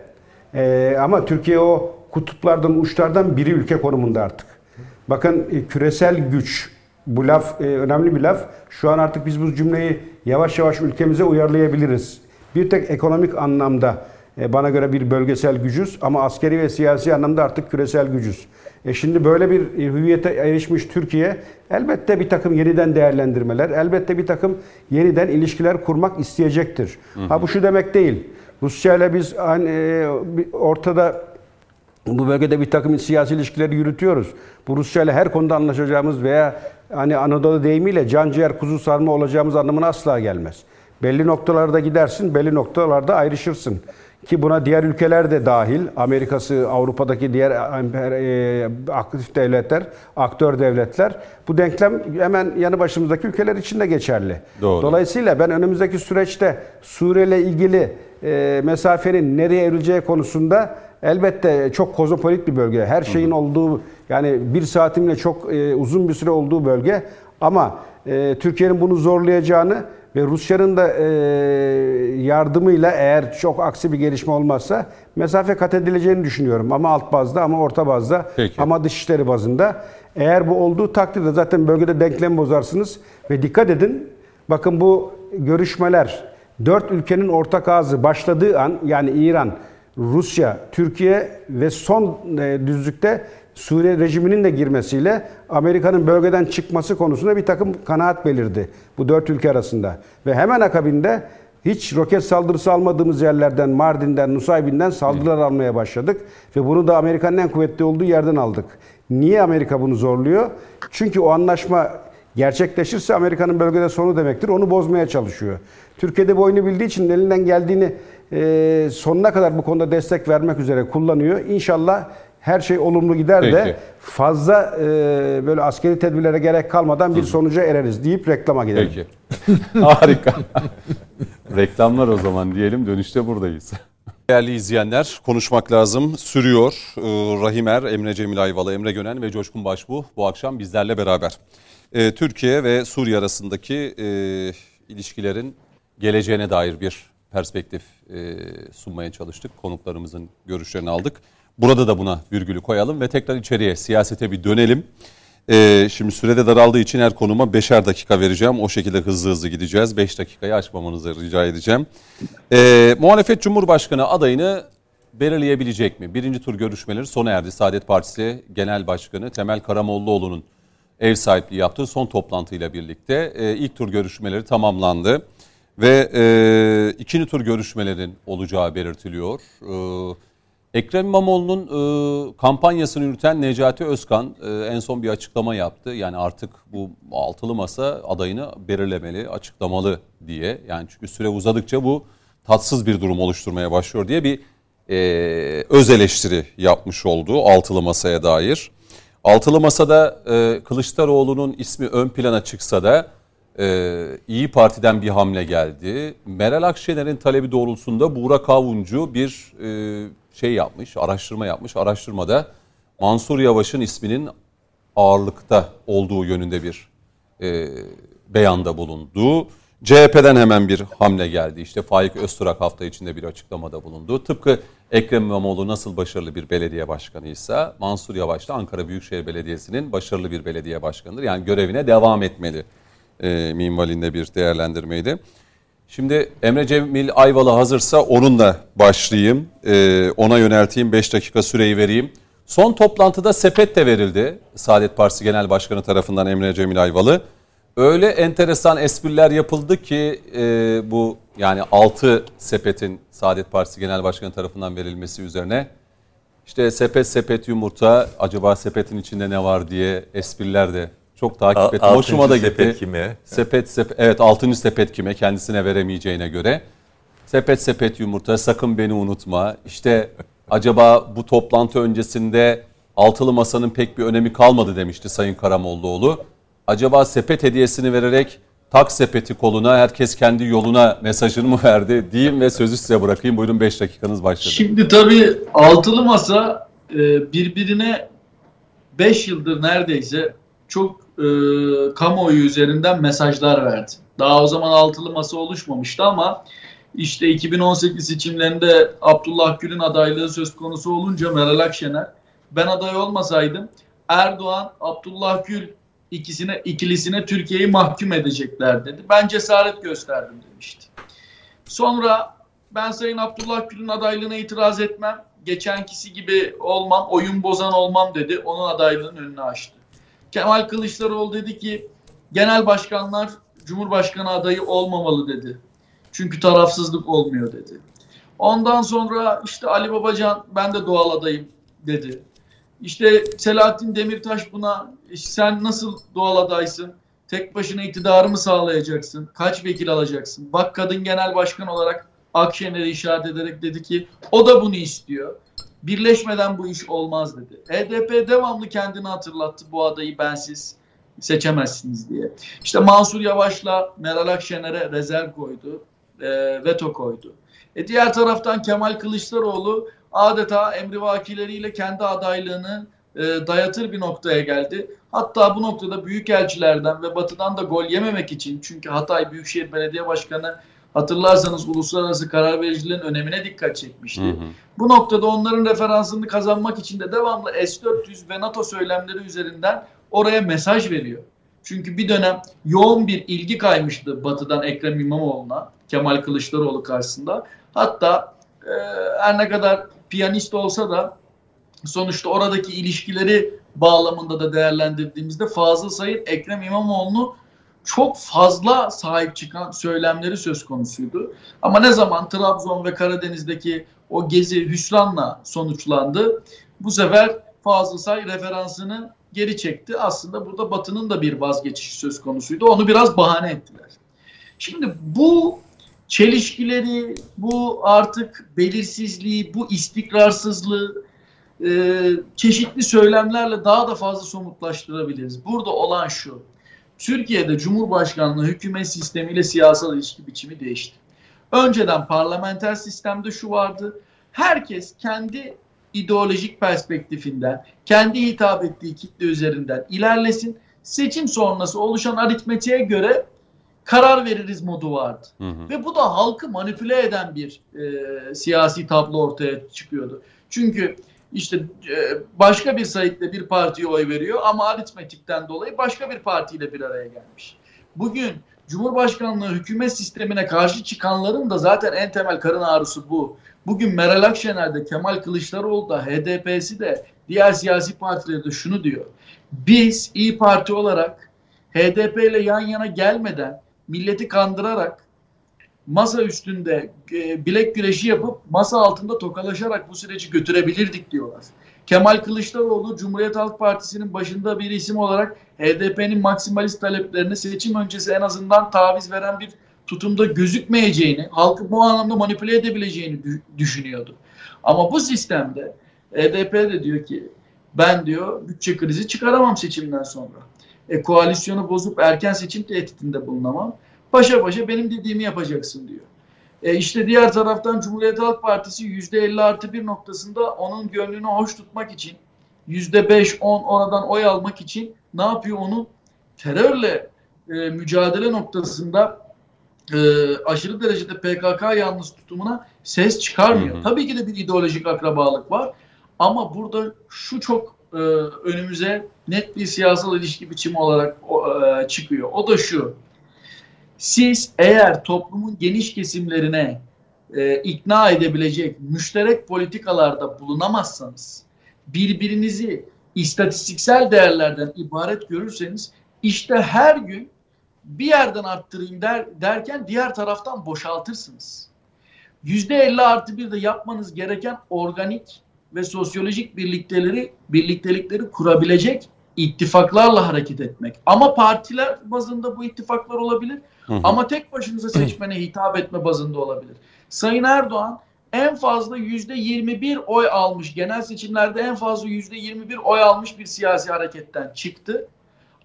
ama Türkiye o kutuplardan, uçlardan biri ülke konumunda artık. Bakın küresel güç, bu laf önemli bir laf. Şu an artık biz bu cümleyi yavaş yavaş ülkemize uyarlayabiliriz. Bir tek ekonomik anlamda bana göre bir bölgesel gücüz ama askeri ve siyasi anlamda artık küresel gücüz. Şimdi böyle bir hüviyete erişmiş Türkiye elbette bir takım yeniden değerlendirmeler, elbette bir takım yeniden ilişkiler kurmak isteyecektir. Hı hı. Ha bu şu demek değil. Rusya ile biz ortada, bu bölgede bir takım siyasi ilişkileri yürütüyoruz. Bu Rusya ile her konuda anlaşacağımız veya hani Anadolu deyimiyle can ciğer kuzu sarma olacağımız anlamına asla gelmez. Belli noktalarda gidersin, belli noktalarda ayrışırsın. Ki buna diğer ülkeler de dahil, Amerika'sı, Avrupa'daki diğer aktif devletler, aktör devletler. Bu denklem hemen yanı başımızdaki ülkeler için de geçerli. Doğru. Dolayısıyla ben önümüzdeki süreçte Suriye ile ilgili mesafenin nereye evrileceği konusunda elbette çok kozmopolit bir bölge. Her şeyin olduğu, yani bir saatimle çok uzun bir süre olduğu bölge. Ama Türkiye'nin bunu zorlayacağını ve Rusya'nın da yardımıyla eğer çok aksi bir gelişme olmazsa mesafe kat edileceğini düşünüyorum. Ama alt bazda, ama orta bazda, peki, ama dışişleri bazında. Eğer bu olduğu takdirde zaten bölgede denklem bozarsınız. Ve dikkat edin, bakın bu görüşmeler 4 ülkenin ortak ağzı başladığı an, yani İran, Rusya, Türkiye ve son düzlükte Suriye rejiminin de girmesiyle Amerika'nın bölgeden çıkması konusunda bir takım kanaat belirdi bu 4 ülke arasında. Ve hemen akabinde hiç roket saldırısı almadığımız yerlerden, Mardin'den, Nusaybin'den saldırılar almaya başladık. Ve bunu da Amerika'nın en kuvvetli olduğu yerden aldık. Niye Amerika bunu zorluyor? Çünkü o anlaşma gerçekleşirse Amerika'nın bölgede sonu demektir. Onu bozmaya çalışıyor. Türkiye'de bu oyunu bildiği için elinden geldiğini sonuna kadar bu konuda destek vermek üzere kullanıyor. İnşallah her şey olumlu gider de, peki, fazla böyle askeri tedbirlere gerek kalmadan bir sonuca ereriz deyip reklama gidelim. Peki. Harika. Reklamlar o zaman diyelim, dönüşte buradayız. Değerli izleyenler, Konuşmak Lazım sürüyor. Rahim Er, Emre Cemil Ayvalı, Emre Gönen ve Coşkun Başbuğ bu akşam bizlerle beraber. Türkiye ve Suriye arasındaki ilişkilerin geleceğine dair bir perspektif sunmaya çalıştık. Konuklarımızın görüşlerini aldık. Burada da buna virgülü koyalım ve tekrar içeriye, siyasete bir dönelim. Şimdi sürede daraldığı için her konuma 5'er dakika vereceğim. O şekilde hızlı hızlı gideceğiz. 5 dakikayı aşmamanızı rica edeceğim. Muhalefet Cumhurbaşkanı adayını belirleyebilecek mi? Birinci tur görüşmeleri sona erdi. Saadet Partisi Genel Başkanı Temel Karamollaoğlu'nun ev sahipliği yaptığı son toplantıyla birlikte ilk tur görüşmeleri tamamlandı. Ve ikinci tur görüşmelerin olacağı belirtiliyor. Ekrem İmamoğlu'nun kampanyasını yürüten Necati Özkan en son bir açıklama yaptı. Yani artık bu altılı masa adayını belirlemeli, açıklamalı diye. Yani çünkü süre uzadıkça bu tatsız bir durum oluşturmaya başlıyor diye bir öz eleştiri yapmış oldu altılı masaya dair. Altılı masada Kılıçdaroğlu'nun ismi ön plana çıksa da İYİ Parti'den bir hamle geldi. Meral Akşener'in talebi doğrultusunda Burak Avuncu bir araştırma yapmış. Araştırmada Mansur Yavaş'ın isminin ağırlıkta olduğu yönünde bir beyanda bulundu. CHP'den hemen bir hamle geldi. İşte Faik Öztürk hafta içinde bir açıklamada bulundu. Tıpkı Ekrem İmamoğlu nasıl başarılı bir belediye başkanıysa Mansur Yavaş da Ankara Büyükşehir Belediyesi'nin başarılı bir belediye başkanıdır. Yani görevine devam etmeli minvalinde bir değerlendirmeydi. Şimdi Emre Cemil Ayvalı hazırsa onunla başlayayım. Ona yönelteyim, 5 dakika süreyi vereyim. Son toplantıda sepet de verildi. Saadet Partisi Genel Başkanı tarafından Emre Cemil Ayvalı. Öyle enteresan espriler yapıldı ki bu yani 6 sepetin Saadet Partisi Genel Başkanı tarafından verilmesi üzerine işte sepet yumurta, acaba sepetin içinde ne var diye espriler de çok takip ettim. Hoşuma da gitti. Sepet kime? Evet, 6. sepet kime? Kendisine veremeyeceğine göre. Sepet yumurta, sakın beni unutma. İşte acaba bu toplantı öncesinde altılı masanın pek bir önemi kalmadı demişti Sayın Karamollaoğlu. Acaba sepet hediyesini vererek tak sepeti koluna, herkes kendi yoluna mesajını mı verdi diyeyim ve sözü size bırakayım. Buyurun, 5 dakikanız başladı. Şimdi tabii altılı masa birbirine 5 yıldır neredeyse çok kamuoyu üzerinden mesajlar verdi. Daha o zaman altılı masa oluşmamıştı ama işte 2018 seçimlerinde Abdullah Gül'ün adaylığı söz konusu olunca Meral Akşener, ben aday olmasaydım Erdoğan, Abdullah Gül ikilisine Türkiye'yi mahkum edecekler dedi. Ben cesaret gösterdim demişti. Sonra ben Sayın Abdullah Gül'ün adaylığına itiraz etmem, geçenkisi gibi olmam, oyun bozan olmam dedi. Onun adaylığının önünü açtı. Kemal Kılıçdaroğlu dedi ki genel başkanlar Cumhurbaşkanı adayı olmamalı dedi. Çünkü tarafsızlık olmuyor dedi. Ondan sonra işte Ali Babacan ben de doğal adayım dedi. İşte Selahattin Demirtaş buna sen nasıl doğal adaysın? Tek başına iktidarı mı sağlayacaksın? Kaç vekil alacaksın? Bak kadın genel başkan olarak Akşener'e işaret ederek dedi ki o da bunu istiyor. Birleşmeden bu iş olmaz dedi. HDP devamlı kendini hatırlattı, bu adayı bensiz seçemezsiniz diye. İşte Mansur Yavaş'la Meral Akşener'e rezerv koydu, veto koydu. Diğer taraftan Kemal Kılıçdaroğlu adeta emrivakileriyle kendi adaylığını dayatır bir noktaya geldi. Hatta bu noktada büyükelçilerden ve batıdan da gol yememek için, çünkü Hatay Büyükşehir Belediye Başkanı hatırlarsanız uluslararası karar vericiliğin önemine dikkat çekmişti. Hı hı. Bu noktada onların referansını kazanmak için de devamlı S-400 ve NATO söylemleri üzerinden oraya mesaj veriyor. Çünkü bir dönem yoğun bir ilgi kaymıştı batıdan Ekrem İmamoğlu'na, Kemal Kılıçdaroğlu karşısında. Hatta her ne kadar piyanist olsa da sonuçta oradaki ilişkileri bağlamında da değerlendirdiğimizde Fazıl Say'ın Ekrem İmamoğlu'nu çok fazla sahip çıkan söylemleri söz konusuydu. Ama ne zaman Trabzon ve Karadeniz'deki o gezi hüsranla sonuçlandı, bu sefer Fazıl Say referansını geri çekti. Aslında burada Batı'nın da bir vazgeçişi söz konusuydu. Onu biraz bahane ettiler. Şimdi bu çelişkileri, bu artık belirsizliği, bu istikrarsızlığı çeşitli söylemlerle daha da fazla somutlaştırabiliriz. Burada olan şu: Türkiye'de Cumhurbaşkanlığı hükümet sistemiyle siyasal ilişki biçimi değişti. Önceden parlamenter sistemde şu vardı: herkes kendi ideolojik perspektifinden, kendi hitap ettiği kitle üzerinden ilerlesin. Seçim sonrası oluşan aritmetiğe göre karar veririz modu vardı. Hı hı. Ve bu da halkı manipüle eden bir siyasi tablo ortaya çıkıyordu. Çünkü İşte başka bir sayıkla bir partiye oy veriyor ama aritmetikten dolayı başka bir partiyle bir araya gelmiş. Bugün Cumhurbaşkanlığı hükümet sistemine karşı çıkanların da zaten en temel karın ağrısı bu. Bugün Meral Akşener'de, Kemal Kılıçdaroğlu'da, HDP'si de, diğer siyasi partileri de şunu diyor: biz İYİ Parti olarak HDP ile yan yana gelmeden milleti kandırarak, masa üstünde bilek güreşi yapıp masa altında tokalaşarak bu süreci götürebilirdik diyorlar. Kemal Kılıçdaroğlu Cumhuriyet Halk Partisi'nin başında bir isim olarak HDP'nin maksimalist taleplerine seçim öncesi en azından taviz veren bir tutumda gözükmeyeceğini, halkı bu anlamda manipüle edebileceğini düşünüyordu. Ama bu sistemde HDP de diyor ki ben diyor bütçe krizi çıkaramam seçimden sonra. Koalisyonu bozup erken seçim tehditinde bulunamam. Paşa paşa benim dediğimi yapacaksın diyor. İşte diğer taraftan Cumhuriyet Halk Partisi %50+1 noktasında onun gönlünü hoş tutmak için %5-10 oradan oy almak için ne yapıyor? Onu terörle mücadele noktasında aşırı derecede PKK yalnız tutumuna ses çıkarmıyor. Hı hı. Tabii ki de bir ideolojik akrabalık var ama burada şu çok önümüze net bir siyasal ilişki biçimi olarak çıkıyor. O da şu: siz eğer toplumun geniş kesimlerine ikna edebilecek müşterek politikalarda bulunamazsanız, birbirinizi istatistiksel değerlerden ibaret görürseniz, işte her gün bir yerden arttırayım derken diğer taraftan boşaltırsınız. %50+1 de yapmanız gereken organik ve sosyolojik birliktelikleri kurabilecek ittifaklarla hareket etmek. Ama partiler bazında bu ittifaklar olabilir. Hı hı. Ama tek başınıza seçmene hitap etme bazında olabilir. Sayın Erdoğan en fazla %21 oy almış, genel seçimlerde en fazla %21 oy almış bir siyasi hareketten çıktı.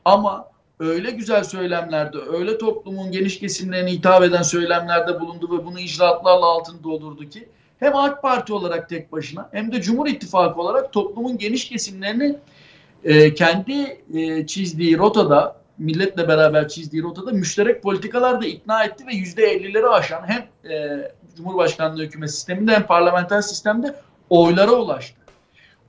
Ama öyle güzel söylemlerde, öyle toplumun geniş kesimlerine hitap eden söylemlerde bulundu ve bunu icraatlarla altını doldurdu ki hem AK Parti olarak tek başına hem de Cumhur İttifakı olarak toplumun geniş kesimlerini kendi çizdiği rotada, milletle beraber çizdiği rotada müşterek politikalarda ikna etti ve %50'leri aşan hem Cumhurbaşkanlığı hükümet sisteminde hem parlamenter sistemde oylara ulaştı.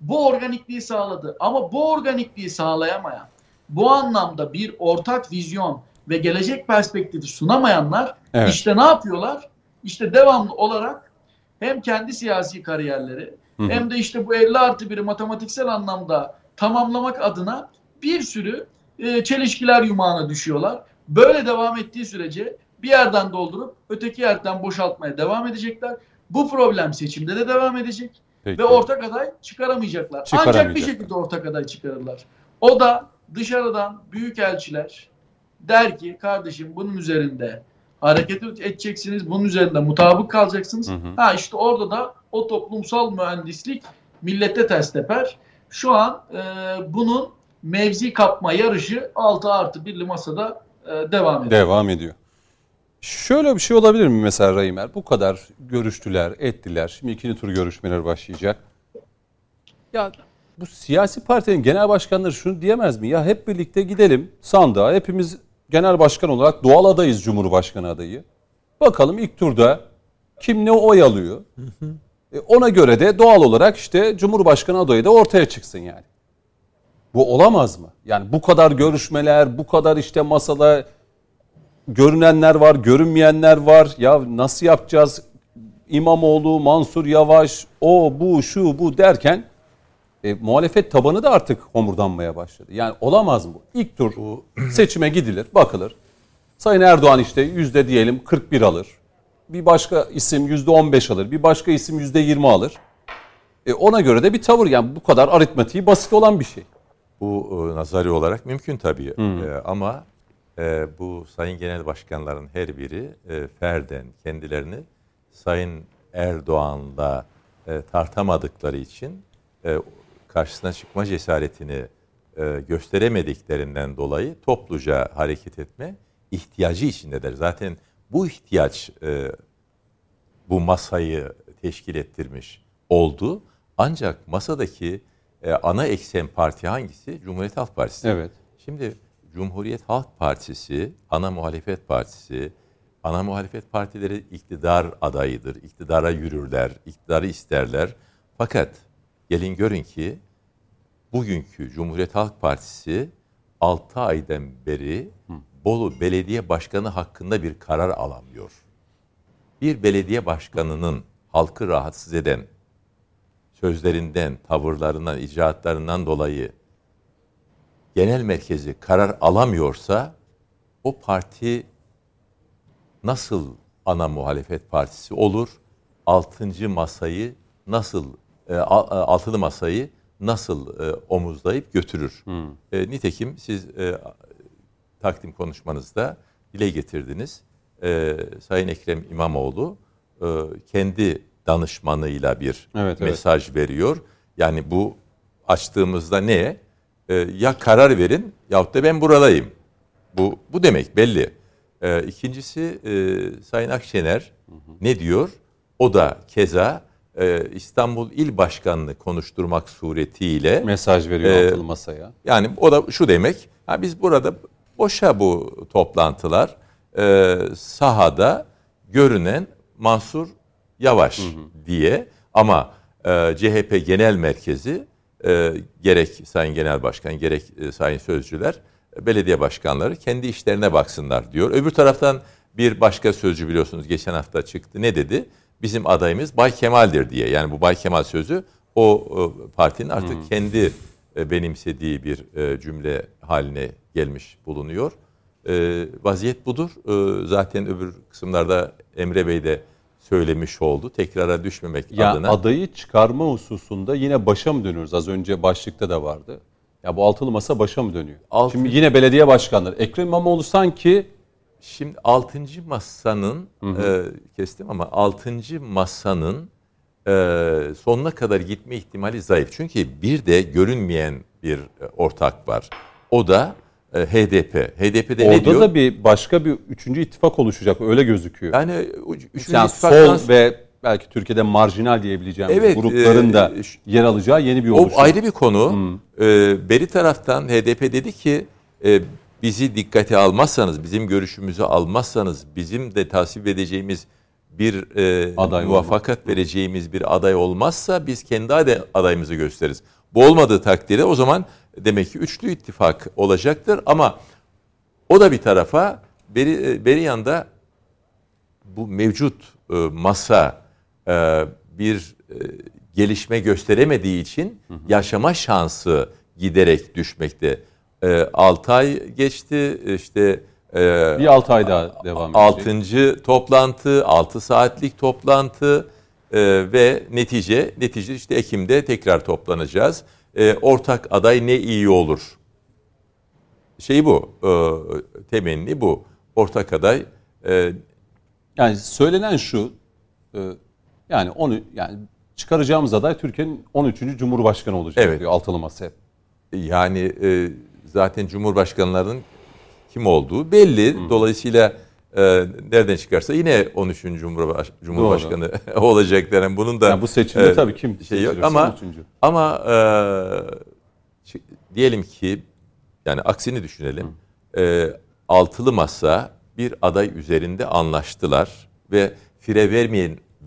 Bu organikliği sağladı ama bu organikliği sağlayamayan, bu anlamda bir ortak vizyon ve gelecek perspektifi sunamayanlar işte ne yapıyorlar? İşte devamlı olarak hem kendi siyasi kariyerleri hem de işte bu 50+1'i matematiksel anlamda tamamlamak adına bir sürü çelişkiler yumağına düşüyorlar. Böyle devam ettiği sürece bir yerden doldurup öteki yerden boşaltmaya devam edecekler. Bu problem seçimde de devam edecek. Peki. Ve ortak aday çıkaramayacaklar. Ancak bir şekilde ortak aday çıkarırlar. O da dışarıdan büyükelçiler der ki kardeşim bunun üzerinde hareket edeceksiniz, bunun üzerinde mutabık kalacaksınız. Ha işte orada da o toplumsal mühendislik millette ters teper. Şu an bunun mevzi kapma yarışı 6+1'li masada devam ediyor. Şöyle bir şey olabilir mi mesela Rahim Er? Bu kadar görüştüler, ettiler. Şimdi ikinci tur görüşmeler başlayacak. Ya bu siyasi partinin genel başkanları şunu diyemez mi? Ya hep birlikte gidelim sandığa. Hepimiz genel başkan olarak doğal adayız, Cumhurbaşkanı adayı. Bakalım ilk turda kim ne oy alıyor. Ona göre de doğal olarak işte Cumhurbaşkanı adayı da ortaya çıksın yani. Bu olamaz mı? Yani bu kadar görüşmeler, bu kadar işte masada görünenler var, görünmeyenler var. Ya nasıl yapacağız? İmamoğlu, Mansur Yavaş, o, bu, şu, bu derken muhalefet tabanı da artık homurdanmaya başladı. Yani olamaz mı bu? İlk tur seçime gidilir, bakılır. Sayın Erdoğan işte yüzde diyelim 41 alır. Bir başka isim %15 alır. Bir başka isim %20 alır. Ona göre de bir tavır. Yani bu kadar aritmatiği basit olan bir şey. Bu nazari olarak mümkün tabii. Ama bu sayın genel başkanların her biri ferden kendilerini sayın Erdoğan'la tartamadıkları için karşısına çıkma cesaretini gösteremediklerinden dolayı topluca hareket etme ihtiyacı içindeler. Zaten bu ihtiyaç bu masayı teşkil ettirmiş oldu. Ancak masadaki ana eksen parti hangisi? Cumhuriyet Halk Partisi. Evet. Şimdi Cumhuriyet Halk Partisi ana muhalefet partisi. Ana muhalefet partileri iktidar adayıdır. İktidara yürürler, iktidarı isterler. Fakat gelin görün ki bugünkü Cumhuriyet Halk Partisi 6 aydan beri Bolu Belediye Başkanı hakkında bir karar alamıyor. Bir belediye başkanının halkı rahatsız eden sözlerinden, tavırlarından, icraatlarından dolayı genel merkezi karar alamıyorsa o parti nasıl ana muhalefet partisi olur? Altılı masayı nasıl omuzlayıp götürür? Nitekim siz takdim konuşmanızda dile getirdiniz. Sayın Ekrem İmamoğlu kendi danışmanıyla bir mesaj veriyor. Yani bu açtığımızda ne? Ya karar verin yahut da ben buradayım. Bu demek belli. İkincisi Sayın Akşener ne diyor? O da keza İstanbul İl Başkanı'nı konuşturmak suretiyle mesaj veriyor altılı masaya. Yani o da şu demek. Ha, biz burada boşa bu toplantılar sahada görünen Mansur Yavaş diye ama CHP Genel Merkezi gerek Sayın Genel Başkan gerek Sayın Sözcüler belediye başkanları kendi işlerine baksınlar diyor. Öbür taraftan bir başka sözcü biliyorsunuz geçen hafta çıktı. Ne dedi? Bizim adayımız Bay Kemal'dir diye. Yani bu Bay Kemal sözü o partinin artık kendi benimsediği bir cümle haline gelmiş bulunuyor. Vaziyet budur. Zaten öbür kısımlarda Emre Bey de söylemiş oldu. Tekrara düşmemek adına. Ya adayı çıkarma hususunda yine başa mı dönüyoruz? Az önce başlıkta da vardı. Ya bu altılı masa başa mı dönüyor? Şimdi yine belediye başkanları. Ekrem İmamoğlu sanki... Şimdi 6. masanın, kestim ama 6. masanın sonuna kadar gitme ihtimali zayıf. Çünkü bir de görünmeyen bir ortak var. O da HDP. HDP'de orada ne diyor? Orada da bir başka bir 3. ittifak oluşacak öyle gözüküyor. Yani 3. Yani ittifaktan sol ve belki Türkiye'de marjinal diyebileceğimiz grupların da yer alacağı yeni bir oluşum. O ayrı bir konu. Beri taraftan HDP dedi ki bizi dikkate almazsanız, bizim görüşümüzü almazsanız, bizim de tasvip edeceğimiz bir muvaffakat vereceğimiz bir aday olmazsa biz kendi adayımızı gösteririz. Bu olmadığı takdirde o zaman demek ki üçlü ittifak olacaktır ama o da bir tarafa beri yanda bu mevcut masa bir gelişme gösteremediği için yaşama şansı giderek düşmekte. 6 ay geçti işte. Bir 6 ay daha devam edecek. 6. toplantı, 6 saatlik toplantı ve netice işte Ekim'de tekrar toplanacağız. Ortak aday ne iyi olur? Bu, temenni bu. Ortak aday. Yani söylenen şu, çıkaracağımız aday Türkiye'nin 13. Cumhurbaşkanı olacak diyor Altılı Masa. Yani zaten Cumhurbaşkanlarının kim olduğu belli. Dolayısıyla nereden çıkarsa yine 13. Cumhurbaşkanı olacak denen bunun da... Yani bu seçimde tabii kim yok ama diyelim ki yani aksini düşünelim. Altılı Masa bir aday üzerinde anlaştılar ve fire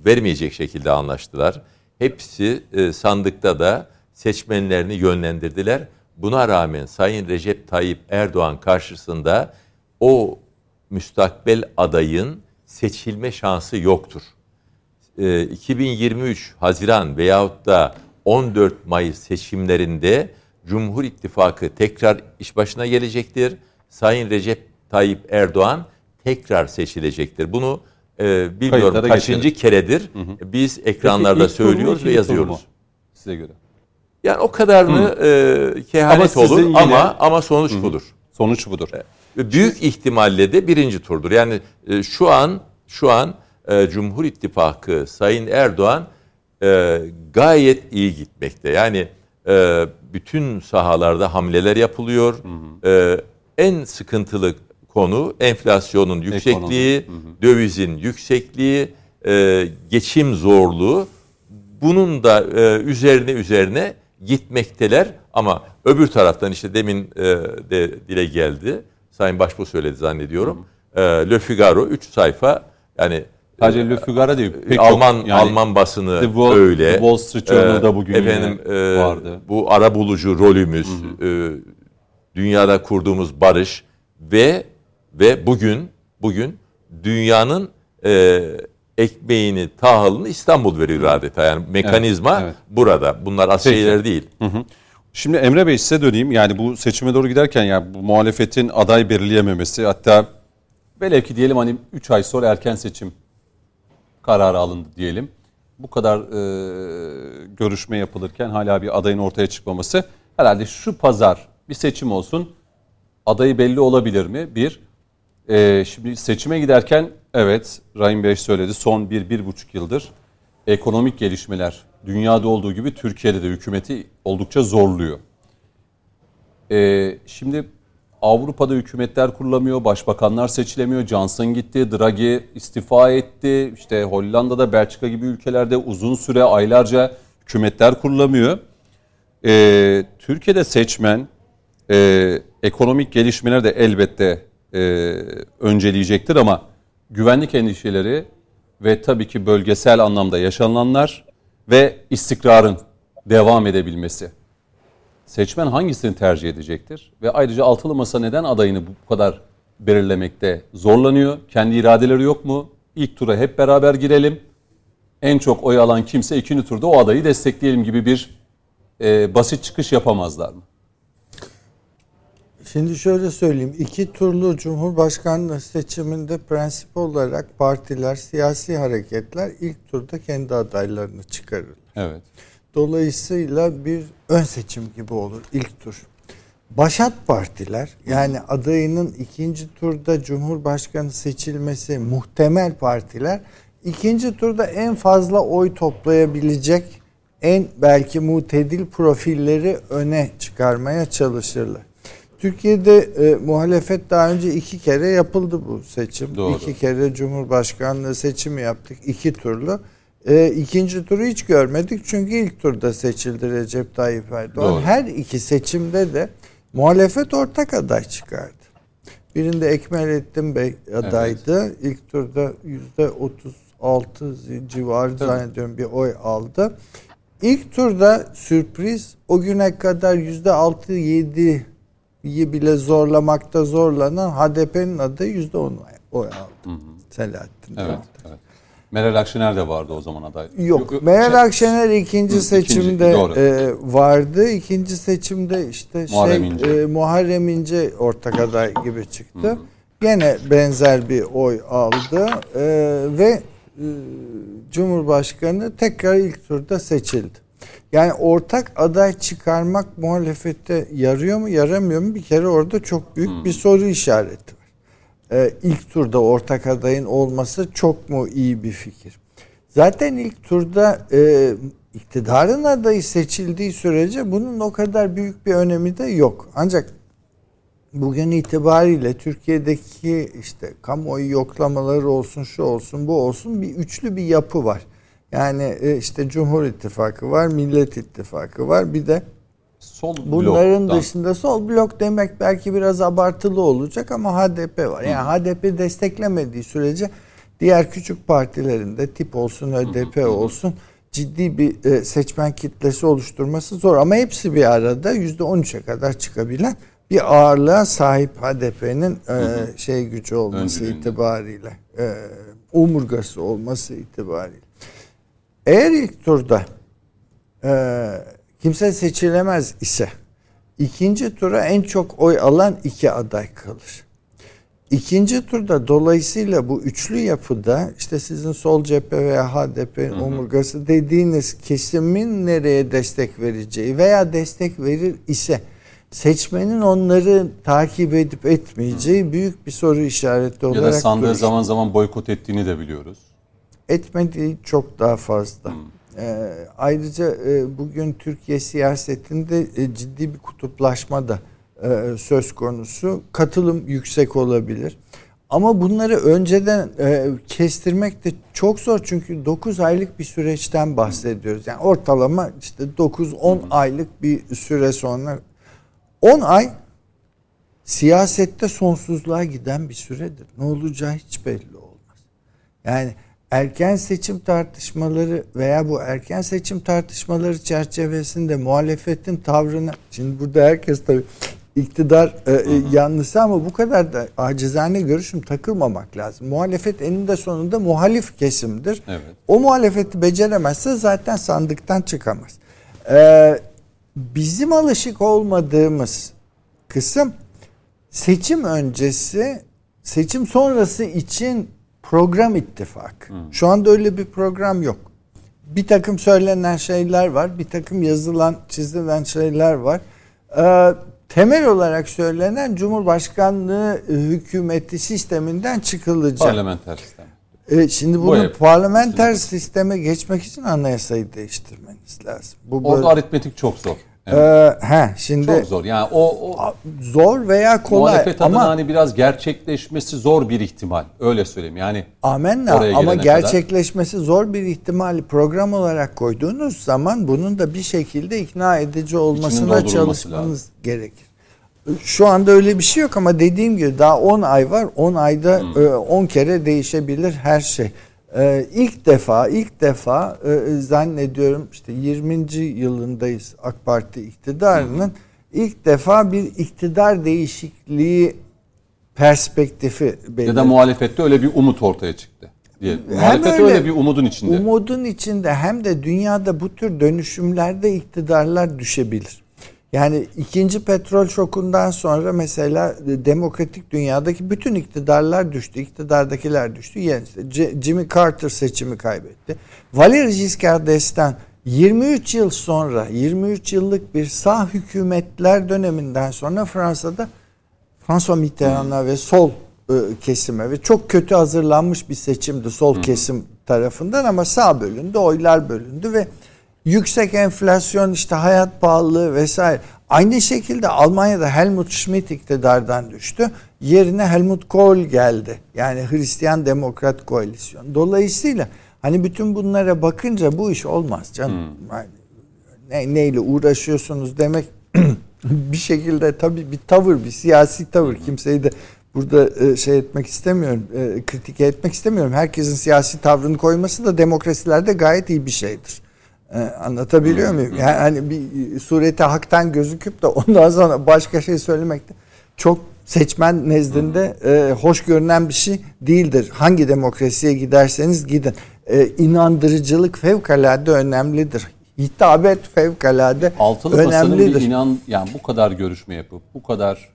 vermeyecek şekilde anlaştılar. Hepsi sandıkta da seçmenlerini yönlendirdiler. Buna rağmen Sayın Recep Tayyip Erdoğan karşısında o müstakbel adayın seçilme şansı yoktur. 2023 Haziran veyahut da 14 Mayıs seçimlerinde Cumhur İttifakı tekrar iş başına gelecektir. Sayın Recep Tayyip Erdoğan tekrar seçilecektir. Bunu bilmiyorum kaçıncı keredir. Biz ekranlarda söylüyoruz ve yazıyoruz. Size göre. Yani o kadarını kehanet olur yine... ama sonuç budur. Sonuç budur. Büyük ihtimalle de birinci turdur. Yani şu an Cumhur İttifakı Sayın Erdoğan gayet iyi gitmekte. Yani bütün sahalarda hamleler yapılıyor. En sıkıntılı konu enflasyonun yüksekliği, dövizin yüksekliği, geçim zorluğu. Bunun da üzerine gitmekteler ama öbür taraftan işte demin de dile geldi. Sayın Başbuğ söyledi zannediyorum. Le Figaro 3 sayfa yani sadece Le Figaro değil. Alman basını öyle. Wall Street Journal'da bugün vardı. Bu arabulucu rolümüz, dünyada kurduğumuz barış ve bugün dünyanın ekmeğini, tahılını İstanbul veriyor adeta. Yani mekanizma burada. Bunlar az şeyler değil. Şimdi Emre Bey size döneyim. Yani bu seçime doğru giderken yani bu muhalefetin aday belirleyememesi hatta belki diyelim 3 ay sonra erken seçim kararı alındı diyelim. Bu kadar görüşme yapılırken hala bir adayın ortaya çıkmaması herhalde şu pazar bir seçim olsun adayı belli olabilir mi? Şimdi seçime giderken Rahim Bey söyledi son 1-1,5 yıldır ekonomik gelişmeler dünyada olduğu gibi Türkiye'de de hükümeti oldukça zorluyor. Şimdi Avrupa'da hükümetler kurulamıyor, başbakanlar seçilemiyor. Johnson gitti, Draghi istifa etti. İşte Hollanda'da, Belçika gibi ülkelerde uzun süre aylarca hükümetler kurulamıyor. Türkiye'de seçmen ekonomik gelişmeler de elbette önceleyecektir ama güvenlik endişeleri ve tabii ki bölgesel anlamda yaşananlar ve istikrarın devam edebilmesi. Seçmen hangisini tercih edecektir? Ve ayrıca Altılı Masa neden adayını bu kadar belirlemekte zorlanıyor? Kendi iradeleri yok mu? İlk tura hep beraber girelim. En çok oy alan kimse ikinci turda o adayı destekleyelim gibi bir basit çıkış yapamazlar mı? Şimdi şöyle söyleyeyim, 2 turlu Cumhurbaşkanlığı seçiminde prensip olarak partiler, siyasi hareketler ilk turda kendi adaylarını çıkarır. Evet. Dolayısıyla bir ön seçim gibi olur ilk tur. Başat partiler yani adayının ikinci turda Cumhurbaşkanı seçilmesi muhtemel partiler ikinci turda en fazla oy toplayabilecek en belki mutedil profilleri öne çıkarmaya çalışırlar. Türkiye'de muhalefet daha önce 2 kere yapıldı bu seçim. 2 kere Cumhurbaşkanlığı seçimi yaptık 2 turlu. İkinci turu hiç görmedik çünkü ilk turda seçildi Recep Tayyip Erdoğan. Doğru. Her iki seçimde de muhalefet ortak aday çıkardı. Birinde Ekmelettin Bey adaydı. Evet. İlk turda %36 civarı zannediyorum bir oy aldı. İlk turda sürpriz, o güne kadar %6-7'yi bile zorlamakta zorlanan HDP'nin adayı %10 oy aldı. Hı hı. Selahattin. Evet, evet. Meral Akşener de vardı o zaman aday. Yok. Meral Akşener ikinci seçimde vardı. İkinci seçimde işte Muharrem İnce ortak aday gibi çıktı. Hı hı. Gene benzer bir oy aldı ve Cumhurbaşkanı tekrar ilk turda seçildi. Yani ortak aday çıkarmak muhalefette yarıyor mu yaramıyor mu bir kere orada çok büyük bir soru işareti var. İlk turda ortak adayın olması çok mu iyi bir fikir? Zaten ilk turda iktidarın adayı seçildiği sürece bunun o kadar büyük bir önemi de yok. Ancak bugün itibariyle Türkiye'deki işte kamuoyu yoklamaları olsun, şu olsun, bu olsun bir üçlü bir yapı var. Yani işte Cumhur İttifakı var, Millet İttifakı var. Bir de sol bunların bloktan dışında sol blok demek belki biraz abartılı olacak ama HDP var. Yani HDP desteklemediği sürece diğer küçük partilerin de tip olsun, HDP olsun ciddi bir seçmen kitlesi oluşturması zor. Ama hepsi bir arada %13'e kadar çıkabilen bir ağırlığa sahip HDP'nin gücü olması itibariyle, omurgası olması itibariyle. Eğer ilk turda kimse seçilemez ise ikinci tura en çok oy alan iki aday kalır. İkinci turda dolayısıyla bu üçlü yapıda işte sizin sol cephe veya HDP'nin omurgası dediğiniz kesimin nereye destek vereceği veya destek verir ise seçmenin onları takip edip etmeyeceği büyük bir soru işareti olarak görüyoruz. Ya da sandığı zaman zaman boykot ettiğini de biliyoruz. Etmediği çok daha fazla. Ayrıca bugün Türkiye siyasetinde ciddi bir kutuplaşma da söz konusu. Katılım yüksek olabilir. Ama bunları önceden kestirmek de çok zor. Çünkü 9 aylık bir süreçten bahsediyoruz. Yani ortalama işte 9-10 aylık bir süre sonra. 10 ay siyasette sonsuzluğa giden bir süredir. Ne olacağı hiç belli olmaz. Yani erken seçim tartışmaları veya bu erken seçim tartışmaları çerçevesinde muhalefetin tavrını, şimdi burada herkes tabii iktidar yanlısı ama bu kadar da acizane görüşüm takılmamak lazım. Muhalefet eninde sonunda muhalif kesimdir. Evet. O muhalefeti beceremezse zaten sandıktan çıkamaz. Bizim alışık olmadığımız kısım seçim öncesi, seçim sonrası için program ittifakı. Şu anda öyle bir program yok. Bir takım söylenen şeyler var, bir takım yazılan, çizilen şeyler var. Temel olarak söylenen Cumhurbaşkanlığı hükümeti sisteminden çıkılacak. Parlamenter sistem. Şimdi bunu parlamenter sisteme geçmek için anayasayı değiştirmeniz lazım. Orada aritmetik çok zor. Evet. Şimdi çok zor. Yani o zor veya kolay. Muhalefet adına ama hani biraz gerçekleşmesi zor bir ihtimal. Öyle söyleyeyim. Yani amenna ama gerçekleşmesi kadar zor bir ihtimali program olarak koyduğunuz zaman bunun da bir şekilde ikna edici olmasına çalışmanız gerekir. Şu anda öyle bir şey yok ama dediğim gibi daha 10 ay var. 10 ayda 10 kere değişebilir her şey. İlk defa zannediyorum işte 20. yılındayız AK Parti iktidarının. İlk defa bir iktidar değişikliği perspektifi belirtti. Ya da muhalefette öyle bir umut ortaya çıktı diyelim. Muhalefet öyle bir umudun içinde. Umudun içinde hem de dünyada bu tür dönüşümlerde iktidarlar düşebilir. Yani ikinci petrol şokundan sonra mesela demokratik dünyadaki bütün iktidarlar düştü. İktidardakiler düştü. Yani Jimmy Carter seçimi kaybetti. Valéry Giscard d'Estaing 23 yıl sonra, 23 yıllık bir sağ hükümetler döneminden sonra Fransa'da François Mitterrand'a ve sol kesime ve çok kötü hazırlanmış bir seçimdi sol kesim tarafından ama sağ bölündü, oylar bölündü ve yüksek enflasyon, işte hayat pahalılığı vesaire. Aynı şekilde Almanya'da Helmut Schmidt iktidardan düştü. Yerine Helmut Kohl geldi. Yani Hristiyan Demokrat Koalisyon. Dolayısıyla Hani bütün bunlara bakınca bu iş olmaz canım. Hmm. Neyle uğraşıyorsunuz demek bir şekilde tabii bir tavır, bir siyasi tavır. Kimseyi de burada etmek istemiyorum, kritik etmek istemiyorum. Herkesin siyasi tavrını koyması da demokrasilerde gayet iyi bir şeydir. Anlatabiliyor muyum? Yani bir sureti haktan gözüküp de ondan sonra başka şey söylemek de çok seçmen nezdinde hoş görünen bir şey değildir. Hangi demokrasiye giderseniz gidin. İnandırıcılık fevkalade önemlidir. Hitabet fevkalade Altılı önemlidir. Basının yani bu kadar görüşme yapıp bu kadar...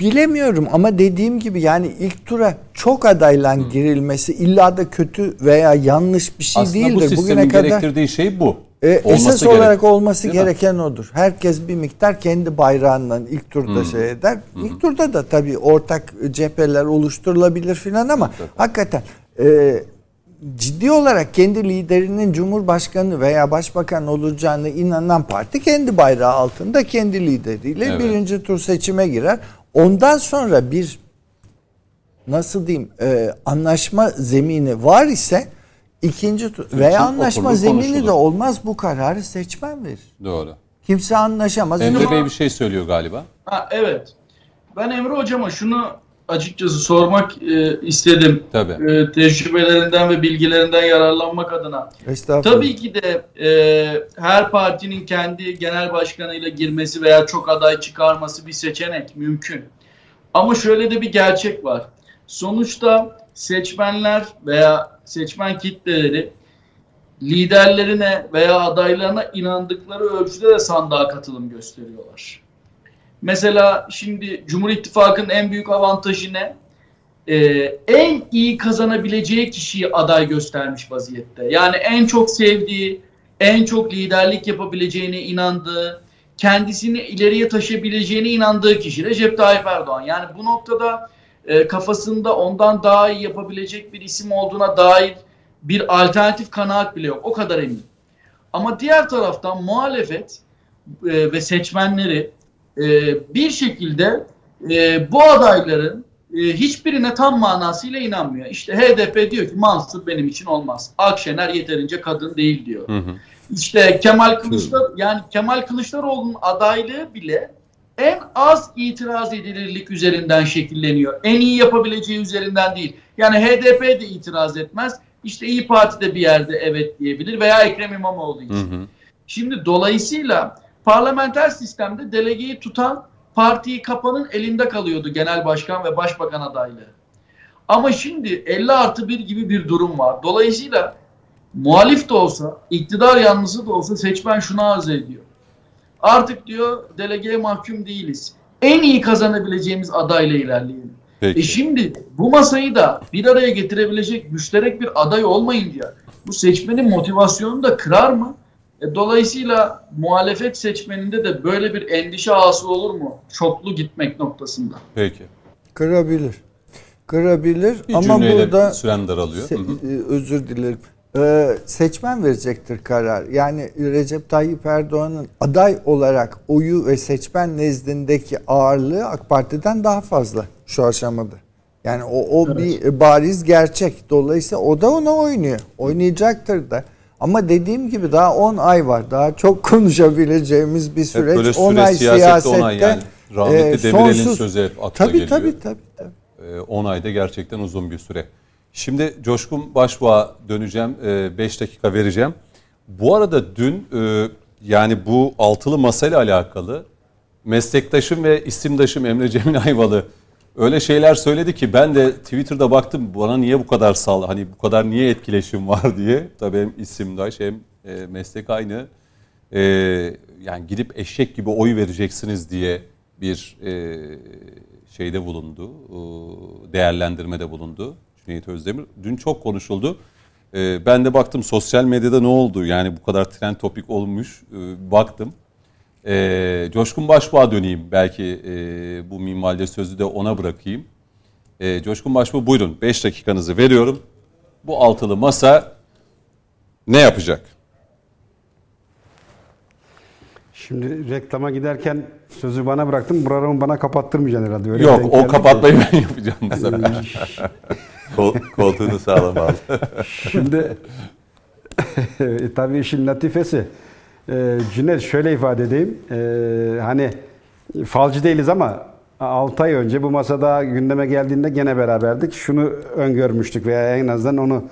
Bilemiyorum ama dediğim gibi yani ilk tura çok adayla girilmesi illa da kötü veya yanlış bir şey aslında değildir. Aslında bu sistemin bugüne gerektirdiği kadar, şey bu. Esas olarak olması gereken odur. Herkes bir miktar kendi bayrağından ilk turda eder. İlk turda da tabii ortak cepheler oluşturulabilir filan ama hakikaten... ciddi olarak kendi liderinin Cumhurbaşkanı veya Başbakan olacağına inanan parti kendi bayrağı altında kendi lideriyle birinci tur seçime girer. Ondan sonra bir nasıl diyeyim anlaşma zemini var ise ikinci tur veya anlaşma zemini de olmaz, bu kararı seçmen verir. Doğru. Kimse anlaşamaz. Emre Bey bir şey söylüyor galiba. Evet. Ben Emre Hocam'a şunu açıkçası sormak istedim. Tabii. Tecrübelerinden ve bilgilerinden yararlanmak adına. Tabii ki de her partinin kendi genel başkanıyla girmesi veya çok aday çıkarması bir seçenek, mümkün. Ama şöyle de bir gerçek var. Sonuçta seçmenler veya seçmen kitleleri liderlerine veya adaylarına inandıkları ölçüde de sandığa katılım gösteriyorlar. Mesela şimdi Cumhur İttifakı'nın en büyük avantajı ne? En iyi kazanabileceği kişiyi aday göstermiş vaziyette. Yani en çok sevdiği, en çok liderlik yapabileceğine inandığı, kendisini ileriye taşıyabileceğine inandığı kişi Recep Tayyip Erdoğan. Yani bu noktada kafasında ondan daha iyi yapabilecek bir isim olduğuna dair bir alternatif kanaat bile yok. O kadar emin. Ama diğer taraftan muhalefet ve seçmenleri bir şekilde bu adayların hiçbirine tam manasıyla inanmıyor. İşte HDP diyor ki Mansur benim için olmaz. Akşener yeterince kadın değil diyor. İşte Kemal Kılıçdaroğlu'nun adaylığı bile en az itiraz edilirlik üzerinden şekilleniyor. En iyi yapabileceği üzerinden değil. Yani HDP de itiraz etmez. İşte İYİ Parti de bir yerde evet diyebilir veya Ekrem İmamoğlu için. Şimdi dolayısıyla parlamenter sistemde delegeyi tutan partiyi kapanın elinde kalıyordu genel başkan ve başbakan adaylığı. Ama şimdi 50+1 gibi bir durum var. Dolayısıyla muhalif de olsa, iktidar yanlısı da olsa seçmen şunu arz ediyor. Artık diyor delegeye mahkum değiliz. En iyi kazanabileceğimiz adayla ilerleyelim. Şimdi bu masayı da bir araya getirebilecek müşterek bir aday olmayınca bu seçmenin motivasyonunu da kırar mı? Dolayısıyla muhalefet seçmeninde de böyle bir endişe hasıl olur mu? Çoklu gitmek noktasında. Peki. Kırabilir bir ama burada süren daralıyor. Özür dilerim. Seçmen verecektir karar. Yani Recep Tayyip Erdoğan'ın aday olarak oyu ve seçmen nezdindeki ağırlığı AK Parti'den daha fazla şu aşamada. Yani o bir bariz gerçek. Dolayısıyla o da ona oynuyor. Oynayacaktır da. Ama dediğim gibi daha 10 ay var. Daha çok konuşabileceğimiz bir süreç. 10 ay siyasette yani. Rahmetli Demirel'in sözü hep akla geliyor. Tabii. 10 ayda gerçekten uzun bir süre. Şimdi Coşkun Başbuğ'a döneceğim. 5 dakika vereceğim. Bu arada dün yani bu altılı masayla alakalı meslektaşım ve isimdaşım Emre Cemil Ayvalı öyle şeyler söyledi ki ben de Twitter'da baktım bana niye bu kadar niye etkileşim var diye. Tabii hem isimdaş hem meslek aynı. Yani gidip eşek gibi oy vereceksiniz diye bir şeyde bulundu. Değerlendirmede bulundu Cüneyt Özdemir. Dün çok konuşuldu. Ben de baktım sosyal medyada ne oldu? Yani bu kadar trend topik olmuş. Baktım. Coşkun Başbuğ'a döneyim. Belki bu minvalde sözü de ona bırakayım. Coşkun Başbuğ buyurun. 5 dakikanızı veriyorum. Bu altılı masa ne yapacak? Şimdi reklama giderken sözü bana bıraktım. Programı bana kapattırmayacaksın herhalde. Öyle yok o kapatmayı de ben yapacağım. Koltuğunu sağlam al. Şimdi Tabii işin latifesi. Cüneyt, şöyle ifade edeyim. Hani falcı değiliz ama 6 ay önce bu masada gündeme geldiğinde gene beraberdik. Şunu öngörmüştük veya en azından onu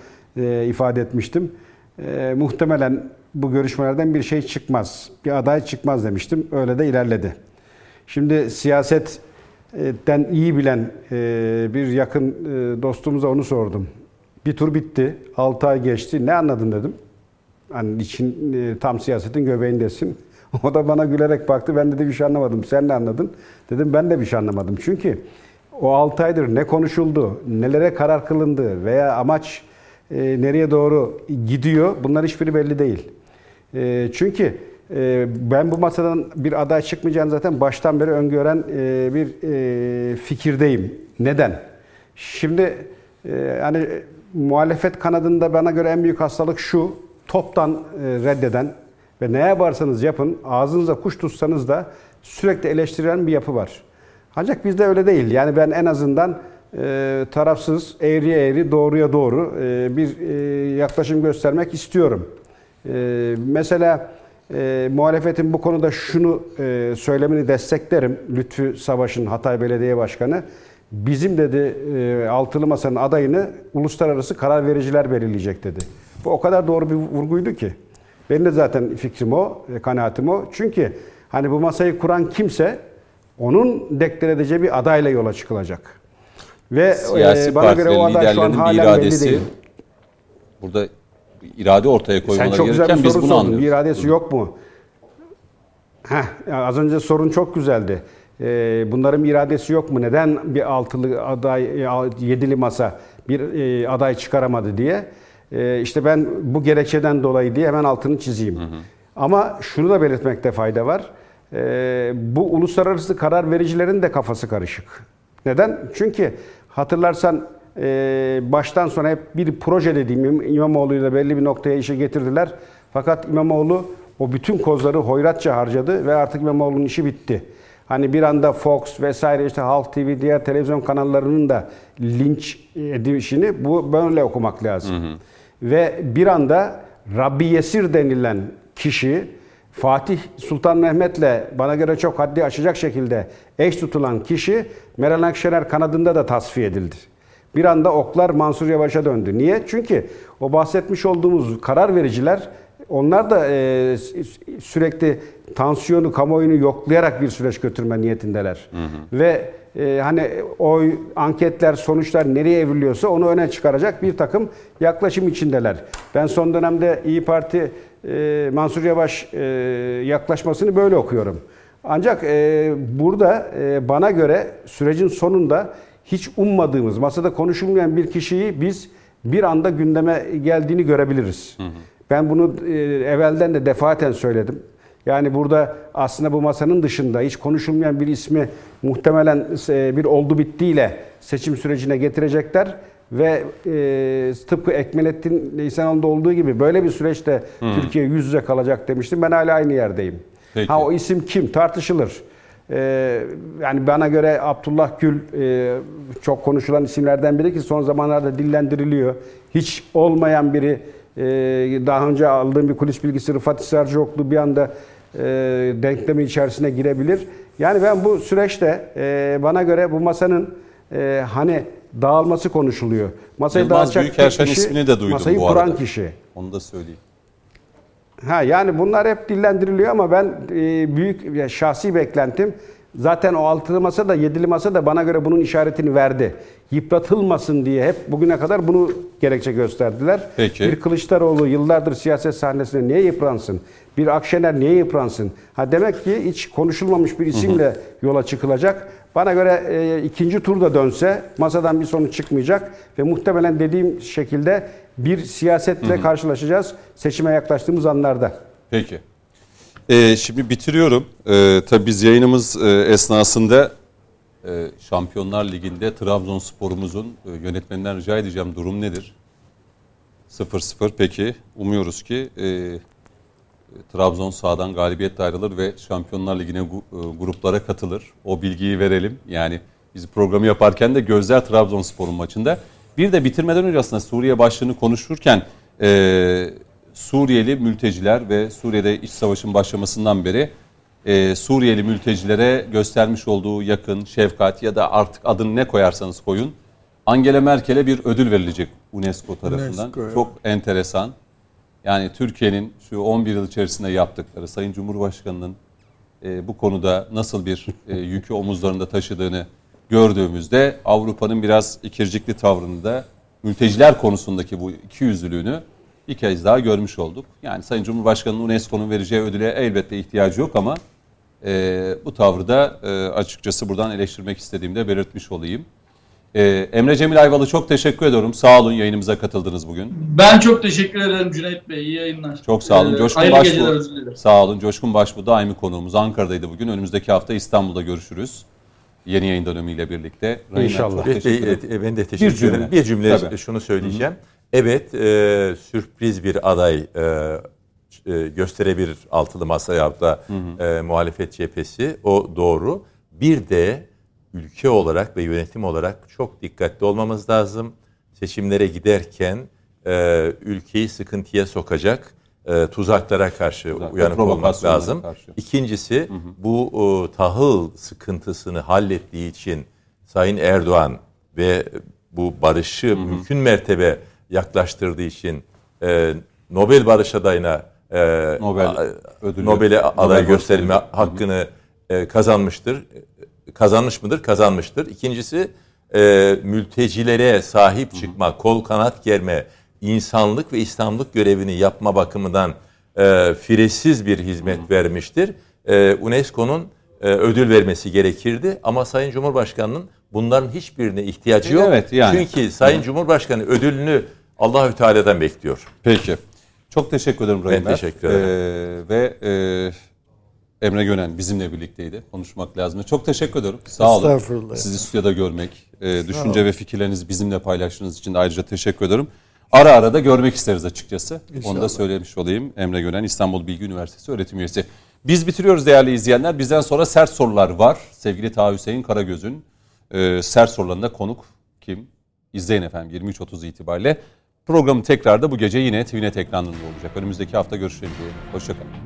ifade etmiştim. Muhtemelen bu görüşmelerden bir şey çıkmaz. Bir aday çıkmaz demiştim. Öyle de ilerledi. Şimdi siyasetten iyi bilen bir yakın dostumuza onu sordum. Bir tur bitti. 6 ay geçti. Ne anladın dedim. Hani için tam siyasetin göbeğindesin. O da bana gülerek baktı. Ben dedi bir şey anlamadım. Sen ne anladın? Dedim ben de bir şey anlamadım. Çünkü o 6 aydır ne konuşuldu, nelere karar kılındı veya amaç nereye doğru gidiyor, bunlar hiçbiri belli değil. Çünkü ben bu masadan bir aday çıkmayacağını zaten baştan beri öngören bir fikirdeyim. Neden? Şimdi hani muhalefet kanadında bana göre en büyük hastalık şu, toptan reddeden ve ne yaparsanız yapın, ağzınıza kuş tutsanız da sürekli eleştirilen bir yapı var. Ancak bizde öyle değil. Yani ben en azından tarafsız, eğriye eğri, doğruya doğru bir yaklaşım göstermek istiyorum. Mesela muhalefetin bu konuda şunu söylemini desteklerim. Lütfü Savaş'ın, Hatay Belediye Başkanı, bizim dedi Altılı Masa'nın adayını uluslararası karar vericiler belirleyecek dedi. Bu o kadar doğru bir vurguydu ki. Benim de zaten fikrim o, kanaatim o. Çünkü hani bu masayı kuran kimse onun deklar edeceği bir adayla yola çıkılacak. Ve siyasi bana göre o aday şu an halen belli değil. Burada irade ortaya koymaya gereken biz bunu anlıyoruz. Sen çok güzel bir soru sordun. Bir iradesi yok mu? Az önce sorun çok güzeldi. Bunların iradesi yok mu? Neden bir altılı aday, yedili masa bir aday çıkaramadı diye. İşte ben bu gerekçeden dolayı diye hemen altını çizeyim. Hı hı. Ama şunu da belirtmekte fayda var. Bu uluslararası karar vericilerin de kafası karışık. Neden? Çünkü hatırlarsan baştan sona hep bir proje dediğim, İmamoğlu'yu da belli bir noktaya işe getirdiler. Fakat İmamoğlu o bütün kozları hoyratça harcadı ve artık İmamoğlu'nun işi bitti. Hani bir anda Fox vesaire, işte Halk TV, diğer televizyon kanallarının da linç edişini bu böyle okumak lazım. Hı hı. Ve bir anda Rabbi Yesir denilen kişi, Fatih Sultan Mehmet'le bana göre çok haddi aşacak şekilde eş tutulan kişi Meral Akşener kanadında da tasfiye edildi. Bir anda oklar Mansur Yavaş'a döndü. Niye? Çünkü o bahsetmiş olduğumuz karar vericiler, onlar da sürekli tansiyonu, kamuoyunu yoklayarak bir süreç götürme niyetindeler. Hı hı. Ve hani oy, anketler, sonuçlar nereye evriliyorsa onu öne çıkaracak bir takım yaklaşım içindeler. Ben son dönemde İYİ Parti Mansur Yavaş yaklaşmasını böyle okuyorum. Ancak burada bana göre sürecin sonunda hiç ummadığımız, masada konuşulmayan bir kişiyi biz bir anda gündeme geldiğini görebiliriz. Hı hı. Ben bunu evvelden de defaten söyledim. Yani burada aslında bu masanın dışında hiç konuşulmayan bir ismi muhtemelen bir oldu bittiyle seçim sürecine getirecekler. Ve tıpkı Ekmelettin İhsanoğlu'nda olduğu gibi böyle bir süreçte Türkiye yüz yüze kalacak demiştim. Ben hala aynı yerdeyim. Peki. Ha, o isim kim tartışılır. Yani bana göre Abdullah Gül çok konuşulan isimlerden biri ki son zamanlarda dillendiriliyor. Hiç olmayan biri. Daha önce aldığım bir kulis bilgisi, Rıfat Hisarcıoğlu bir anda denklemi içerisine girebilir. Yani ben bu süreçte bana göre bu masanın hani dağılması konuşuluyor. Masayı Yılmaz dağıtacak kişi, de masayı kuran kişi. Onu da söyleyeyim. Yani bunlar hep dillendiriliyor ama ben büyük şahsi beklentim, zaten o altılı masa da yedili masa da bana göre bunun işaretini verdi. Yıpratılmasın diye hep bugüne kadar bunu gerekçe gösterdiler. Peki. Bir Kılıçdaroğlu yıllardır siyaset sahnesinde niye yıpransın? Bir Akşener niye yıpransın? Demek ki hiç konuşulmamış bir isimle yola çıkılacak. Bana göre ikinci turda dönse masadan bir sonuç çıkmayacak ve muhtemelen dediğim şekilde bir siyasetle karşılaşacağız seçime yaklaştığımız anlarda. Peki. Şimdi bitiriyorum. Tabii biz yayınımız esnasında Şampiyonlar Ligi'nde Trabzonspor'umuzun yönetmeninden rica edeceğim, durum nedir? 0-0 peki. Umuyoruz ki Trabzon sahadan galibiyetle ayrılır ve Şampiyonlar Ligi'ne gruplara katılır. O bilgiyi verelim. Yani biz programı yaparken de gözler Trabzonspor'un maçında. Bir de bitirmeden önce aslında Suriye başlığını konuşurken Suriyeli mülteciler ve Suriye'de iç savaşın başlamasından beri Suriyeli mültecilere göstermiş olduğu yakın, şefkat ya da artık adını ne koyarsanız koyun, Angela Merkel'e bir ödül verilecek UNESCO tarafından. UNESCO, çok enteresan. Yani Türkiye'nin şu 11 yıl içerisinde yaptıkları, Sayın Cumhurbaşkanı'nın bu konuda nasıl bir yükü omuzlarında taşıdığını gördüğümüzde Avrupa'nın biraz ikircikli tavrını da mülteciler konusundaki bu ikiyüzlülüğünü bir kez daha görmüş olduk. Yani Sayın Cumhurbaşkanı'nın UNESCO'nun vereceği ödüle elbette ihtiyacı yok ama bu tavrı da açıkçası buradan eleştirmek istediğimi de belirtmiş olayım. Emre Cemil Ayvalı, çok teşekkür ediyorum. Sağ olun, yayınımıza katıldınız bugün. Ben çok teşekkür ederim Cüneyt Bey. İyi yayınlar. Çok sağ olun. Coşkun Başbuğ. Sağ olun. Coşkun Başbuğ daimi konuğumuz. Ankara'daydı bugün. Önümüzdeki hafta İstanbul'da görüşürüz. Yeni yayın dönemiyle birlikte. İnşallah. Ben de teşekkür ederim. Bir cümle şunu söyleyeceğim. Hı-hı. Evet, sürpriz bir aday gösterebilir Altılı Masa ya da muhalefet cephesi. O doğru. Bir de ülke olarak ve yönetim olarak çok dikkatli olmamız lazım. Seçimlere giderken ülkeyi sıkıntıya sokacak tuzaklara karşı uyanık olmak lazım. İkincisi, bu tahıl sıkıntısını hallettiği için Sayın Erdoğan ve bu barışı mümkün mertebe yaklaştırdığı için Nobel Barış adayına Nobel'e aday gösterilme hakkını kazanmıştır. Kazanmış mıdır? Kazanmıştır. İkincisi, mültecilere sahip çıkma, kol kanat germe, insanlık ve İslamlık görevini yapma bakımından firesiz bir hizmet vermiştir. UNESCO'nun ödül vermesi gerekirdi ama Sayın Cumhurbaşkanı'nın bunların hiçbirine ihtiyacı yok. Evet, yani. Çünkü Sayın Cumhurbaşkanı ödülünü Allahü Teala'dan bekliyor. Peki. Çok teşekkür ederim Rahim Er. Ben teşekkür ederim. Emre Gönen bizimle birlikteydi. Konuşmak lazım. Çok teşekkür ederim. Sağ olun. Estağfurullah. Sizi stüdyoda görmek, düşünce ve fikirlerinizi bizimle paylaştığınız için ayrıca teşekkür ederim. Ara ara da görmek isteriz açıkçası. İnşallah. Onu da söylemiş olayım. Emre Gönen, İstanbul Bilgi Üniversitesi öğretim üyesi. Biz bitiriyoruz değerli izleyenler. Bizden sonra sert sorular var. Sevgili Taha Hüseyin Karagöz'ün sert sorularında konuk kim? İzleyin efendim 23.30 itibariyle. Programın tekrarı da bu gece yine TVNET ekranında olacak. Önümüzdeki hafta görüşelim diye. Hoşçakalın.